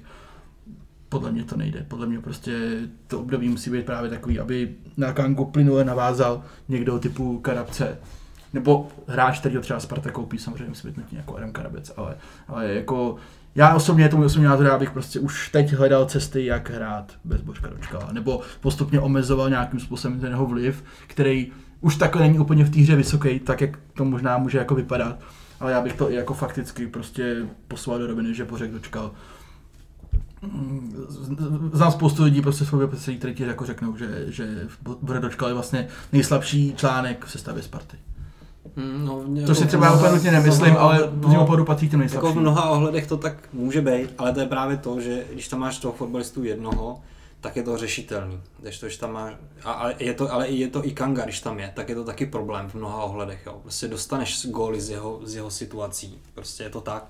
Podle mě to nejde, podle mě prostě to období musí být právě takový, aby na Kangu plynule navázal někdo typu Karabce, nebo hráč, který ho třeba Sparta koupí, samozřejmě musí být nutně jako Adam Karabec, ale jako já osobně, to můj osobní názor, já bych prostě už teď hledal cesty, jak hrát bez Bořka Dočkala, nebo postupně omezoval nějakým způsobem ten jeho vliv, který už takhle není úplně v té hře vysoký, tak jak to možná může jako vypadat, ale já bych to i jako fakticky prostě poslal do roviny, že Bořek Dočkal. Znám spoustu lidí prostě svobě představit, kteří ti jako řeknou, že Bořek Dočkal je vlastně nejslabší článek v sestavě Sparty. No, to si třeba úplně nutně nemyslím, ale opravdu patří k těm nejslabším. Jako v mnoha ohledech to tak může být, ale to je právě to, že když tam máš toho fotbalistu jednoho, tak je to řešitelný. Když tam máš, ale je to i Kanga, když tam je, tak je to taky problém v mnoha ohledech. Jo. Prostě dostaneš góly z jeho situací, prostě je to tak.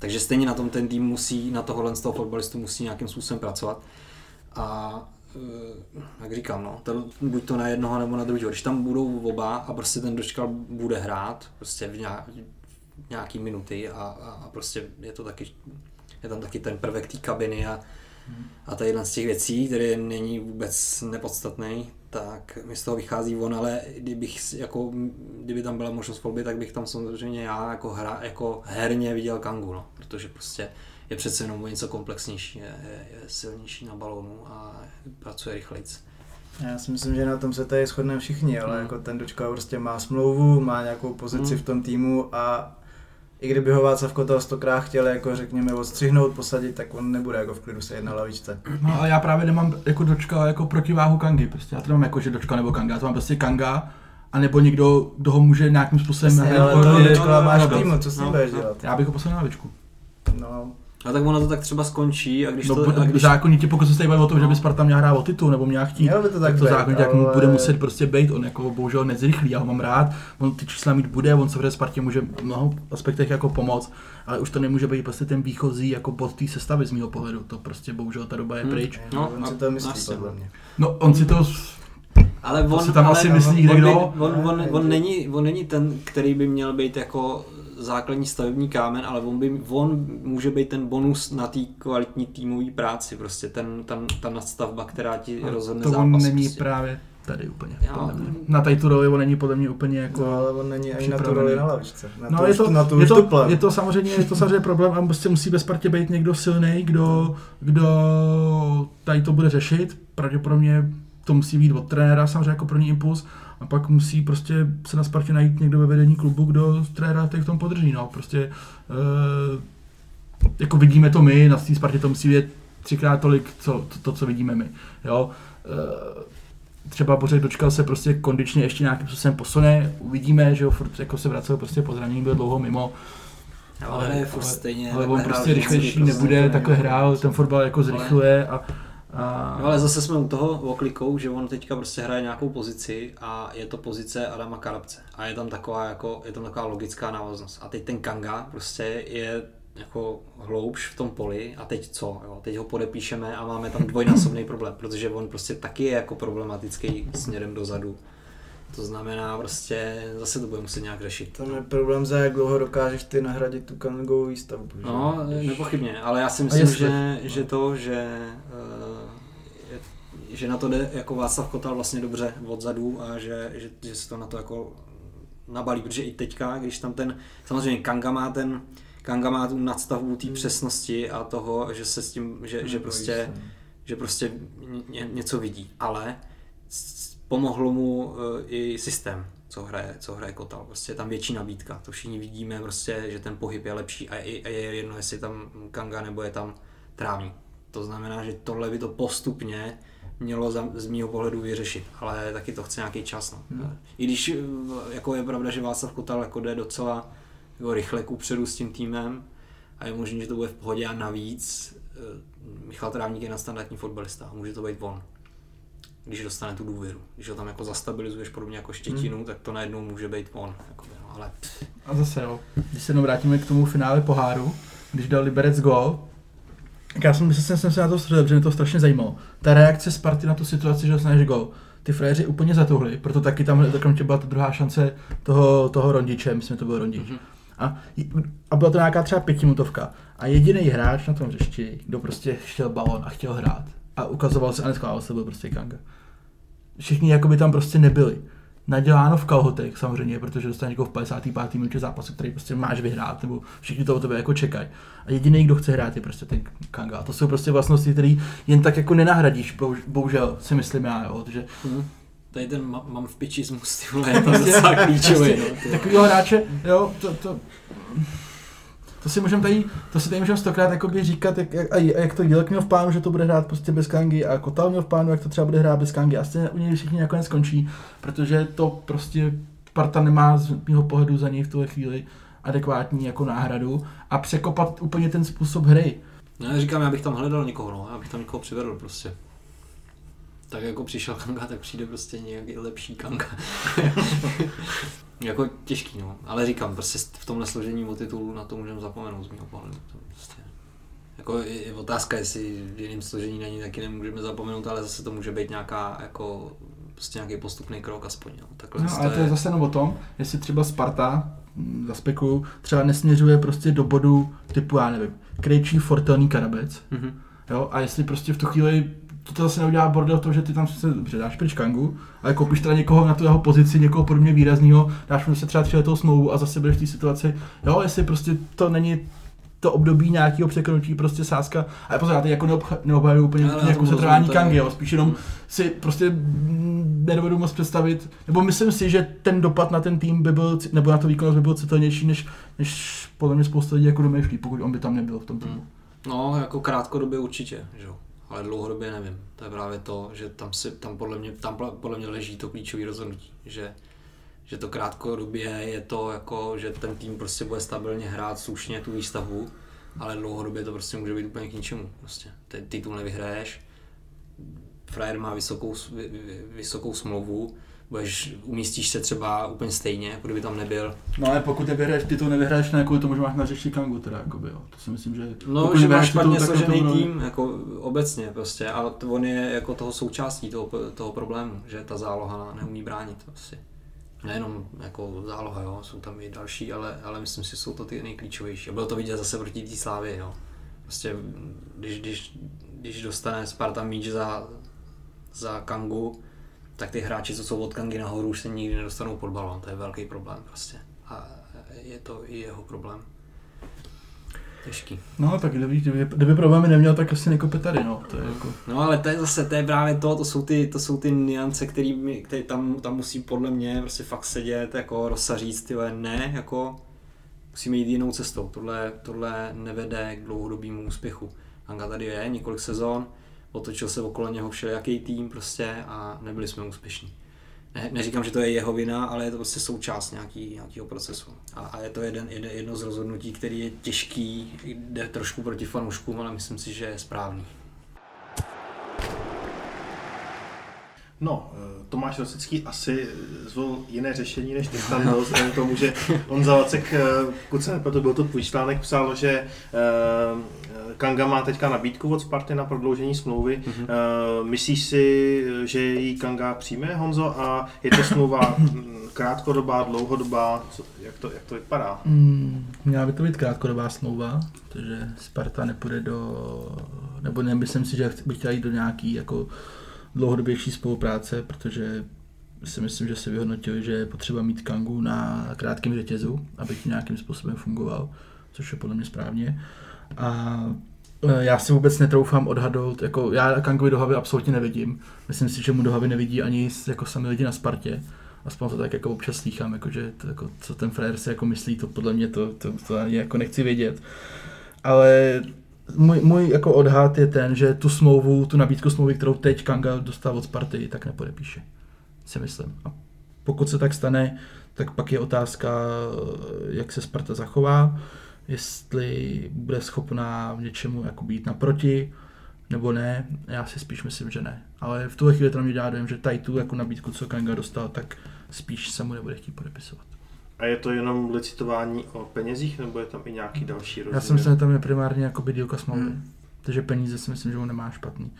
Takže stejně na tom ten tým musí, na tohohle z toho fotbalistu musí nějakým způsobem pracovat. A jak říkám, no, buď to na jednoho nebo na druhého. Když tam budou oba a prostě ten Dočkal bude hrát prostě v nějaký minuty a prostě je tam taky ten prvek té kabiny a to je jedna z těch věcí, který není vůbec nepodstatný, tak mi z toho vychází on, ale kdyby tam byla možnost volby, tak bych tam samozřejmě já jako herně viděl Kangu, no, protože prostě je přece jenom něco komplexnější, je silnější na balónu a pracuje rychlejc. Já si myslím, že na tom se tady shodneme všichni, ale jako ten Dočkal prostě má smlouvu, má nějakou pozici v tom týmu a i kdyby ho Václav Kotal 100krát chtěl jako řekněme odstřihnout, posadit, tak on nebude jako v klidu sedět na lavičce. No a já právě nemám jako Dočkala jako protiváhu Kangy, prostě já to nemám jako že Dočkal nebo Kanga, já to mám prostě Kanga a nebo někdo, kdo ho může nějakým způsobem hrát. Ale toho Dočkala máš v týmu, co s ním budeš dělat? Já bych ho posadil na lavičku. No. A tak ono to tak třeba skončí a když to... Zákonitě, pokud se tady baví o tom, že by Sparta měla hrát o titul nebo měla chtít, tak to zákonitě ale... bude muset prostě být, on jako bohužel nezrychlí, já ho mám rád, on ty čísla mít bude, on se v Spartě může v mnoho aspektech jako pomoct, ale už to nemůže být prostě ten výchozí jako bod té sestavy z mýho pohledu, to prostě bohužel ta doba je pryč. No, on si to myslí podle mě. No, on si to... Ale on není ten, který by měl být jako základní stavební kámen, ale on může být ten bonus na té kvalitní týmové práci, prostě ta nadstavba, která ti rozhodne zápas. To on není prostě právě tady úplně. Na tady tu roli on není podle mě úplně jako... No, ale on není ani na tu roli na lavičce. No, je to samozřejmě problém a prostě musí ve Spartě být někdo silnej, kdo tady to bude řešit, pravděpodobně to musí být od trenéra, samozřejmě jako první impuls, a pak musí prostě se na Spartě najít někdo ve vedení klubu, kdo trenéra v tom podrží, no, prostě jako vidíme to my, na té Spartě to musí být 3x tolik, co vidíme my, jo, třeba Bořek Dočkal se prostě kondičně ještě nějakým způsobem posune, uvidíme, že jo, furt jako se vracel prostě po zranění, byl dlouho mimo, ale on prostě rychlejší nebude, takhle hrál, ten fotbal jako zrychluje No, ale zase jsme u toho oklikou, že on teďka prostě hraje nějakou pozici a je to pozice Adama Karabce a je tam taková logická návaznost a teď ten Kanga prostě je jako hloubš v tom poli a teď co? Jo? Teď ho podepíšeme a máme tam dvojnásobný problém, protože on prostě taky je jako problematický směrem dozadu. To znamená prostě, zase to bude muset nějak řešit. To je problém, za jak dlouho dokážeš ty nahradit tu Kangovou výstavbu. Že? No, nepochybně, ale já si myslím, že na to jde jako Václav Kotal vlastně dobře odzadu a že se to na to jako nabalí, protože i teďka, když tam ten, samozřejmě Kanga má tu nadstavbu té přesnosti a toho, že se s tím, že prostě něco vidí, ale pomohlo mu i systém, co hraje Kotal. Prostě je tam větší nabídka. To všichni vidíme, prostě, že ten pohyb je lepší a je jedno, jestli je tam Kanga nebo je tam Trávník. To znamená, že tohle by to postupně mělo z mýho pohledu vyřešit, ale taky to chce nějaký čas. No. I když jako je pravda, že Václav Kotal jako jde docela jako rychle kupředu s tím týmem a je možný, že to bude v pohodě a navíc Michal Trávník je nadstandardní fotbalista a může to být on. Když dostane tu důvěru. Když ho tam jako zastabilizuješ podobně jako Štětinu, tak to najednou může být on. Jakoby, no, ale... A zase jo, když se jenom vrátíme k tomu finále poháru, když dal Liberec gól, já jsem myslel, že jsem se na to střelil, protože mě to strašně zajímalo. Ta reakce Sparty na tu situaci, že dostaneš gól, ty frajeři úplně zatuhli, proto taky tam byla ta druhá šance toho Rondiče, myslím, že to byl Rondič. Mm-hmm. A byla to nějaká třeba pětiminutovka. A jediný hráč na tom hřišti, kdo prostě chtěl balón a chtěl hrát a ukazoval se a neschválil se, byl prostě Kanga. Všichni jakoby tam prostě nebyli. Naděláno v kalhotech samozřejmě, protože dostaneš jako v 55. minutě zápasu, který prostě máš vyhrát, nebo všichni to o tebe jako čekají. A jediný, kdo chce hrát, je prostě ten Kanga. To jsou prostě vlastnosti, které jen tak jako nenahradíš, bohužel si myslím já, jo, protože... Tady ten mám v piči z Mustivu, je to docela klíčový. Takovýho hráče, jo, To si tady můžeme stokrát jakoby říkat, jak to Jílek měl v plánu, že to bude hrát prostě bez Kangy, a Kotal měl v plánu, jak to třeba bude hrát bez Kangy, a stejně u něj všichni nakonec skončí, protože to prostě Sparta nemá z mýho pohledu za něj v tuhle chvíli adekvátní jako náhradu a překopat úplně ten způsob hry. No já říkám, já bych tam hledal někoho, já bych tam někoho přivedl prostě. Tak jako přišel Kanga, tak přijde prostě nějaký lepší Kanga. Jako těžký, ale říkám, prostě v tomhle složení o titulu na to můžeme zapomenout z mýho pohledu. Prostě. Jako je otázka, jestli v jiném složení na ní taky nemůžeme zapomenout, ale zase to může být nějaká, jako, prostě nějaký postupný krok aspoň. Takhle no, ale to je zase jenom o tom, jestli třeba Sparta, zaspekuju, třeba nesměřuje prostě do bodu typu, já nevím, Krejčí, Fortelný, Karabec, jo, a jestli prostě v tu chvíli to zase neudělá bordel to, že ty tam se dáš pryč Kangu, ale koupíš teda někoho na tu jeho pozici, někoho podobně výrazného, dáš mu se třeba 3letou smlouvu a zase budeš v té situaci, jo, jestli prostě to není to období nějakého překročení prostě sázka, ale pozor, já teď jako neobhajuju úplně nějakou setrvání Kangy, jo, spíš jenom si prostě nedovedu moc představit, nebo myslím si, že ten dopad na ten tým by byl, nebo na to výkonnost by byl citelnější, než podle mě spousta lidí jako domýšlí, pokud on by tam nebyl v tom týmu. No, jako krátkodobě určitě, jo. Ale dlouhodobě nevím. To je právě to, že tam podle mě leží to klíčové rozhodnutí, že to krátkodobě je to jako, že ten tým prostě bude stabilně hrát slušně tu výstavbu, ale dlouhodobě to prostě může být úplně k ničemu. Prostě titul nevyhraješ, frajer má vysokou smlouvu, umístíš se třeba úplně stejně, jako kdyby tam nebyl. No ale pokud ty to nevyhraješ na jakou, to možná máš na řeši Kangu teda, jakoby, jo. To si myslím, že... No, že máš špatně složený tým, jako obecně prostě, a on je jako toho součástí toho problému, že ta záloha neumí bránit asi. Nejenom jako záloha, jo, jsou tam i další, ale myslím si, že jsou to ty nejklíčovější. A bylo to vidět zase proti té Slávii, jo. Prostě, když dostane Sparta míč za Kangu, tak ty hráči, co jsou od Kangy nahoru, už se nikdy nedostanou pod balón. To je velký problém prostě. A je to i jeho problém. Těžký. No tak kdyby problémy neměl, tak asi nekope tady, no. To je jako... No ale to je zase, to je právě to jsou ty niance, které tam musí podle mě prostě fakt sedět, jako rozsaříct, tyhle ne, jako musíme jít jinou cestou. Tohle nevede k dlouhodobému úspěchu. Kanga tady je několik sezon, otočil se okolo něho všelijaký tým prostě a nebyli jsme úspěšní. Neříkám, že to je jeho vina, ale je to prostě součást nějakého procesu. A je to jedno z rozhodnutí, který je těžký, jde trošku proti fanouškům, ale myslím si, že je správný. No, Tomáš Rosický asi zvolil jiné řešení než ty tam, vzhledem k tomu, že Honza Vacek, pokud se neproto byl to tvůj článek, psal, že Kanga má teďka nabídku od Sparty na prodloužení smlouvy. Myslíš si, že ji Kanga přijme, Honzo, a je to smlouva krátkodobá, dlouhodobá? Jak to vypadá? Měla by to být krátkodobá smlouva, protože Sparta nepůjde do... nebo nemyslím si, že by chtěla jít do nějaký jako dlouhodobější spolupráce, protože si myslím, že se vyhodnotil, že je potřeba mít Kangu na krátkém řetězu, aby ti nějakým způsobem fungoval, což je podle mě správně. A já si vůbec netroufám odhadnout, jako já Kangovi do hlavy absolutně nevidím. Myslím si, že mu do hlavy nevidí ani jako sami lidi na Spartě. Aspoň to tak jako občas slýchám, jako že to, jako, co ten frajer si jako myslí, to podle mě to ani jako nechci vědět. Ale můj jako odhad je ten, že tu nabídku smlouvy, kterou teď Kanga dostal od Sparty, tak nepodepíše, si myslím. A pokud se tak stane, tak pak je otázka, jak se Sparta zachová, jestli bude schopná v něčemu jako být naproti, nebo ne. Já si spíš myslím, že ne. Ale v tuhle chvíli to mě dělá dojem, že tady tu jako nabídku, co Kanga dostal, tak spíš se mu nebude chtít podepisovat. A je to jenom licitování o penězích, nebo je tam i nějaký další rozdíl? Já si myslím, že tam je primárně jakoby dílka smlouvy. Takže peníze si myslím, že on nemá špatný.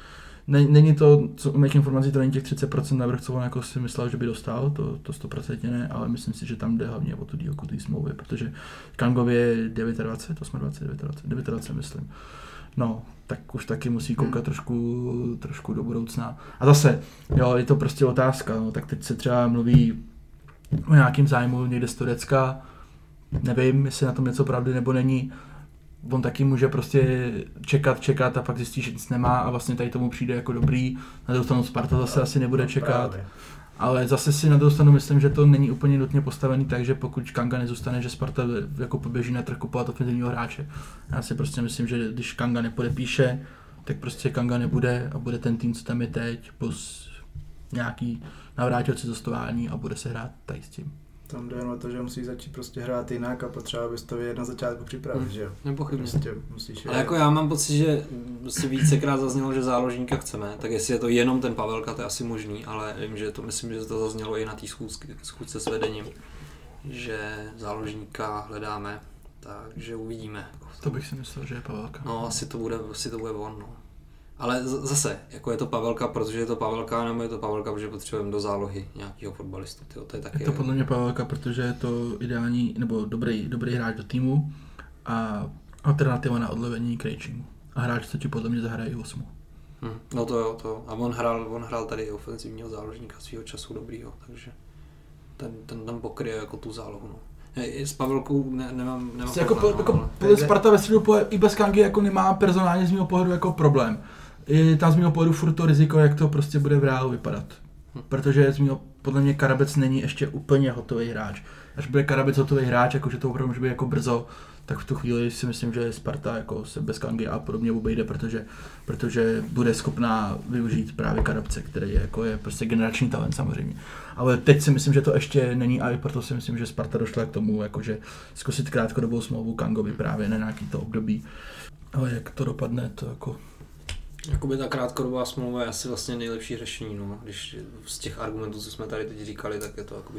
Není to, co u mých informací, to není těch 30% navrch, co on jako si myslel, že by dostal, to 100% ne, ale myslím si, že tam jde hlavně o tu dílku té smlouvy, protože Kangově je 29, myslím. No, tak už taky musí koukat trošku do budoucna. A zase, jo, je to prostě otázka, no, tak teď se třeba mluví o nějakým zájmu někde z Turecka, nevím, jestli na tom něco pravdy nebo není. On taky může prostě čekat a pak zjistí, že nic nemá a vlastně tady tomu přijde jako dobrý. Na druhou stranu Sparta zase asi nebude čekat. Ale zase si na druhou stranu myslím, že to není úplně nutně postavený tak, že pokud Kanga nezůstane, že Sparta jako poběží na trh kupovat ofenzivního hráče. Já si prostě myslím, že když Kanga nepodepíše, tak prostě Kanga nebude a bude ten tým, co tam je teď, plus nějaký navrátilci zastování a bude se hrát tady s tím. Tam jde jen o to, že musíš začít prostě hrát jinak a potřeba bys to vědět na začátku připravit, že jo? Nepochybně. Prostě musíš ale jako já mám pocit, že si vícekrát zaznělo, že záložníka chceme, tak jestli je to jenom ten Pavelka, to je asi možný, ale vím, že to myslím, že to zaznělo i na té schůzce s vedením, že záložníka hledáme, takže uvidíme. To bych si myslel, že je Pavelka. No, asi to bude on, no. Ale zase, jako je to Pavelka, protože je to Pavelka, nebo je to Pavelka, protože potřebujeme do zálohy nějakého fotbalistu. Tyjo, to je taky... Je to podle mě Pavelka, protože je to ideální, nebo dobrý hráč do týmu a alternativa na odlevení Krejčímu. A hráč, co ti podle mě zahraje i 8. No to jo, to. A on hrál tady ofenzivního záložníka svého času dobrýho, takže ten tam pokryje jako tu zálohu, no. S Pavelkou nemám jako problém, ale... Sparta ve středu i bez Kangy jako nemá personálně z mého pohledu jako problém. Je tam z mého pohledu furt to riziko, jak to prostě bude v reálu vypadat. Protože podle mě Karabec není ještě úplně hotový hráč. Až bude Karabec hotový hráč, jakože to opravdu může být jako brzo, tak v tu chvíli si myslím, že Sparta jako se bez Kangy a podobně obejde, protože bude schopná využít právě Karabce, který je prostě generační talent samozřejmě. Ale teď si myslím, že to ještě není a i proto si myslím, že Sparta došla k tomu, jakože zkusit krátkodobou smlouvu Kangovi právě na nějaký to období. Ale jak to dopadne, to jako... Jakoby ta krátkodobá smlouva je asi vlastně nejlepší řešení, no. Když z těch argumentů, co jsme tady teď říkali, tak je to jako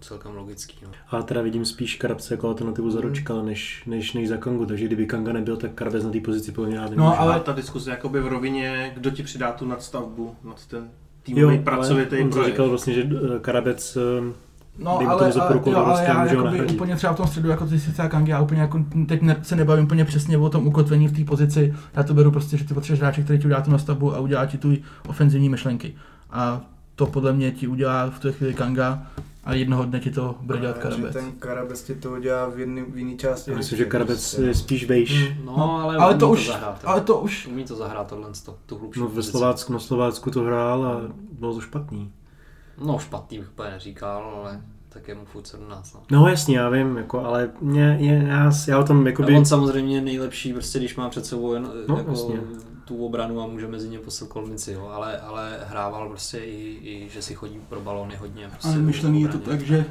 celkem logický, no. Ale teda vidím spíš Karabce jako alternativu za Dočkala, než za Kangu, takže kdyby Kanga nebyl, tak Karabec na té pozici plně rád nemůže. No ale ta diskuse jakoby v rovině, kdo ti přidá tu nadstavbu, nad ten týmový pracovitý projekt. Jo, on říkal vlastně, že Karabec... No, ale já jako úplně třeba v tom středu, jako ty sice Kangy, já úplně jako teď se nebavím úplně přesně o tom ukotvení v té pozici, já to beru prostě, že ty potřebuješ hráče, který ti udělá tu nastavbu a udělá ti tu ofenzivní myšlenky. A to podle mě ti udělá v té chvíli Kanga a jednoho dne ti to bude dělat Karabec. Ten Karabec ti to udělá v jiný části. Myslím, že Karabec je spíš vejš. No, ale to už umí to zahrát tohle, tu hlubší. No, na Slovácku to hrál a bylo to špatný. No, špatný bych úplně neříkal, ale tak je mu furt 17. No jasně, já vím, jako, ale já o tom jakoby... On samozřejmě je nejlepší, prostě když má před sebou jen, no, jako, tu obranu a může mezi ně poslat kolmici, jo, ale hrával prostě i že si chodí pro balony hodně. Prostě ale myšlený je to tak, že,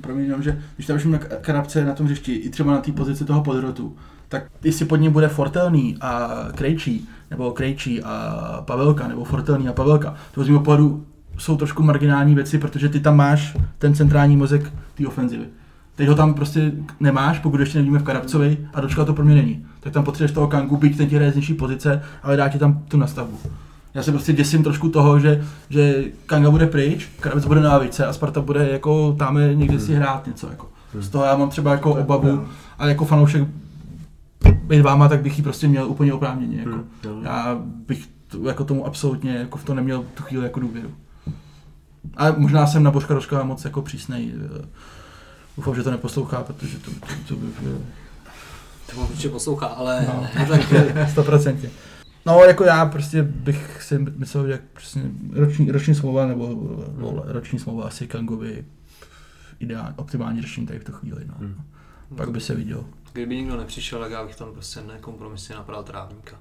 promiňuji, že když tam všem na Karabce na tom hřišti, i třeba na té pozici toho podrotu, tak jestli pod ním bude Fortelný a Krejčí, nebo Krejčí a Pavelka, nebo Fortelný a Pavelka, to z mého pohledu jsou trošku marginální věci, protože ty tam máš ten centrální mozek té ofenzivy. Teď ho tam prostě nemáš, pokud ještě nevíme v Karabcovi, a Dočkal to pro mě není. Tak tam potřebuješ toho Kangu, byť ten ti hraje z nižší pozice, ale dá ti tam tu nastavbu. Já se prostě děsím trošku toho, že Kanga bude pryč, Karabec bude na lavice a Sparta bude jako tam někde si hrát něco jako. Z toho já mám třeba jako obavu, a jako fanoušek být váma, tak bych ji prostě měl úplně oprávněně jako. Já bych jako tomu absolutně jako v to neměl tu chvíli jako důvěru. A možná jsem na Bořka Dočkala moc jako přísnej. Doufám, že to neposlouchá, protože to by to určitě poslouchá, ale no. Ne, tak 100%. No, jako já prostě bych si myslel, že přesně roční smlouva nebo roční smlouva asi Kangovi ideální, optimální řešení tady v tu chvíli, no. Pak by se vidělo. Kdyby nikdo nepřišel, tak já bych tam prostě nekompromisně napral Trávníka.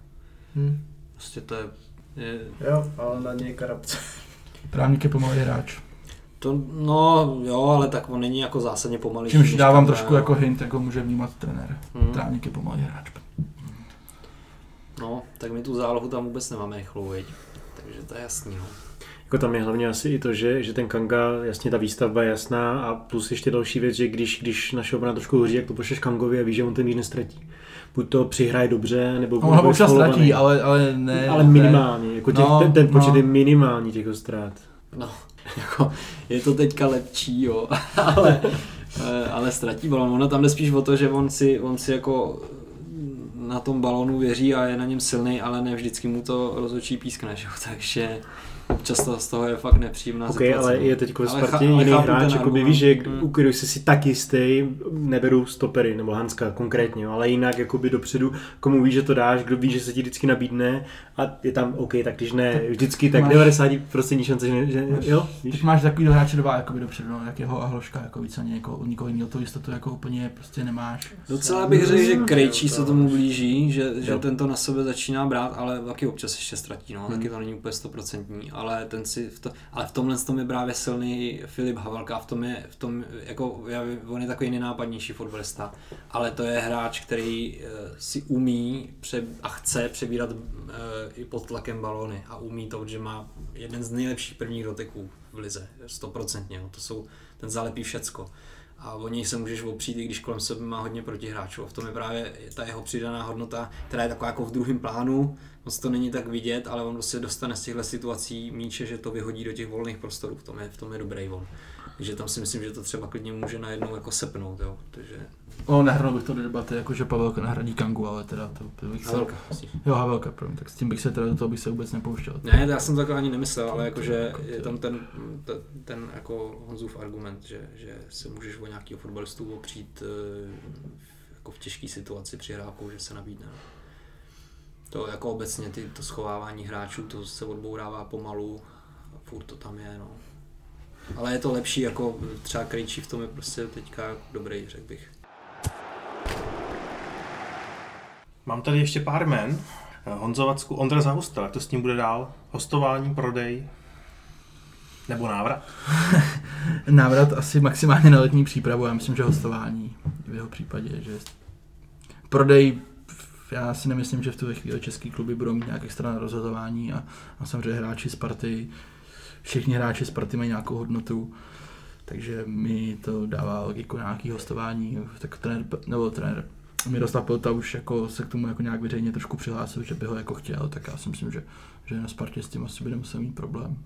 Prostě to je... Jo, ale na něj Karabce. Trávník je pomalý hráč. To, no jo, ale tak on není jako zásadně pomalý. Čímž dávám trošku jako hint, jako může vnímat trenér. Trávník je pomalý hráč. No, tak my tu zálohu tam vůbec nemáme rychlou, takže to je jasný. No. Jako tam je hlavně asi i to, že ten Kanga, jasně ta výstavba je jasná a plus ještě další věc, že když naše obrana trošku hoří, jak to pošleš Kangovi a víš, že on ten míč nestratí. Buď to přihraje dobře, nebo on ho občas ztratí, ale ne. Ale minimálně, jako ten počet je minimální těch ztrát. No, jako je to teďka lepší, jo, ale ztratí balon. Ono tam jde spíš o to, že on si jako na tom balónu věří a je na něm silný, ale ne vždycky mu to rozhodčí pískne, že? Takže často z toho je fakt nepříjemná situace. Ale je teď ve Spartě jiný hráč, jakoby víš, že u kterého jsi si tak jistý, neberu stopery, nebo Hanska konkrétně, ale jinak jakoby dopředu, komu víš, že to dáš, kdo ví, že se ti vždycky nabídne a je tam OK, tak když ne, vždycky tak 90% šance, že jo? Víš? Teď máš takový hráče dva jakoby dopředu, no, jak jeho a Hloška, jako víceméně jako od nikoho jiného tu jistotu jako úplně prostě nemáš. Docela bych řekl, že Krejčí se tomu blíží, že tento na sebe začíná brát, ale taky občas ještě ztratí, no, taky to není úplně 100%. Ale v tomhle tom je právě silný Filip Havelka, v tom jako on je takový nenápadnější fotbalista, ale to je hráč, který si umí a chce přebírat i pod tlakem balóny a umí to, že má jeden z nejlepších prvních doteků v lize, 100%, no, ten zalepí všecko. A o něj se můžeš opřít, i když kolem sebe má hodně protihráčů. V tom je právě ta jeho přidaná hodnota, která je taková jako v druhém plánu, moc to není tak vidět, ale on prostě dostane z těchto situací míče, že to vyhodí do těch volných prostorů, v tom je dobrý on. Takže tam si myslím, že to třeba klidně může najednou jako sepnout, jo, protože... No, nehrnul bych to do debaty, jakože Pavelka nahradí Kangu, ale teda to bych se... Havelka. Jo, Havelka, promiň, tak s tím bych se teda do toho bych se vůbec nepouštěl. Ne, já jsem to ani nemyslel, ale jakože je tam ten jako Honzův argument, že se můžeš o nějakýho fotbalistu opřít jako v těžké situaci při hrávku, že se nabídne. To jako obecně to schovávání hráčů, to se odbourává pomalu, furt to tam je, no. Ale je to lepší, jako třeba Krejčí v tom je prostě teďka dobrý, řekl bych. Mám tady ještě pár jmen. Honza Vacku, Ondra Zahustel, jak to s ním bude dál? Hostování, prodej nebo návrat? Návrat asi maximálně na letní přípravu, já myslím, že hostování v jeho případě, že prodej. Já si nemyslím, že v tuhle chvíli český kluby budou mít nějaké extra rozhodování a samozřejmě hráči Sparty, všichni hráči Sparty mají nějakou hodnotu, takže mi to dává logiku nějaký hostování, tak trenér Miroslav Pelta už jako se k tomu jako nějak veřejně trošku přihlásil, že by ho jako chtěl, tak já si myslím, že na Spartě s tím asi bude muset mít problém.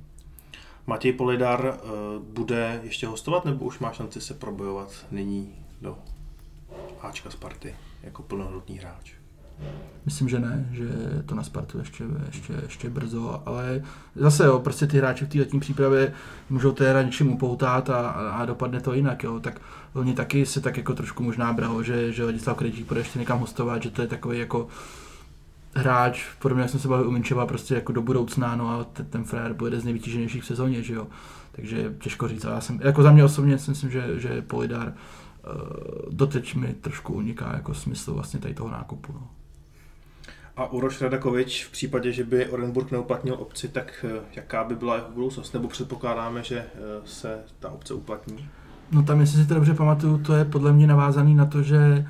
Matěj Polidar bude ještě hostovat, nebo už má šanci se probojovat nyní do Ačka Sparty jako plnohodnotný hráč? Myslím, že ne, že to na Spartu ještě brzo, ale zase jo, prostě ty hráči v té letní přípravě můžou teda něčím upoutat a dopadne to jinak, jo, tak oni taky se tak jako trošku možná bralo, že Ladislav Krejčí půjde ještě někam hostovat, že to je takový jako hráč, podobně jak jsem se bavil u Minčeva, prostě jako do budoucna, no a ten frajer bude z nejvytíženějších v sezóně, že jo, takže těžko říct, ale já jsem, jako za mě osobně si myslím, že Polidar doteď mi trošku uniká jako smysl vlastně tady toho nákupu, no. A Uroš Radakovič, v případě, že by Orenburg neuplatnil opci, tak jaká by byla jeho budoucnost? Nebo předpokládáme, že se ta opce uplatní? No tam, jestli si to dobře pamatuju, to je podle mě navázaný na to, že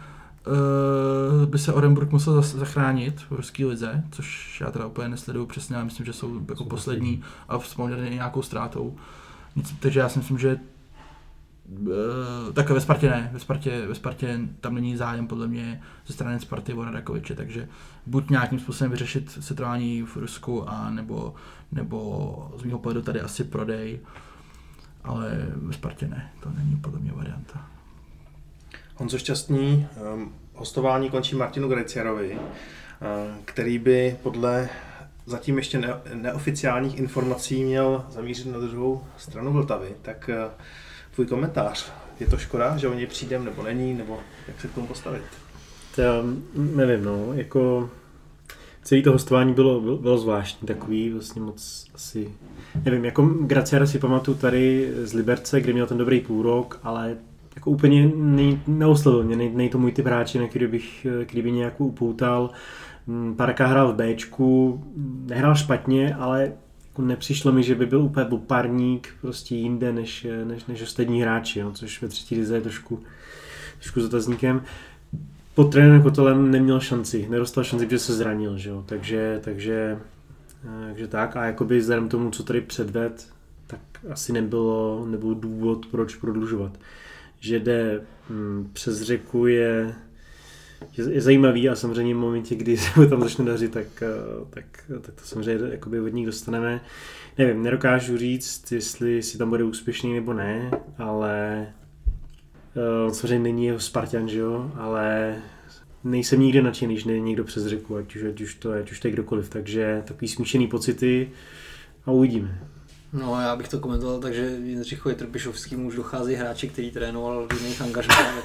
by se Orenburg musel zachránit v ruské lize, což já teda úplně nesleduju přesně, ale myslím, že jsou jako poslední a vzpomněli nějakou ztrátou. Takže já si myslím, že tak ve Spartě tam není zájem podle mě ze strany Sparty o Radakoviče, takže buď nějakým způsobem vyřešit setrvání v Rusku, a nebo z mýho pohledu tady asi prodej, ale ve Spartě ne, to není podle mě varianta. Honzo Šťastný, hostování končí Martinu Grejciarovi, který by podle zatím ještě neoficiálních informací měl zamířit na druhou stranu Vltavy, tak tvůj komentář. Je to škoda, že o něj přijdem, nebo není, nebo jak se k tomu postavit? Já nevím, no, jako celý to hostování bylo zvláštní, takový vlastně moc asi, nevím, jako Grejciara si pamatuju tady z Liberce, kde měl ten dobrý půlrok, ale jako úplně neoslovil mě, nej to můj typ hráči, na který by nějak upoutal. Parka hrál v Bčku, nehrál špatně, ale jako nepřišlo mi, že by byl úplně blupárník prostě jinde než ostatní hráči, no, což ve třetí lize je trošku zatazníkem. Pod trenérem Kotelem neměl šanci, nedostal šanci, protože se zranil, že jo? Takže tak, a jakoby vzhledem tomu, co tady předved, tak asi nebyl důvod, proč prodlužovat. Že jde přes řeku je zajímavý, a samozřejmě v momentě, kdy se tam začne dařit, tak to samozřejmě jakoby od nich dostaneme. Nevím, nedokážu říct, jestli si tam bude úspěšný nebo ne, ale samozřejmě není jeho Spartan, že jo, ale nejsem nikdy nadšený, že není někdo přes řeku, ať už to je kdokoliv, takže takový smíšený pocity a uvidíme. No, já bych to komentoval, takže Jindřichu Trpišovskému už dochází hráči, který trénoval v jiných angažmách,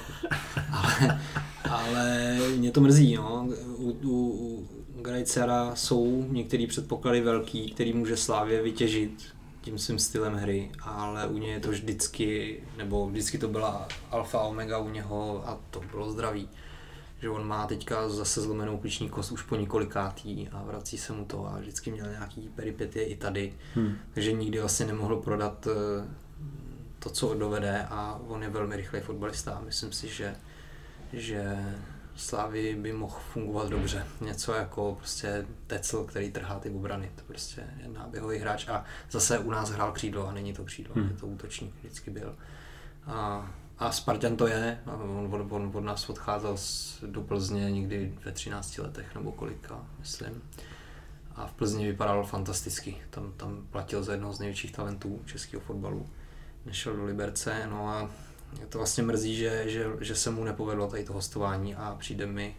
ale mě to mrzí, no. U Grejciara jsou některé předpoklady velký, který může Slavie vytěžit tím svým stylem hry, ale u něj je to vždycky to byla alfa omega u něho, a to bylo zdraví. Že on má teďka zase zlomenou kliční kost už po několikátý a vrací se mu to, a vždycky měl nějaký peripetie i tady, takže nikdy vlastně nemohl prodat to, co dovede, a on je velmi rychlý fotbalista a myslím si, že Slavii by mohl fungovat dobře. Něco jako prostě Tecl, který trhá ty obrany, to prostě je náběhový hráč, a zase u nás hrál křídlo a není to křídlo, je to útočník, vždycky byl. A Spartan to je, on od nás odcházel do Plzně někdy ve 13 letech nebo kolika, myslím. A v Plzni vypadal fantasticky, tam platil za jednoho z největších talentů českého fotbalu. Nešel do Liberce, no a to vlastně mrzí, že se mu nepovedlo tady to hostování, a přijde mi,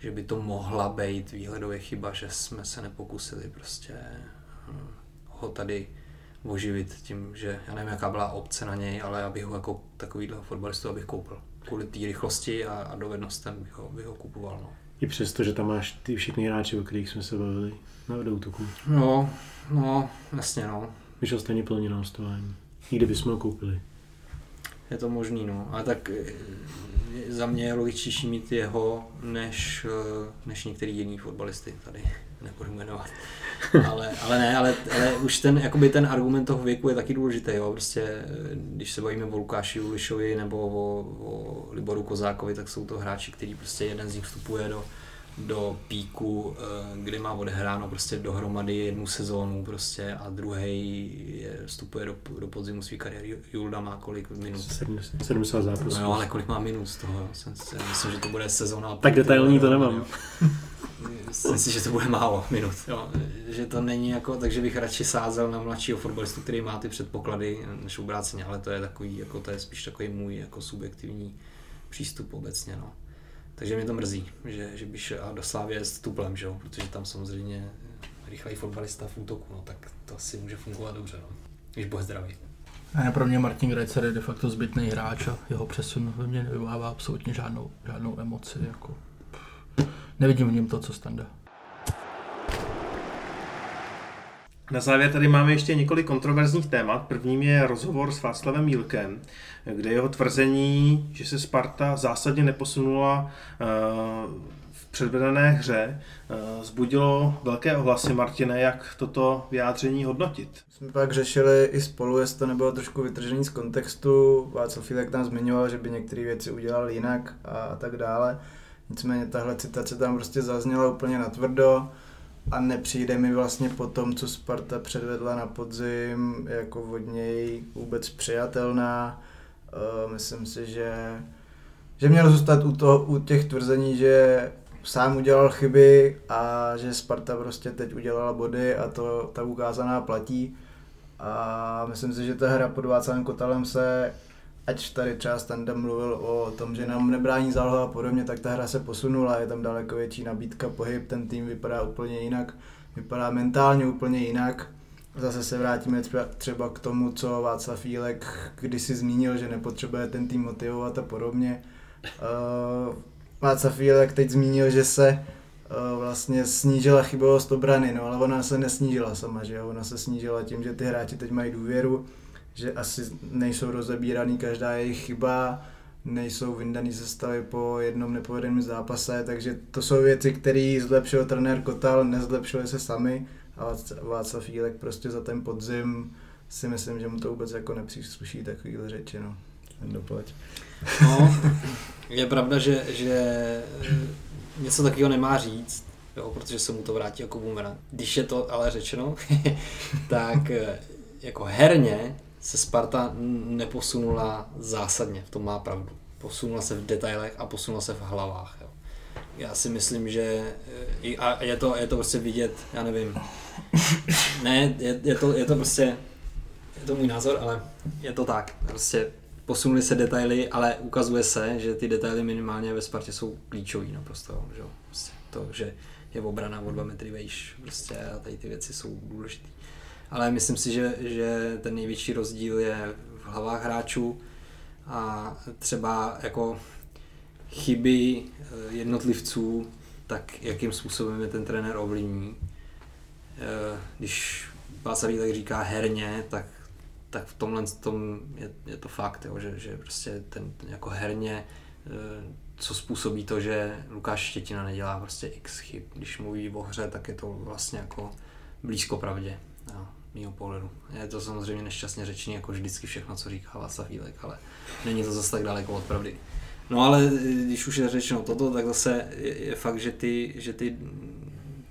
že by to mohla být výhledově chyba, že jsme se nepokusili prostě ho tady oživit tím, že já nevím, jaká byla opce na něj, ale abych ho jako takovýhleho fotbalistu koupil. Kvůli té rychlosti a dovednostem bych ho kupoval. No. I přesto, že tam máš ty všechny hráči, o kterých jsme se bavili do útoku. No, jasně, no. Vyšel stejně plně na hostování. Nikdy bychom ho koupili. Je to možný, no. Ale tak za mě je logičtější mít jeho, než některý jiný fotbalisty tady. Nebudu jmenovat. Ale už ten argument toho věku je taky důležitý, jo. Prostě, když se bavíme o Lukáši Julišovi nebo o Liboru Kozákovi, tak jsou to hráči, který prostě jeden z nich vstupuje do píku, kde má odehráno prostě dohromady jednu sezónu prostě, a druhý vstupuje do podzimu své kariéry. Julda má kolik minut? 70 zápasů. No, ale kolik má minut z toho? Myslím, že to bude sezóna. Tak detailní to nemám. Myslím si, že to bude málo minut, jo. Že to není jako, takže bych radši sázel na mladšího fotbalistu, který má ty předpoklady, než obráceně, ale to je takový, jako to je spíš takový můj jako subjektivní přístup obecně, no. Takže mě to mrzí, že by šel do Slavie s tuplem, že jo, protože tam samozřejmě rychlej fotbalista v útoku, no, tak to asi může fungovat dobře, no, když bude zdravý. A pro mě Martin Grejciar je de facto zbytný hráč a jeho přesun ve mně nevyvolává absolutně žádnou emoci, jako. Nevidím v něm to, co Standa. Na závěr tady máme ještě několik kontroverzních témat. Prvním je rozhovor s Václavem Jílkem, kde jeho tvrzení, že se Sparta zásadně neposunula v předvedené hře, vzbudilo velké ohlasy. Martine, jak toto vyjádření hodnotit? Jsme pak řešili i spolu, jestli to nebylo trošku vytržený z kontextu. Václav Jílek tam zmiňoval, že by některé věci udělal jinak a tak dále. Nicméně tahle citace tam prostě zazněla úplně natvrdo a nepřijde mi vlastně po tom, co Sparta předvedla na podzim, jako od něj vůbec přijatelná. Myslím si, že měl zůstat u těch tvrzení, že sám udělal chyby a že Sparta prostě teď udělala body a to ta ukázaná platí. A myslím si, že ta hra pod Václavem Kotalem se, ať tady třeba Standa mluvil o tom, že nám nebrání záloha a podobně, tak ta hra se posunula, je tam daleko větší nabídka, pohyb, ten tým vypadá úplně jinak, vypadá mentálně úplně jinak. Zase se vrátíme třeba k tomu, co Václav Jílek kdysi zmínil, že nepotřebuje ten tým motivovat a podobně. Václav Jílek teď zmínil, že se vlastně snížila chybovost obrany, no ale ona se nesnížila sama, že jo? Ona se snížila tím, že ty hráči teď mají důvěru, že asi nejsou rozebíraný každá jejich chyba, nejsou vyndaný sestavy po jednom nepovedeném zápase, takže to jsou věci, které zlepšil trenér Kotal, nezlepšili se sami a Václav Jílek prostě za ten podzim si myslím, že mu to vůbec jako nepřísluší takovýhle řeči, no. No, je pravda, že něco takového nemá říct, jo, protože se mu to vrátí jako bumerang. Když je to ale řečeno, tak jako herně se Sparta neposunula zásadně, v tom má pravdu. Posunula se v detailech a posunula se v hlavách. Jo. Já si myslím, že a je to prostě vidět, já nevím, ne, je to prostě, je to můj názor, ale je to tak, prostě posunuly se detaily, ale ukazuje se, že ty detaily minimálně ve Spartě jsou klíčový naprosto, že jo, prostě to, že je obrana o 2 metry vejš, prostě a tady ty věci jsou důležité. Ale myslím si, že ten největší rozdíl je v hlavách hráčů a třeba jako chyby jednotlivců, tak jakým způsobem je ten trenér ovlivní. Když Václav tak říká herně, tak v tomhle tom je to fakt, jo, že prostě ten jako herně, co způsobí to, že Lukáš Štětina nedělá prostě x chyb. Když mluví o hře, tak je to vlastně jako blízko pravdě, jo, mýho pohledu. Je to samozřejmě nešťastně řečený, jako vždycky všechno, co říká Václav Jílek, ale není to zase tak daleko od pravdy. No ale když už je řečeno toto, tak zase je fakt, že ty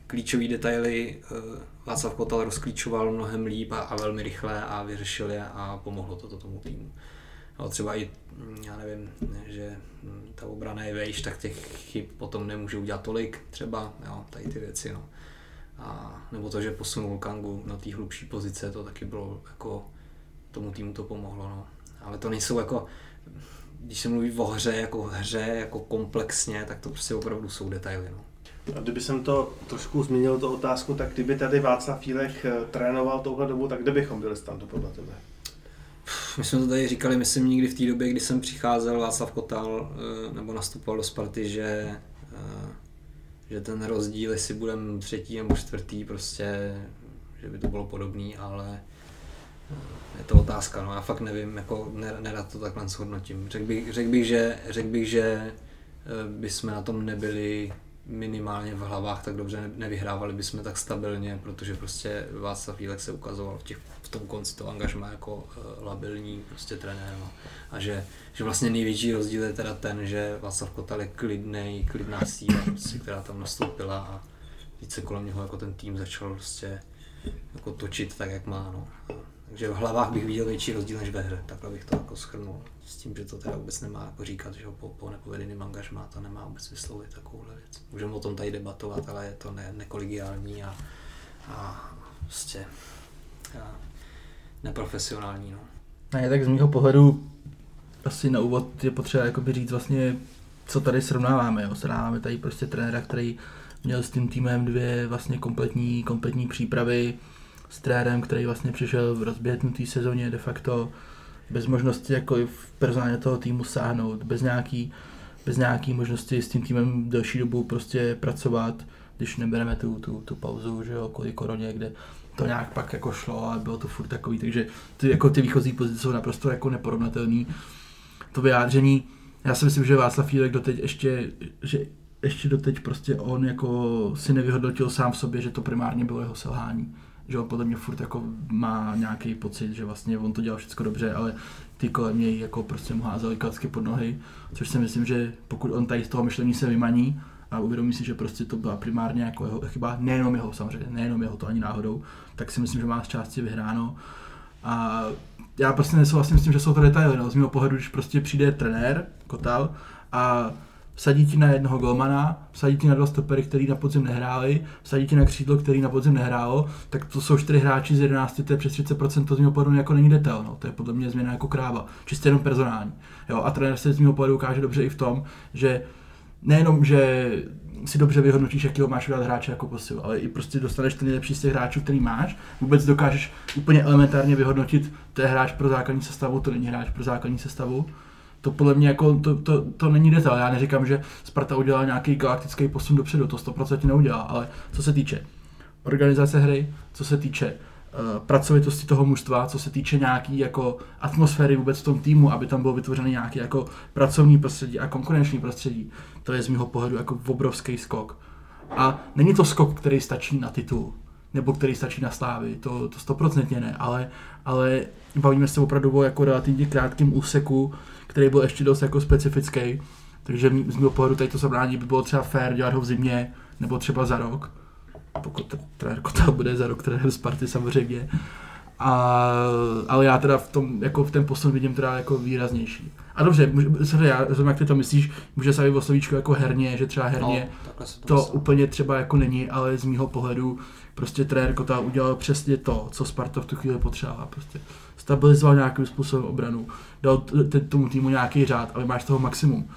klíčové detaily Václav Kotal rozklíčoval mnohem líp a velmi rychle a vyřešil je a pomohlo to tomu týmu. No, třeba i, já nevím, že ta obrana je vejš, tak těch chyb potom nemůže udělat tolik třeba, jo, tady ty věci, no. A nebo to, že posunul Kangu na té hlubší pozice, to taky bylo jako, tomu týmu to pomohlo, no. Ale to nejsou jako, když se mluví o hře, jako komplexně, tak to prostě opravdu jsou detaily, no. A kdyby jsem to trošku zmínil, tu otázku, tak kdyby tady Václav Jílek trénoval touhle dobu, tak kde bychom byli Stando podle tebe? My jsme to tady říkali, myslím, někdy v té době, kdy jsem přicházel Václav Kotal, nebo nastupoval do Sparty, že ten rozdíl, jestli budeme 3. nebo 4. prostě, že by to bylo podobný, ale je to otázka, no já fakt nevím, jako nerad to takhle shodnotím. Řekl bych, že bychom na tom nebyli minimálně v hlavách tak dobře, nevyhrávali bychom tak stabilně, protože prostě Václav Jílek se ukazoval v tom konci toho angažma jako labilní prostě trenér. No. A že vlastně největší rozdíl je teda ten, že Václav Kotal je klidná síla, prostě, která tam nastoupila a více kolem něho jako ten tým začal prostě jako točit tak, jak má. No. Takže v hlavách bych viděl větší rozdíl než ve hře, takhle bych to jako shrnul. S tím, že to teda vůbec nemá jako říkat, že po nepovedeným angažmá to nemá vůbec vyslovit takovouhle věc. Můžeme o tom tady debatovat, ale je to nekoligiální a prostě a neprofesionální. No. Ne, tak z mýho pohledu asi na úvod je potřeba jakoby říct vlastně, co tady srovnáváme. Jo. Srovnáváme tady prostě trenéra, který měl s tím týmem 2 vlastně kompletní přípravy, s trenérem, který vlastně přišel v rozběhnutý sezóně de facto bez možnosti jako v personálně toho týmu sáhnout, bez nějaký možnosti s tím týmem delší dobu prostě pracovat, když nebereme tu pauzu, že jo, kvůli koroně, kde to nějak pak jako šlo a bylo to furt takový, takže ty výchozí pozice jsou naprosto jako neporovnatelný. To vyjádření, já si myslím, že Václav Jílek doteď prostě on jako si nevyhodnotil sám v sobě, že to primárně bylo jeho selhání. že on podle mě furt jako má nějaký pocit, že vlastně on to dělal všechno dobře, ale ty kolem něj jako prostě mu házeli klacky pod nohy, což si myslím, že pokud on tady z toho myšlení se vymaní a uvědomí si, že prostě to byla primárně jako jeho chyba, nejenom jeho samozřejmě, nejenom jeho to ani náhodou, tak si myslím, že má z části vyhráno. A já prostě nesouhlasím s tím, že jsou to detaily, no. Z mého pohledu, když prostě přijde trenér, Kotal, a vsadí ti na jednoho golmana, vsadí ti na dva stopery, který na podzim nehráli, vsadí ti na křídlo, který na podzim nehrálo, tak to jsou 4 hráči z 11, to je přes 30%, to z mého pohledu jako není detail, no. To je podle mě změna jako kráva, čistě jenom personální. Jo, a trenér se z mého pohledu ukáže dobře i v tom, že nejenom, že si dobře vyhodnotíš, jakýho máš udělat hráče jako posilu, ale i prostě dostaneš ten nejlepší z těch hráčů, který máš. Vůbec dokážeš úplně elementárně vyhodnotit, to je hráč pro základní sestavu, to není hráč pro základní sestavu. To podle mě jako to není detail. Já neříkám, že Sparta udělala nějaký galaktický posun dopředu, to 100% neudělá, ale co se týče organizace hry, co se týče pracovitosti toho mužstva, co se týče nějaký jako atmosféry vůbec v tom týmu, aby tam bylo vytvořené nějaké jako pracovní prostředí a konkurenční prostředí. To je z mého pohledu jako obrovský skok. A není to skok, který stačí na titul, nebo který stačí na slávy, to 100% ne, ale bavíme se opravdu o jako relativně krátkém úseku, který byl ještě dost jako specifický, takže z mého pohledu tady to zabrání by bylo třeba fér dělat ho v zimě, nebo třeba za rok. Pokud trenér Kotal bude za rok trenér Sparty samozřejmě. Ale já teda v ten posun vidím teda jako výraznější. A dobře, já rozumím, jak ty to myslíš, může se být o slovíčko jako herně, že třeba herně no, to úplně třeba jako není, ale z mýho pohledu prostě trenér Kotal udělal přesně to, co Sparta v tu chvíli potřebovala. Prostě stabilizoval nějakým způsobem obranu, dal tomu týmu nějaký řád, ale máš toho maximum.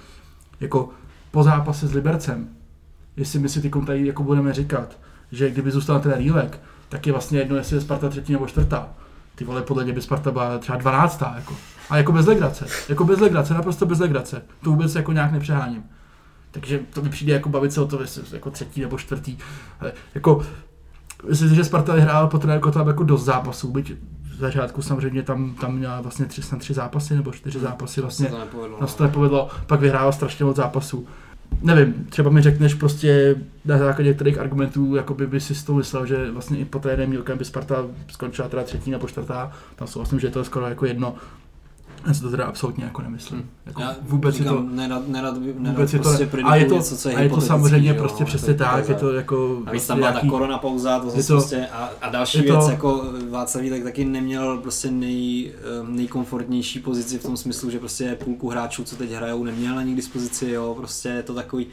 Jako po zápase s Libercem, jestli my si tady jako budeme říkat, že kdyby zůstal ten Jílek, tak je vlastně jedno, jestli je Sparta 3. nebo 4. Ty vole, podle mě by Sparta byla třeba 12. jako. A jako bez legrace, naprosto bez legrace. To vůbec jako nějak nepřeháním. Takže to mi přijde jako bavit se o to, jestli jako 3. nebo 4. Ale jako, myslím, že Sparta vyhrála po trenéru Kotalu jako dost zápasů, byť v začátku samozřejmě tam měla vlastně 3 zápasy nebo 4 zápasy vlastně. To nepovedlo, pak vyhrála strašně moc zápasů. Nevím, třeba mi řekneš prostě na základě některých argumentů, jakoby by si s tou myslel, že vlastně i po tréném Jílkem by Sparta skončila teda 3. nebo 4. Tam souhlasím, že to je skoro jako jedno. Já si to teda absolutně jako nemyslím. Jako vůbec říkám, je to nerad prostě predikuji něco, co je hypotetický. A je to samozřejmě prostě přesně tak, je to jako... A víc tam byla ta korona pauza, to zase prostě... A další věc, jako Václav Jílek taky neměl prostě nejkomfortnější pozici v tom smyslu, že prostě půlku hráčů, co teď hrajou, neměl ani k dispozici, jo, prostě je to takový...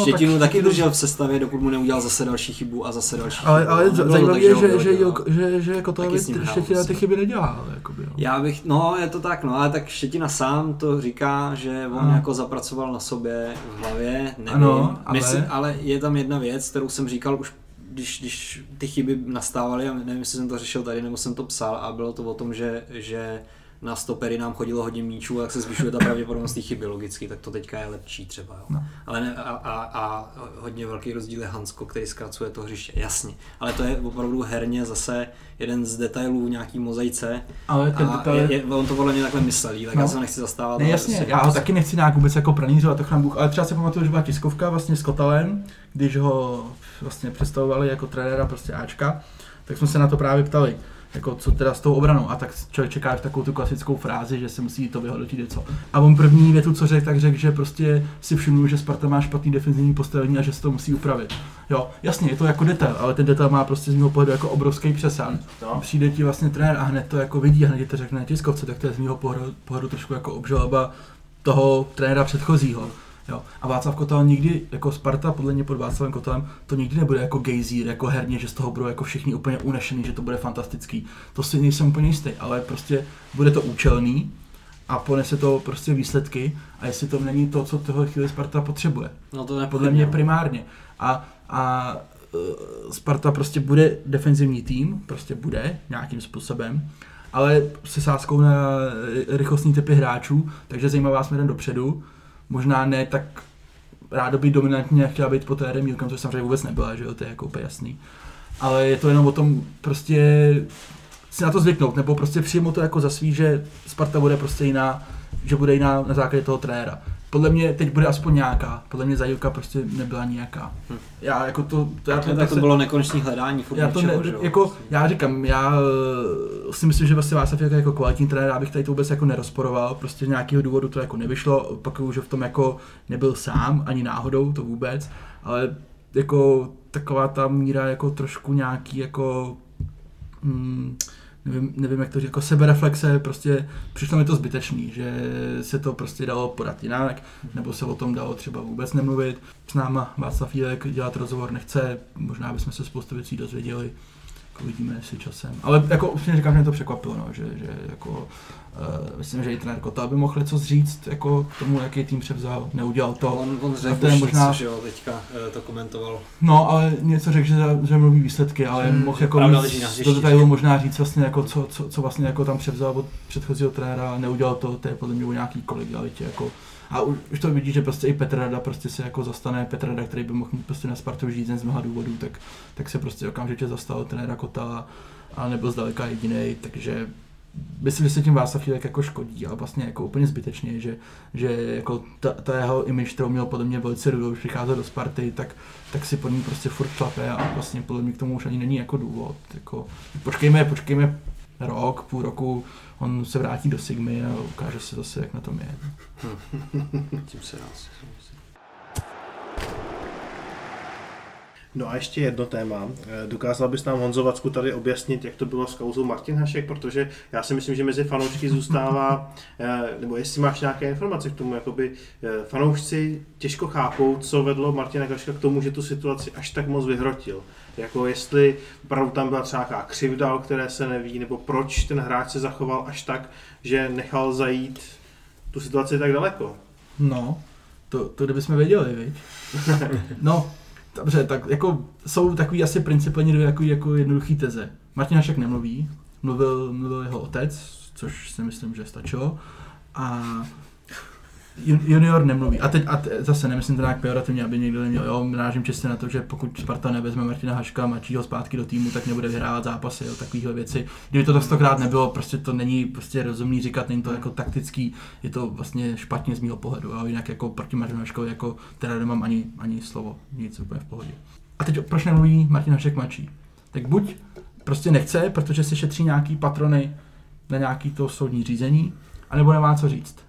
Štětinu taky držel v sestavě, dokud mu neudělal zase další chybu a zase další chybu. Ale zajímavé je, že jako to Štětina ty chyby nedělá. Já bych, je to tak, ale tak Štětina sám to říká, že on jako zapracoval na sobě v hlavě, nevím. Ano, ale je tam jedna věc, kterou jsem říkal už, když ty chyby nastávaly, a nevím, jestli jsem to řešil tady, nebo jsem to psal, a bylo to o tom, že na stopery nám chodilo hodně míčů, tak se zvyšuje ta pravděpodobnost té chyby logicky, tak to teďka je lepší třeba. Jo. No. Ale a hodně velký rozdíl je Hansko, který zkracuje to hřiště, jasně. Ale to je opravdu herně zase jeden z detailů nějaký mozaice. Ale ten detail... on to podle mě takhle myslel, tak já se nechci zastávat. Ne, jasně, já ho taky nechci nějak vůbec jako pranířovat, to chrám Bůh, ale třeba se pamatuju, že byla tiskovka vlastně s Kotalem, když ho vlastně představovali jako trenéra prostě Ačka, tak jsme se na to právě ptali. Jako co teda s tou obranou, a tak člověk čekáš takovou tu klasickou frázi, že se musí to vyhodnotit něco. A on první větu, co řekl, tak řekl, že prostě si všimnul, že Sparta má špatný defenzivní postavení a že se to musí upravit. Jo, jasně, je to jako detail, ale ten detail má prostě z mého pohledu jako obrovský přesah. Přijde ti vlastně trenér a hned to jako vidí a hned to řekne na tiskovce, tak to je z mého pohledu trošku jako obžaloba toho trenéra předchozího. Jo. A Václav Kotal nikdy, jako Sparta, podle mě pod Václavem Kotalem, to nikdy nebude jako gejzír, jako herně, že z toho budou jako všichni úplně unešený, že to bude fantastický. To si nejsem úplně jistý, ale prostě bude to účelný a ponese to prostě výsledky, a jestli to není to, co toho chvíli Sparta potřebuje. No to je podle mě primárně. A Sparta prostě bude defenzivní tým, prostě bude nějakým způsobem, ale se sázkou na rychlostní typy hráčů, takže zajímavá směrem dopředu. Možná ne tak rádoby dominantní, jak chtěla být po té Jílkem, což samozřejmě vůbec nebyla, že jo, to je jako úplně jasný. Ale je to jenom o tom prostě si na to zvyknout, nebo prostě přijmout to jako za svý, že Sparta bude prostě jiná, že bude jiná na základě toho trenéra. Podle mě teď bude aspoň nějaká. Podle mě Zajílka prostě nebyla nějaká. Já jako to bylo nekonečné hledání furt něčeho, že jo. Jako já říkám, já si myslím, že vlastně Václav Jílek jako kvalitní trenér, abych tady to vůbec jako nerozporoval, prostě z nějakého důvodu to jako nevyšlo, pak už v tom jako nebyl sám ani náhodou, to vůbec, ale jako taková ta míra jako trošku nějaký jako nevím jak to říct, jako sebereflexe, prostě přišlo mi to zbytečný, že se to prostě dalo podat jinak, nebo se o tom dalo třeba vůbec nemluvit. S náma Václav Jílek dělat rozhovor nechce, možná bychom se spoustu věcí dozvěděli, jako vidíme si časem. Ale jako upřímně říkám, že mě to překvapilo, no, že jako, myslím, že i trenér Kotal by mohl něco říct jako tomu, jaký tým převzal, neudělal to. On řekl už možná, něco, že jo, teďka to komentoval. No, ale něco řekl, že mluví výsledky, ale mohl jako do detailu možná říct vlastně jako co vlastně jako tam převzal od předchozího trenéra, neudělal to je podle mě o nějaký kolegialitě jako. A už to vidíš, že prostě i Petr Rada prostě se jako zastane, Petr Rada, který by mohl mít prostě na Spartu žít z mnoha důvodů, tak se prostě okamžitě zastal trenéra Kotala a nebyl zdaleka jedinej, takže myslím, že se tím Václav Jílek jako škodí, ale vlastně jako úplně zbytečně, že jako ta jeho image, kterou měl podle mě velice rudou, když přicházel do Sparty, tak si pod ním prostě furt šlape a vlastně podle mě k tomu už ani není jako důvod. Jako, počkejme rok, půl roku, on se vrátí do Sigmy a ukáže se zase, jak na tom je. Tím se nás. No a ještě jedno téma. Dokázal bys nám, Honzo Vacku, tady objasnit, jak to bylo s kauzou Martin Hašek, protože já si myslím, že mezi fanoušky zůstává, nebo jestli máš nějaké informace k tomu, jakoby fanoušci těžko chápou, co vedlo Martina Haška k tomu, že tu situaci až tak moc vyhrotil. Jako jestli opravdu tam byla třeba nějaká křivda, o které se neví, nebo proč ten hráč se zachoval až tak, že nechal zajít tu situaci tak daleko. No, to kdybychom věděli, viď? No. Dobře, tak jako jsou takový asi principálně dvě takový jako jednoduchý teze. Martin Hašek nemluví, mluvil jeho otec, což si myslím, že stačilo. A junior nemluví. A teď zase nemyslím to nějak pejorativně, aby někdo neměl, jo, narážím čistě na to, že pokud Sparta nevezme Martina Haška, mladšího zpátky do týmu, tak nebude vyhrávat zápasy, jo, takovýhle věci. Kdyby to stokrát nebylo, prostě to není prostě rozumný říkat, není to jako taktický, je to vlastně špatně z mýho pohledu, jo, jinak jako proti Martinu Haškovi jako teda nemám ani slovo, nic, úplně v pohodě. A teď proč nemluví Martin Hašek mladší? Tak buď prostě nechce, protože si šetří nějaký patrony na nějaký to soudní řízení, anebo nemá co říct.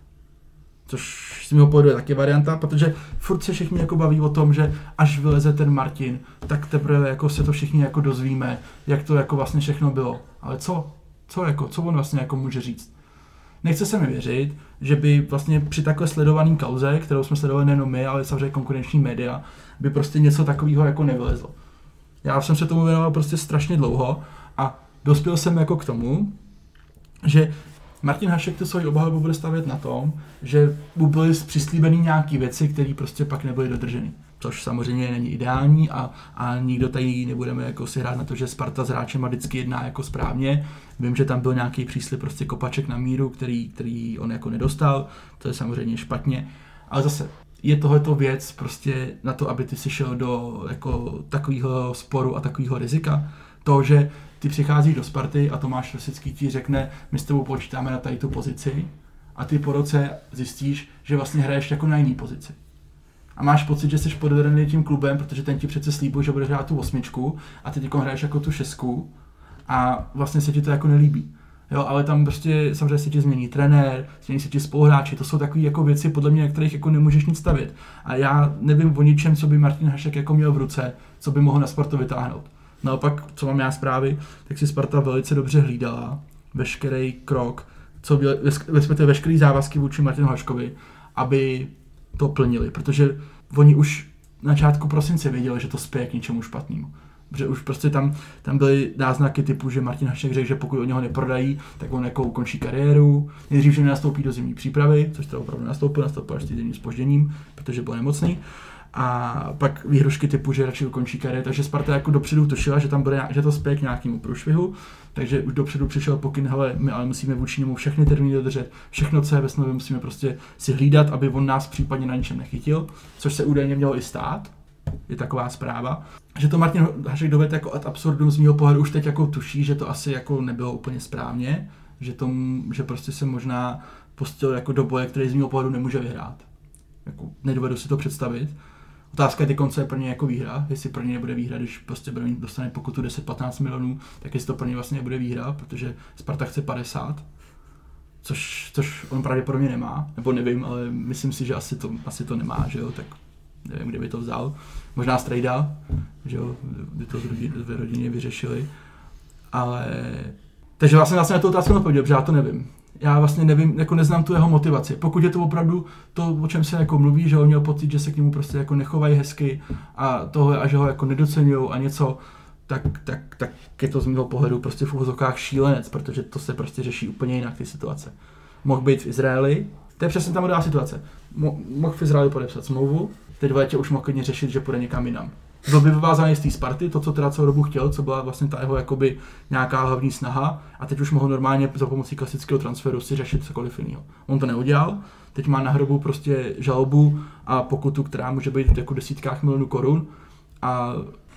Což z mého pohledu je taky varianta, protože furt se všichni jako baví o tom, že až vyleze ten Martin, tak teprve jako se to všichni jako dozvíme, jak to jako vlastně všechno bylo. Ale co on vlastně jako může říct? Nechce se mi věřit, že by vlastně při takové sledované kauze, kterou jsme sledovali nejenom my, ale samozřejmě konkurenční média, by prostě něco takového jako nevylezlo. Já jsem se tomu věnoval prostě strašně dlouho a dospěl jsem jako k tomu, že Martin Hašek tu svoji obhajobu bude stavět na tom, že mu byly přislíbeny nějaké věci, které prostě pak nebyly dodrženy. Což samozřejmě není ideální a nikdo tady nebudeme jako si hrát na to, že Sparta s hráčema vždycky jedná jako správně. Vím, že tam byl nějaký příslib prostě kopaček na míru, který on jako nedostal, to je samozřejmě špatně. Ale zase, je tohleto věc prostě na to, aby ty si šel do jako takového sporu a takového rizika. To, že ty přicházíš do Sparty a Tomáš Rosický ti řekne, my s tebou počítáme na tady tu pozici a ty po roce zjistíš, že vlastně hraješ jako na jiný pozici. A máš pocit, že jsi podvedený tím klubem, protože ten ti přece slíbil, že budeš hrát tu 8 a ty jako hraješ jako tu 6 a vlastně se ti to jako nelíbí. Jo, ale tam prostě samozřejmě se ti změní trenér, změní se ti spoluhráči, to jsou takové jako věci, podle mě, na kterých jako nemůžeš nic stavět. A já nevím o ničem, co by Martin Hašek jako měl v ruce, co by mohl na Spartu vytáhnout. Naopak, co mám já zprávy, tak si Sparta velice dobře hlídala veškerý krok, co byl, veškerý závazky vůči Martinu Haškovi, aby to plnili, protože oni už na začátku prosince věděli, že to spěje k něčemu špatnému. Protože už prostě tam byly náznaky typu, že Martin Hašek řekl, že pokud od něho neprodají, tak on jako ukončí kariéru. Nejdřív, že nenastoupí do zimní přípravy, což to opravdu nastoupil až týdenním zpožděním, protože byl nemocný. A pak výhrušky typu, že radši ukončí kariéru, takže Sparta jako dopředu tušila, že tam bude že to spěje k nějakému průšvihu, takže už dopředu přišel pokyn, hele, my ale musíme vůči němu všechny termíny dodržet, všechno, co je ve smlouvě, musíme prostě si hlídat, aby on nás případně na ničem nechytil, což se údajně mělo i stát, je taková zpráva. Že to Martin Hašek dovede jako ad absurdum z mýho pohledu už teď jako tuší, že to asi jako nebylo úplně správně, že prostě se možná pustil jako do boje, který z mýho pohledu nemůže vyhrát. Jako nedovedu si to představit. Otázka je, konce je pro ně jako výhra, jestli pro ně nebude výhra, když prostě dostane pokutu 10-15 milionů, tak jestli to pro ně vlastně nebude výhra, protože Sparta chce 50, což on pravděpodobně nemá, nebo nevím, ale myslím si, že asi to nemá, že jo, tak nevím, kde by to vzal. Možná strejda, že jo, by to dvě rodiny vyřešili, ale... Takže vlastně na tu otázku odpověděl, protože já to nevím. Já vlastně nevím, jako neznám tu jeho motivaci. Pokud je to opravdu to, o čem se jako mluví, že on měl pocit, že se k němu prostě jako nechovají hezky a že ho jako nedocenujou a něco, tak je to z mého pohledu prostě v uvozovkách šílenec, protože to se prostě řeší úplně jinak ty situace. Mohl být v Izraeli, to je přesně ta modová situace. Mohl v Izraeli podepsat smlouvu, teď v létě už mohl klidně řešit, že půjde někam jinam. Byl by vyvázaný z té Sparty, to, co teda celou dobu chtěl, co byla vlastně ta jeho jakoby nějaká hlavní snaha, a teď už mohl normálně za pomocí klasického transferu si řešit cokoliv jiného. On to neudělal, teď má na hrobu prostě žalobu a pokutu, která může být v jako desítkách milionů korun, a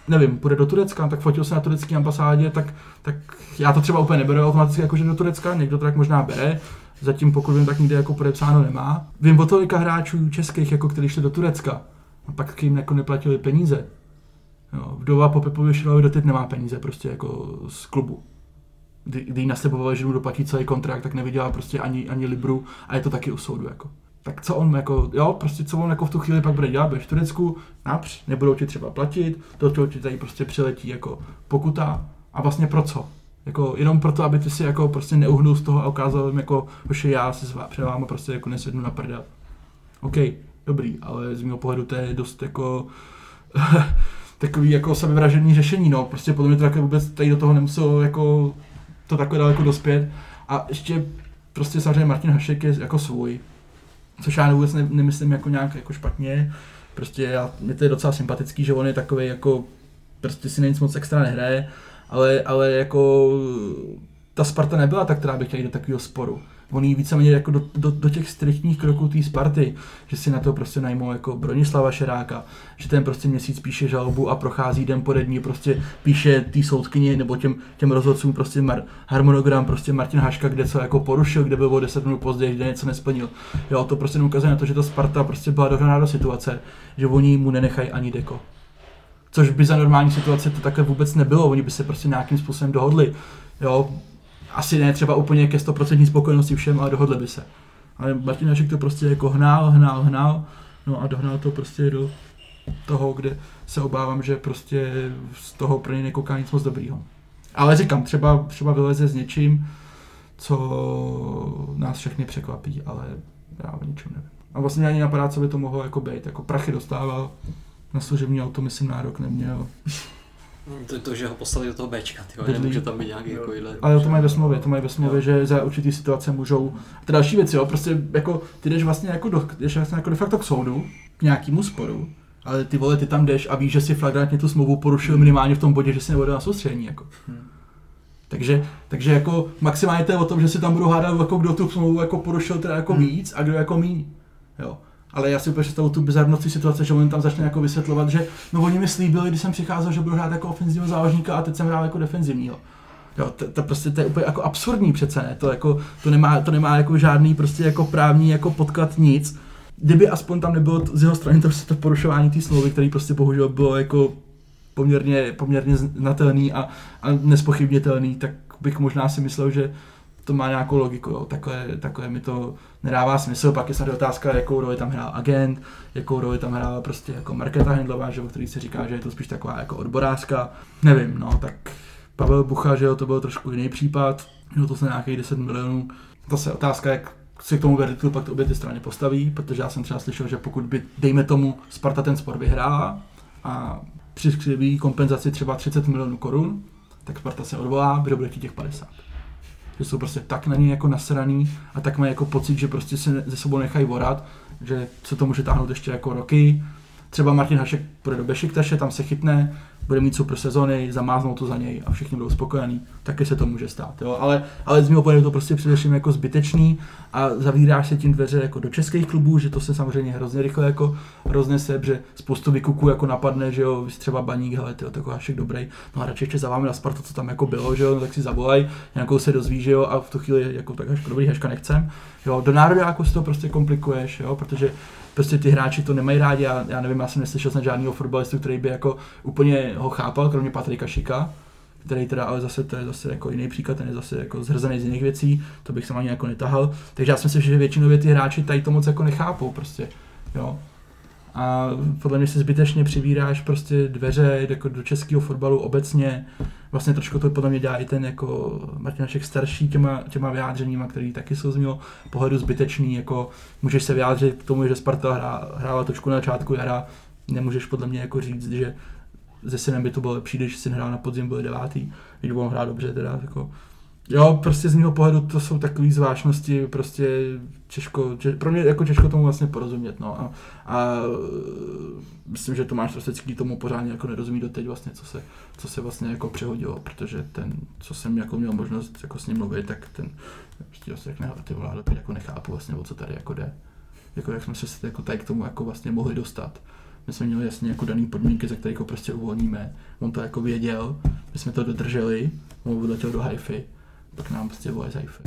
nevím, půjde do Turecka, tak fotil se na turecké ambasádě, tak já to třeba úplně neberu automaticky jakože do Turecka, někdo to tak možná bere, zatím pokud vím, tak nikde jako podepsáno nemá. Vím o tolika hráčů českých, jako kteří šli do Turecka a pak jim jako neplatili peníze. Jo, vdova po Pepovi Šilovi doteď nemá peníze prostě jako z klubu. Kdy jí naslibovala, že mu doplatí celý kontrakt, tak neviděla prostě ani libru, a je to taky u soudu jako. Tak co on jako, jo, prostě co on jako v tu chvíli pak bude dělat, budeš v Turecku, např, nebudou ti třeba platit, do toho ti tady prostě přiletí jako pokuta, a vlastně pro co? Jako jenom proto, aby ty si jako prostě neuhnul z toho a ukázal jim jako, že já si před váma prostě jako nesvědnu na prdel. OK, dobrý, ale z mého pohledu to je dost jako... takový jako sebevražedný řešení, no, prostě podle mě to takhle vůbec tady do toho nemuselo jako to takhle daleko dospět, a ještě prostě samozřejmě Martin Hašek je jako svůj, což já vůbec nemyslím jako nějak jako špatně, prostě mě to je docela sympatický, že on je takovej jako, prostě si nic moc extra nehraje, ale jako ta Sparta nebyla tak, která by chtěla jít do takového sporu. On jí víceméně jako do těch striktních kroků té Sparty, že si na to prostě najmou jako Bronislava Šeráka, že ten prostě měsíc píše žalobu a prochází den po dní, prostě píše té soudkyni nebo těm rozhodcům prostě harmonogram prostě Martin Haška, kde co jako porušil, kde bylo 10 minut později, kde něco nesplnil. Jo, to prostě ukazuje na to, že ta Sparta prostě byla dohraná do situace, že oni mu nenechají ani deko. Což by za normální situace to takhle vůbec nebylo, oni by se prostě nějakým způsobem dohodli, jo. Asi ne třeba úplně ke 100% spokojenosti všem, ale dohodli by se. Ale Martin Hašek to prostě jako hnál, no a dohnal to prostě do toho, kde se obávám, že prostě z toho pro něj nekouká nic moc dobrýho. Ale říkám, třeba vyleze s něčím, co nás všechny překvapí, ale já o ničem nevím. A vlastně ani napadá, co by to mohlo jako být, jako prachy dostával, na služební auto myslím nárok neměl. To, že ho poslali do toho Bčka, tyho, nemůže tam být nějaký jako jiné. Ale to mají ve smlouvě, že za určitý situace můžou. A ty další věci, jo, prostě jako ty jdeš vlastně jako de facto k soudu, k nějakému sporu, ale ty vole, ty tam jdeš a víš, že si flagrantně tu smlouvu porušil minimálně v tom bodě, že si nebude na soustředění, jako. Takže jako maximálně to je o tom, že si tam budou hádat, jako kdo tu smlouvu jako porušil teda jako víc a kdo jako míň, jo. Ale já si představu tu bizarnostní situace, že on tam začne jako vysvětlovat, že no oni mi slíbili, když jsem přicházel, že budu hrát jako ofenzivního záložníka, a teď jsem hrál jako defenzivního. Jo, to prostě to je úplně jako absurdní přece, ne? To jako to nemá jako žádný prostě jako právní jako podklad, nic. Kdyby aspoň tam nebylo z jeho strany to porušování té smlouvy, který prostě bohužel bylo jako poměrně znatelný a nespochybnitelný, tak bych možná si myslel, že to má nějakou logiku, jo. Takhle mi to nedává smysl. Pak je snad otázka, jakou roli tam hrál agent, jakou roli tam hrála prostě jako Markéta Hendlová, že, o který se říká, že je to spíš taková jako odborářka. Nevím, no, tak Pavel Bucha, že jo, to byl trošku jiný případ, měl to se nějakých 10 milionů. Zase otázka, jak se k tomu verdiktu pak to obě ty strany postaví, protože já jsem třeba slyšel, že pokud by, dejme tomu, Sparta ten spor vyhrála a přiskřiví kompenzaci třeba 30 milionů korun, tak Sparta se odvolá, bude těch 50. Že jsou prostě tak na něj jako nasraný a tak mají jako pocit, že prostě se ze sebou nechají vorat, že se to může táhnout ještě jako roky. Třeba Martin Hašek půjde do Bešiktaše, tam se chytne, bude mít super sezony, zamáznou to za něj a všichni budou spokojení, taky se to může stát. Jo? Ale z mého pohledu je to prostě především jako zbytečný a zavíráš se tím dveře jako do českých klubů, že to se samozřejmě hrozně rychle jako roznese, protože spoustu vykuků jako napadne, že jo, třeba Baník, hele, tyjo, taková Hašek dobrý, no a radši ještě za vámi na Spartu, co tam jako bylo, že jo, no, tak si zavolaj, nějakou se dozví, že jo, a v tu chvíli jako tak Haško dobrý, Haška nechcem, jo, do nároďáku si to prostě komplikuješ, jo, protože prostě ty hráči to nemají rádi, já nevím, já jsem neslyšel jsem žádného fotbalistu, který by jako úplně ho chápal, kromě Patrika Šika, který teda, ale zase to je zase jako jiný příklad, ten je zase jako zhrzený z jiných věcí, to bych se ani jako netahal, takže já jsem si myslím, že většinově ty hráči tady to moc jako nechápou prostě, jo. A podle mě se zbytečně přivíráš prostě dveře jako do českého fotbalu obecně, vlastně trošku to podle mě dělá i ten jako Martin Hašek starší těma vyjádřeníma, který taky jsou z mého pohledu zbytečný, jako můžeš se vyjádřit k tomu, že Sparta hrála točku na začátku jara, nemůžeš podle mě jako říct, že ze synem by to bylo lepší, když syn hrál na podzim, byl 9. Když on hrál dobře teda, jako jo, prostě z mého pohledu to jsou takové zvláštnosti, prostě pro mě jako těžko tomu vlastně porozumět, no. A myslím, že Tomáš Rostecký tomu pořádně jako nerozumí doteď vlastně, co se vlastně jako přehodilo, protože ten, co jsem jako měl možnost jako s ním mluvit, tak ten prostě vlastně jako nechápu vlastně, o co tady jako jde. Jako jak jsme se jako tady k tomu jako vlastně mohli dostat. My jsme měli jasně jako daný podmínky, za které jako prostě uvolníme. On to jako věděl, my jsme to dodrželi, on vyletěl do Haify. Tak nám prostě volají zajfe,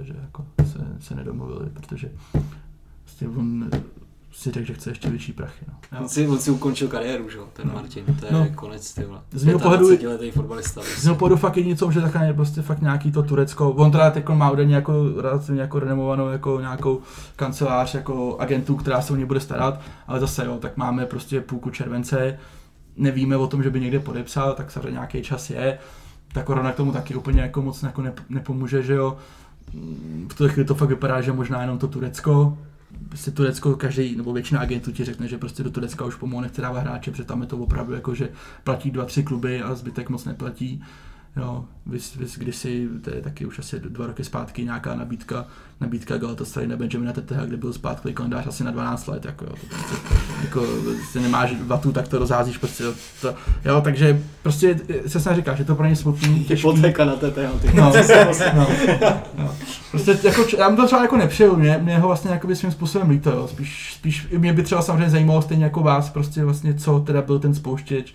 že jako se nedomluvili, protože prostě on si řekl, že chce ještě větší prachy. No. On si ukončil kariéru, že jo, ten Martin, to je konec, ty vole. Z mého pohledu fakt jediný, co může zachránit, prostě fakt nějaký to Turecko, on teda teď má údajně jako renomovanou jako nějakou kancelář, jako agentů, která se o něj bude starat, ale zase jo, tak máme prostě půlku července, nevíme o tom, že by někde podepsal, tak samozřejmě nějaký čas je. Ta korona k tomu taky úplně jako moc jako nepomůže, že jo. V tuto chvíli to fakt vypadá, že možná jenom to Turecko. Si Turecko každý, nebo většina agentů ti řekne, že prostě do Turecka už pomalu nechce dávat hráče, protože tam je to opravdu jako, že platí 2-3 kluby a zbytek moc neplatí. Jo, kdysi, to je taky už asi 2 roky zpátky, nějaká nabídka Galatasaray na Benjamina Tetteha, kde byl zpátky kalendář asi na 12 let, jako jo, jako se nemáš vatu, tak to rozházíš prostě, to, jo, takže prostě se snad říkáš, že to pro ně smutný, těžký. Hypotéka na Tetteha, ty. No. Prostě jako, já mu to třeba jako nepřijel, mě ho vlastně jakoby svým způsobem líto, jo, spíš mě by třeba samozřejmě zajímalo stejně jako vás, prostě vlastně, co teda byl ten spouštěč.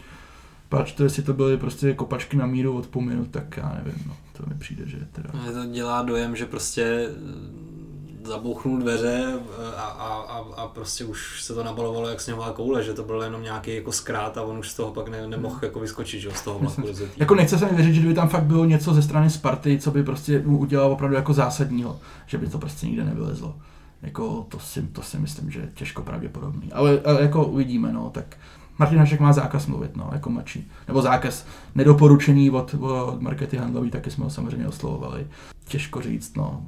Pač to, jestli to byly prostě kopačky na míru od půl minut, tak já nevím, no, to mi přijde, že teda... Mě to dělá dojem, že prostě zabouchnou dveře a prostě už se to nabalovalo jak sněhová koule, že to bylo jenom nějaký jako zkrát a on už z toho pak nemohl jako vyskočit, že z toho vlaku. Jako nechce se mi věřit, že by tam fakt bylo něco ze strany Sparty, co by prostě udělalo opravdu jako zásadního, že by to prostě nikde nevylezlo. Jako to si myslím, že je těžko pravděpodobný, ale jako uvidíme, no, tak... Martin Hašek má zákaz mluvit, no, jako mladší. Nebo zákaz nedoporučený od Markety Handlový, taky jsme ho samozřejmě oslovovali. Těžko říct, no.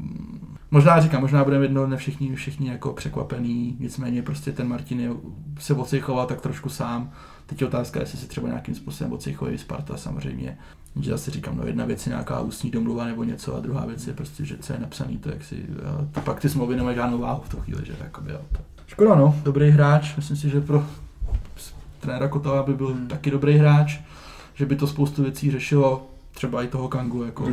Možná budeme jednou ne všichni jako překvapený, nicméně prostě ten Martin se ocichoval tak trošku sám. Teď je otázka, jestli se třeba nějakým způsobem ocichoval Sparta samozřejmě. Že zase říkám, no jedna věc je nějaká ústní domluva nebo něco a druhá věc je prostě, že co je napsaný, to jak si... To pak ty smlouvy nemají žádnou váhu v tu chvíli, že jakoby, jo. Škoda, no, dobrý hráč, myslím si, že pro trenéra Kotala by byl taky dobrý hráč, že by to spoustu věcí řešilo, třeba i toho Kangu. Jako.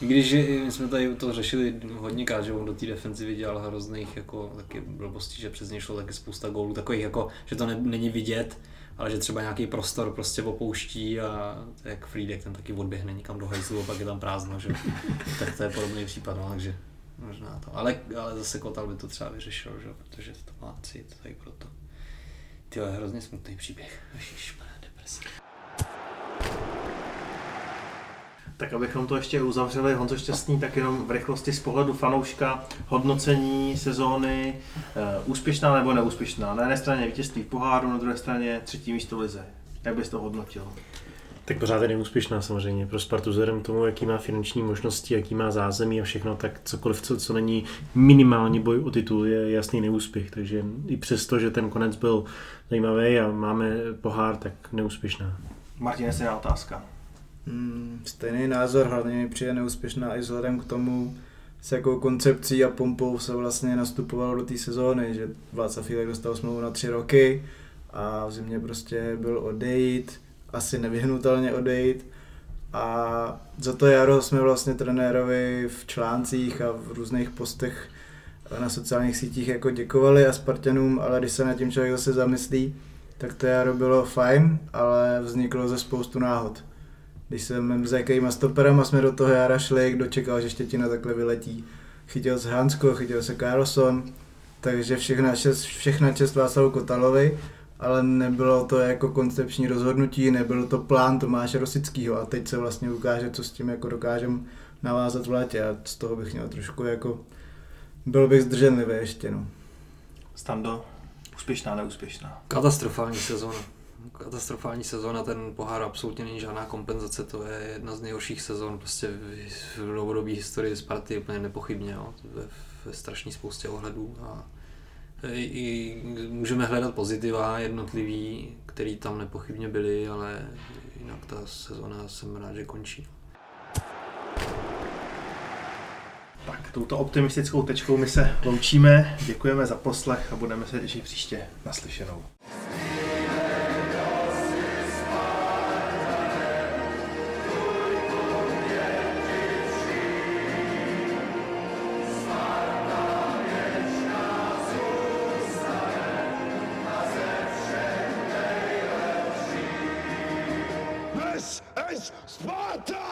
I když my jsme tady to řešili hodněkrát, že on do té defenzivy dělal hrozných jako, taky blbostí, že přes něj šlo taky spousta gólů, takových jako, že to není vidět, ale že třeba nějaký prostor prostě opouští a jak Frýdek, ten taky odběhne někam do hajzlu a pak je tam prázdno, že? Tak to je podobný případ, no, takže možná to. Ale zase Kotal by to třeba vyřešil, že? Protože to má cít tady proto. To je hrozně smutný příběh. Ježišmarja, deprese. Tak abychom to ještě uzavřeli, Honzo Šťastný, tak jenom v rychlosti z pohledu fanouška, hodnocení sezóny, úspěšná nebo neúspěšná. Na jedné straně vítězství v poháru, na druhé straně 3. místo lize. Jak bys to hodnotil? Tak pořád je neúspěšná samozřejmě. Pro Spartu vzhledem k tomu, jaký má finanční možnosti, jaký má zázemí a všechno, tak cokoliv, co není minimální boj o titul, je jasný neúspěch. Takže i přesto, že ten konec byl zajímavý a máme pohár, tak neúspěšná. Martin, stejná otázka. Stejný názor, hlavně mi přijde neúspěšná i vzhledem k tomu, s jakou koncepcí a pompou se vlastně nastupovalo do té sezóny, že Václav Jílek dostal smlouvu na 3 roky a v zimě prostě byl odejít. asi nevyhnutelně odejít. A za to jaro jsme vlastně trenérovi v článcích a v různých postech na sociálních sítích jako děkovali a Spartanům, ale když se nad tím člověk zase zamyslí, tak to jaro bylo fajn, ale vzniklo ze spoustu náhod. Když jsem s jakýma stoperama jsme do toho jara šli, kdo čekal, že Štětina takhle vyletí. Chytil se Hansko, chytil se Carlson, takže všechna čest Václavu Kotalovi, ale nebylo to jako koncepční rozhodnutí, nebyl to plán Tomáše Rosického a teď se vlastně ukáže, co s tím jako dokážeme navázat v létě a z toho bych měl trošku jako, byl bych zdrženlivý ještě. No. Stando, úspěšná, neúspěšná? Katastrofální sezóna. Katastrofální sezóna, ten pohár absolutně není žádná kompenzace, to je jedna z nejhorších sezón prostě v novodobé historii Sparty úplně nepochybně, jo. Ve strašné spoustě ohledů a i můžeme hledat pozitiva jednotlivý, který tam nepochybně byli, ale jinak ta sezóna jsem rád, že končí. Tak touto optimistickou tečkou my se loučíme, děkujeme za poslech a budeme se těšit příště, naslyšenou. Sparta!